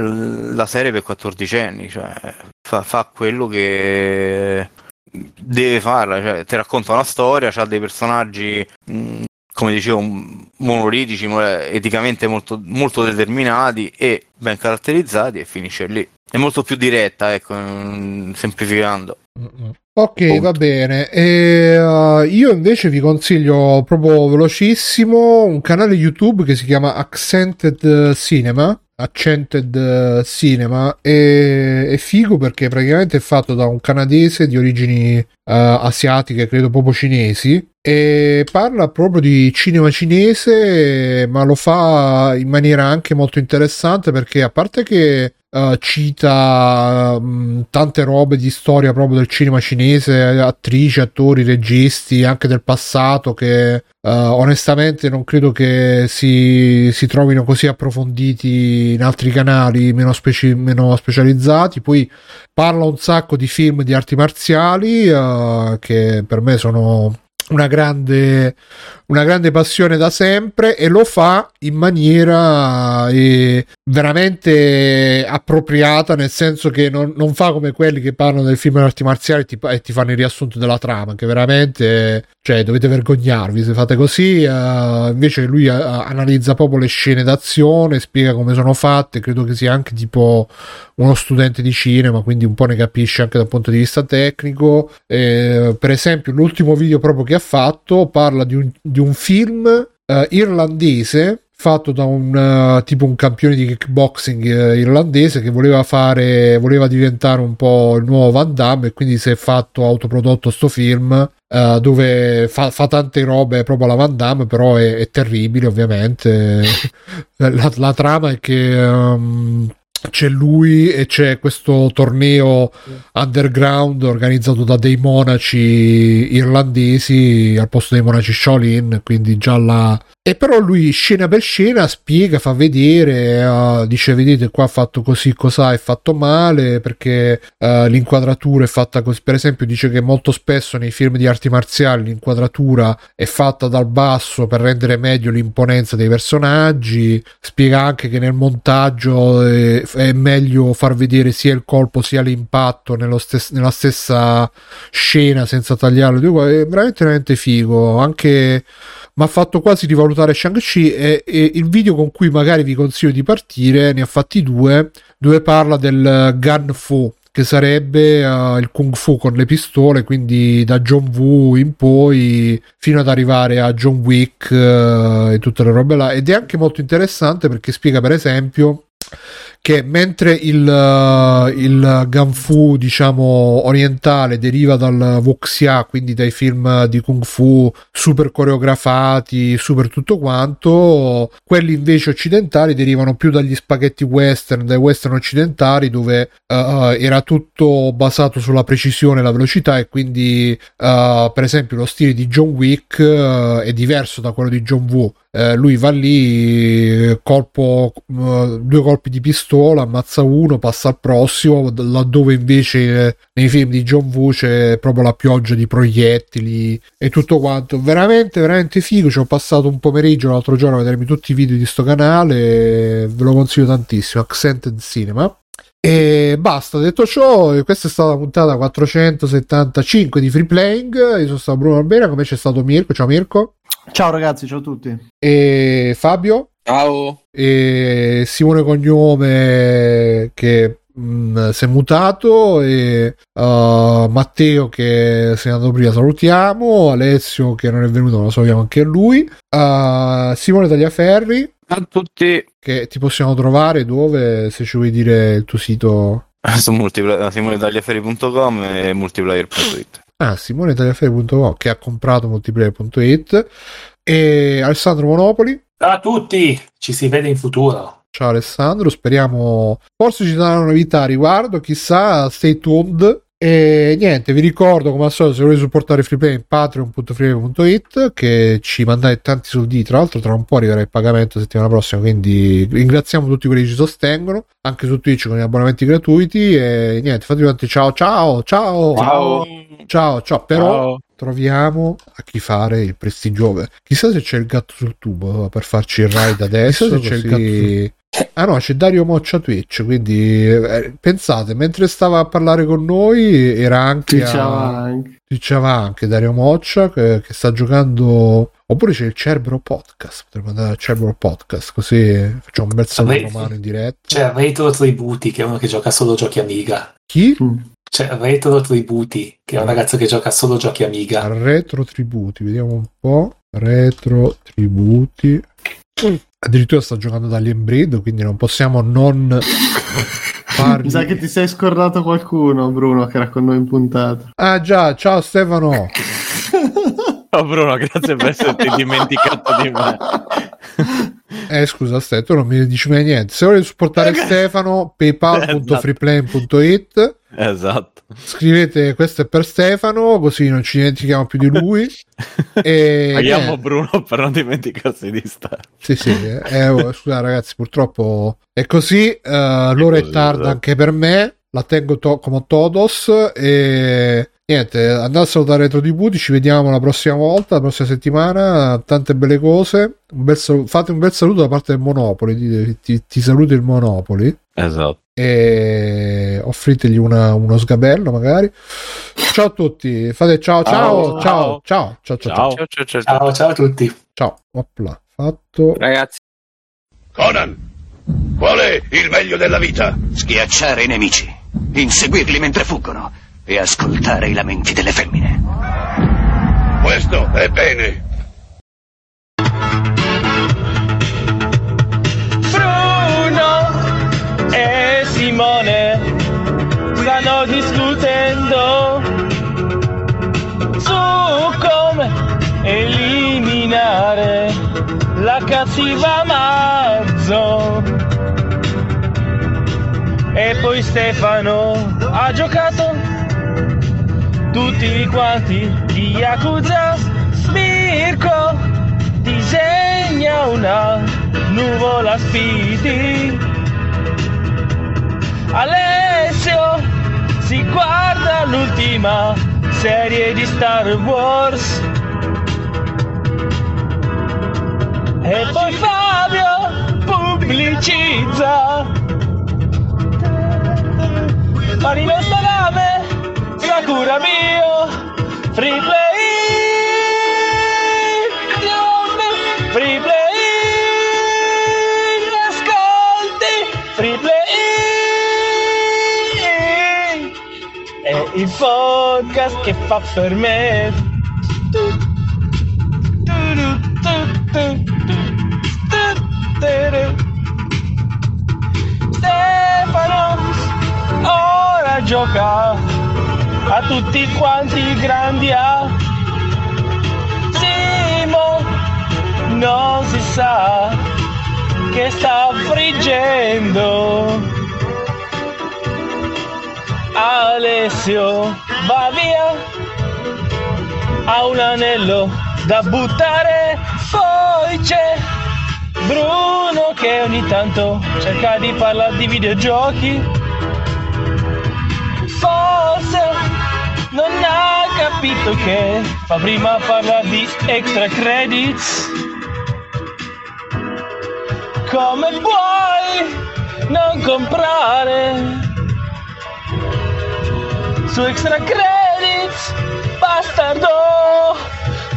la serie per quattordicenni, cioè fa, fa quello che deve farla, cioè, ti racconta una storia, c'ha dei personaggi mh, come dicevo monolitici, eticamente molto, molto determinati e ben caratterizzati, e finisce lì. È molto più diretta, ecco, semplificando. Ok, punto. Va bene. E, uh, io invece vi consiglio proprio velocissimo un canale YouTube che si chiama Accented Cinema. Accented Cinema è, è figo perché praticamente è fatto da un canadese di origini uh, asiatiche, credo proprio cinesi, e parla proprio di cinema cinese, ma lo fa in maniera anche molto interessante, perché a parte che Uh, cita um, tante robe di storia proprio del cinema cinese, attrici, attori, registi anche del passato, che uh, onestamente non credo che si, si trovino così approfonditi in altri canali meno, speci- meno specializzati. Poi parla un sacco di film di arti marziali uh, che per me sono una grande una grande passione da sempre, e lo fa in maniera eh, veramente appropriata, nel senso che non, non fa come quelli che parlano del film di arti marziali ti, e ti fanno il riassunto della trama, che veramente, cioè, dovete vergognarvi se fate così. Uh, invece lui uh, analizza proprio le scene d'azione, spiega come sono fatte, credo che sia anche tipo uno studente di cinema, quindi un po' ne capisce anche dal punto di vista tecnico. Eh, per esempio l'ultimo video proprio che ha fatto parla di un, di un film uh, irlandese fatto da un uh, tipo un campione di kickboxing uh, irlandese che voleva fare voleva diventare un po' il nuovo Van Damme, e quindi si è fatto autoprodotto sto film uh, dove fa, fa tante robe proprio alla Van Damme, però è, è terribile ovviamente. la, la trama è che um, c'è lui e c'è questo torneo underground organizzato da dei monaci irlandesi al posto dei monaci Shaolin, quindi già la... E però lui scena per scena spiega, fa vedere, uh, dice vedete qua ha fatto così, cos'ha, è fatto male, perché uh, l'inquadratura è fatta così. Per esempio dice che molto spesso nei film di arti marziali l'inquadratura è fatta dal basso per rendere meglio l'imponenza dei personaggi. Spiega anche che nel montaggio è, è meglio far vedere sia il colpo sia l'impatto nello stes- nella stessa scena senza tagliarlo. È veramente veramente figo, anche mi ha fatto quasi rivoluzionare Shang-Chi, e, e il video con cui magari vi consiglio di partire, ne ha fatti due, dove parla del Gun Fu, che sarebbe uh, il Kung Fu con le pistole, quindi da John Woo in poi fino ad arrivare a John Wick uh, e tutte le robe là. Ed è anche molto interessante perché spiega per esempio che mentre il, uh, il Ganfu diciamo orientale deriva dal Wuxia, quindi dai film di Kung Fu super coreografati, super tutto quanto, quelli invece occidentali derivano più dagli spaghetti western, dai western occidentali, dove uh, era tutto basato sulla precisione e la velocità, e quindi uh, per esempio lo stile di John Wick uh, è diverso da quello di John Woo. Uh, lui va lì, colpo, uh, due colpi di pistola, ammazza uno, passa al prossimo, laddove invece nei film di John Woo c'è proprio la pioggia di proiettili e tutto quanto. Veramente veramente figo. Ci ho passato un pomeriggio l'altro giorno a vedermi tutti i video di sto canale, ve lo consiglio tantissimo, Accented Cinema. E basta, detto ciò, questa è stata la puntata quattrocentosettantacinque di Free Playing. Io sono stato Bruno Albera, come c'è stato Mirko. Ciao Mirko. Ciao ragazzi, ciao a tutti. E Fabio. Ciao. E Simone Cognome che mh, si è mutato, e uh, Matteo che se ne è andato prima, salutiamo. Alessio che non è venuto, lo salutiamo anche lui. Uh, Simone Tagliaferri. Ciao a tutti. Che ti possiamo trovare dove, se ci vuoi dire il tuo sito? Su multipla- simone tagliaferri punto com e multiplayer punto it. Ah, simone tagliaferri punto com, che ha comprato multiplayer punto it. E Alessandro Monopoli. Ciao a tutti, ci si vede in futuro. Ciao Alessandro, speriamo forse ci saranno novità a riguardo, chissà, stay tuned. E niente, vi ricordo come al solito, se volete supportare FreePlay in patreon punto freeplay punto it, che ci mandate tanti soldi, tra l'altro tra un po' arriverà il pagamento settimana prossima, quindi ringraziamo tutti quelli che ci sostengono anche su Twitch con gli abbonamenti gratuiti. E niente, fatevi tanti ciao ciao ciao ciao ciao, ciao. Però ciao. troviamo a chi fare il prestigiove. Chissà se c'è il gatto sul tubo per farci il raid adesso. Chissà se c'è il gatto sul... Ah no, c'è Dario Moccia Twitch, quindi eh, pensate, mentre stava a parlare con noi era anche twitchava a... anche. anche Dario Moccia che, che sta giocando. Oppure c'è il Cerbero Podcast, potremmo andare al Cerbero Podcast, così facciamo un bel saluto romano in diretta. C'è Retro Tributi, che è uno che gioca solo giochi Amiga. Chi? Mm. C'è Retro Tributi, che è un ragazzo che gioca solo giochi Amiga. Retro Tributi, vediamo un po'. Retro Tributi. Mm. Addirittura sta giocando da Alien Breed, quindi non possiamo non... Mi sa che ti sei scordato qualcuno, Bruno, che era con noi in puntata. Ah già, ciao Stefano! Oh Bruno, grazie per esserti dimenticato di me. Eh scusa Ste, tu non mi dici mai niente. Se volete supportare Stefano, paypal punto freeplaying punto it. Esatto. Scrivete questo è per Stefano, così non ci dimentichiamo più di lui. E paghiamo eh. Bruno per non dimenticarsi di stare. Sì sì, eh, oh, scusa ragazzi, purtroppo è così, uh, l'ora è, così, è tarda esatto. Anche per me. La tengo to- come todos e niente, andate a salutare Retro Tributi, ci vediamo la prossima volta, la prossima settimana, tante belle cose, un bel sal- fate un bel saluto da parte del Monopoli, ti, ti, ti saluto il Monopoli, esatto, e offritegli una, uno sgabello magari. Ciao a tutti, fate ciao ciao ciao ciao ciao ciao ciao ciao ciao ciao, ciao, ciao a tutti, ciao. Opla, fatto ragazzi. Conan, qual è il meglio della vita? Schiacciare i nemici, inseguirli mentre fuggono e ascoltare i lamenti delle femmine. Questo è bene. Bruno e Simone stanno discutendo su come eliminare la cattiva Mazzo. E poi Stefano ha giocato tutti quanti di Yakuza. Mirko disegna una nuvola spiti. Alessio si guarda l'ultima serie di Star Wars. E poi Fabio pubblicizza Marino Salame Sakura mio, free play, free play, ascolti, free play, è il podcast che fa per me. Stefano ora gioca a tutti quanti grandi a Simo, non si sa che sta friggendo. Alessio va via, ha un anello da buttare. Poi c'è Bruno che ogni tanto cerca di parlare di videogiochi. Forse non ha capito che fa prima parla di extra credits. Come puoi non comprare su extra credits, bastardo?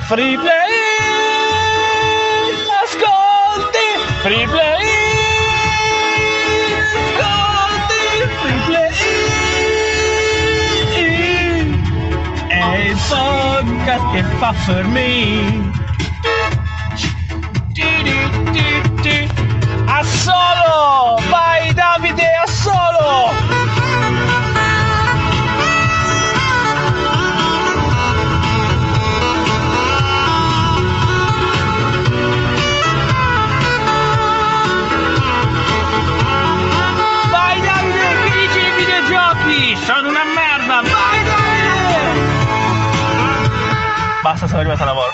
Free play, ascolti, free play, ascolti, free play. Il podcast che fa per me a solo, vai Davide a solo. Vai Davide che dici i videogiochi sono una merda, vai. Basta, sono arrivata alla volta.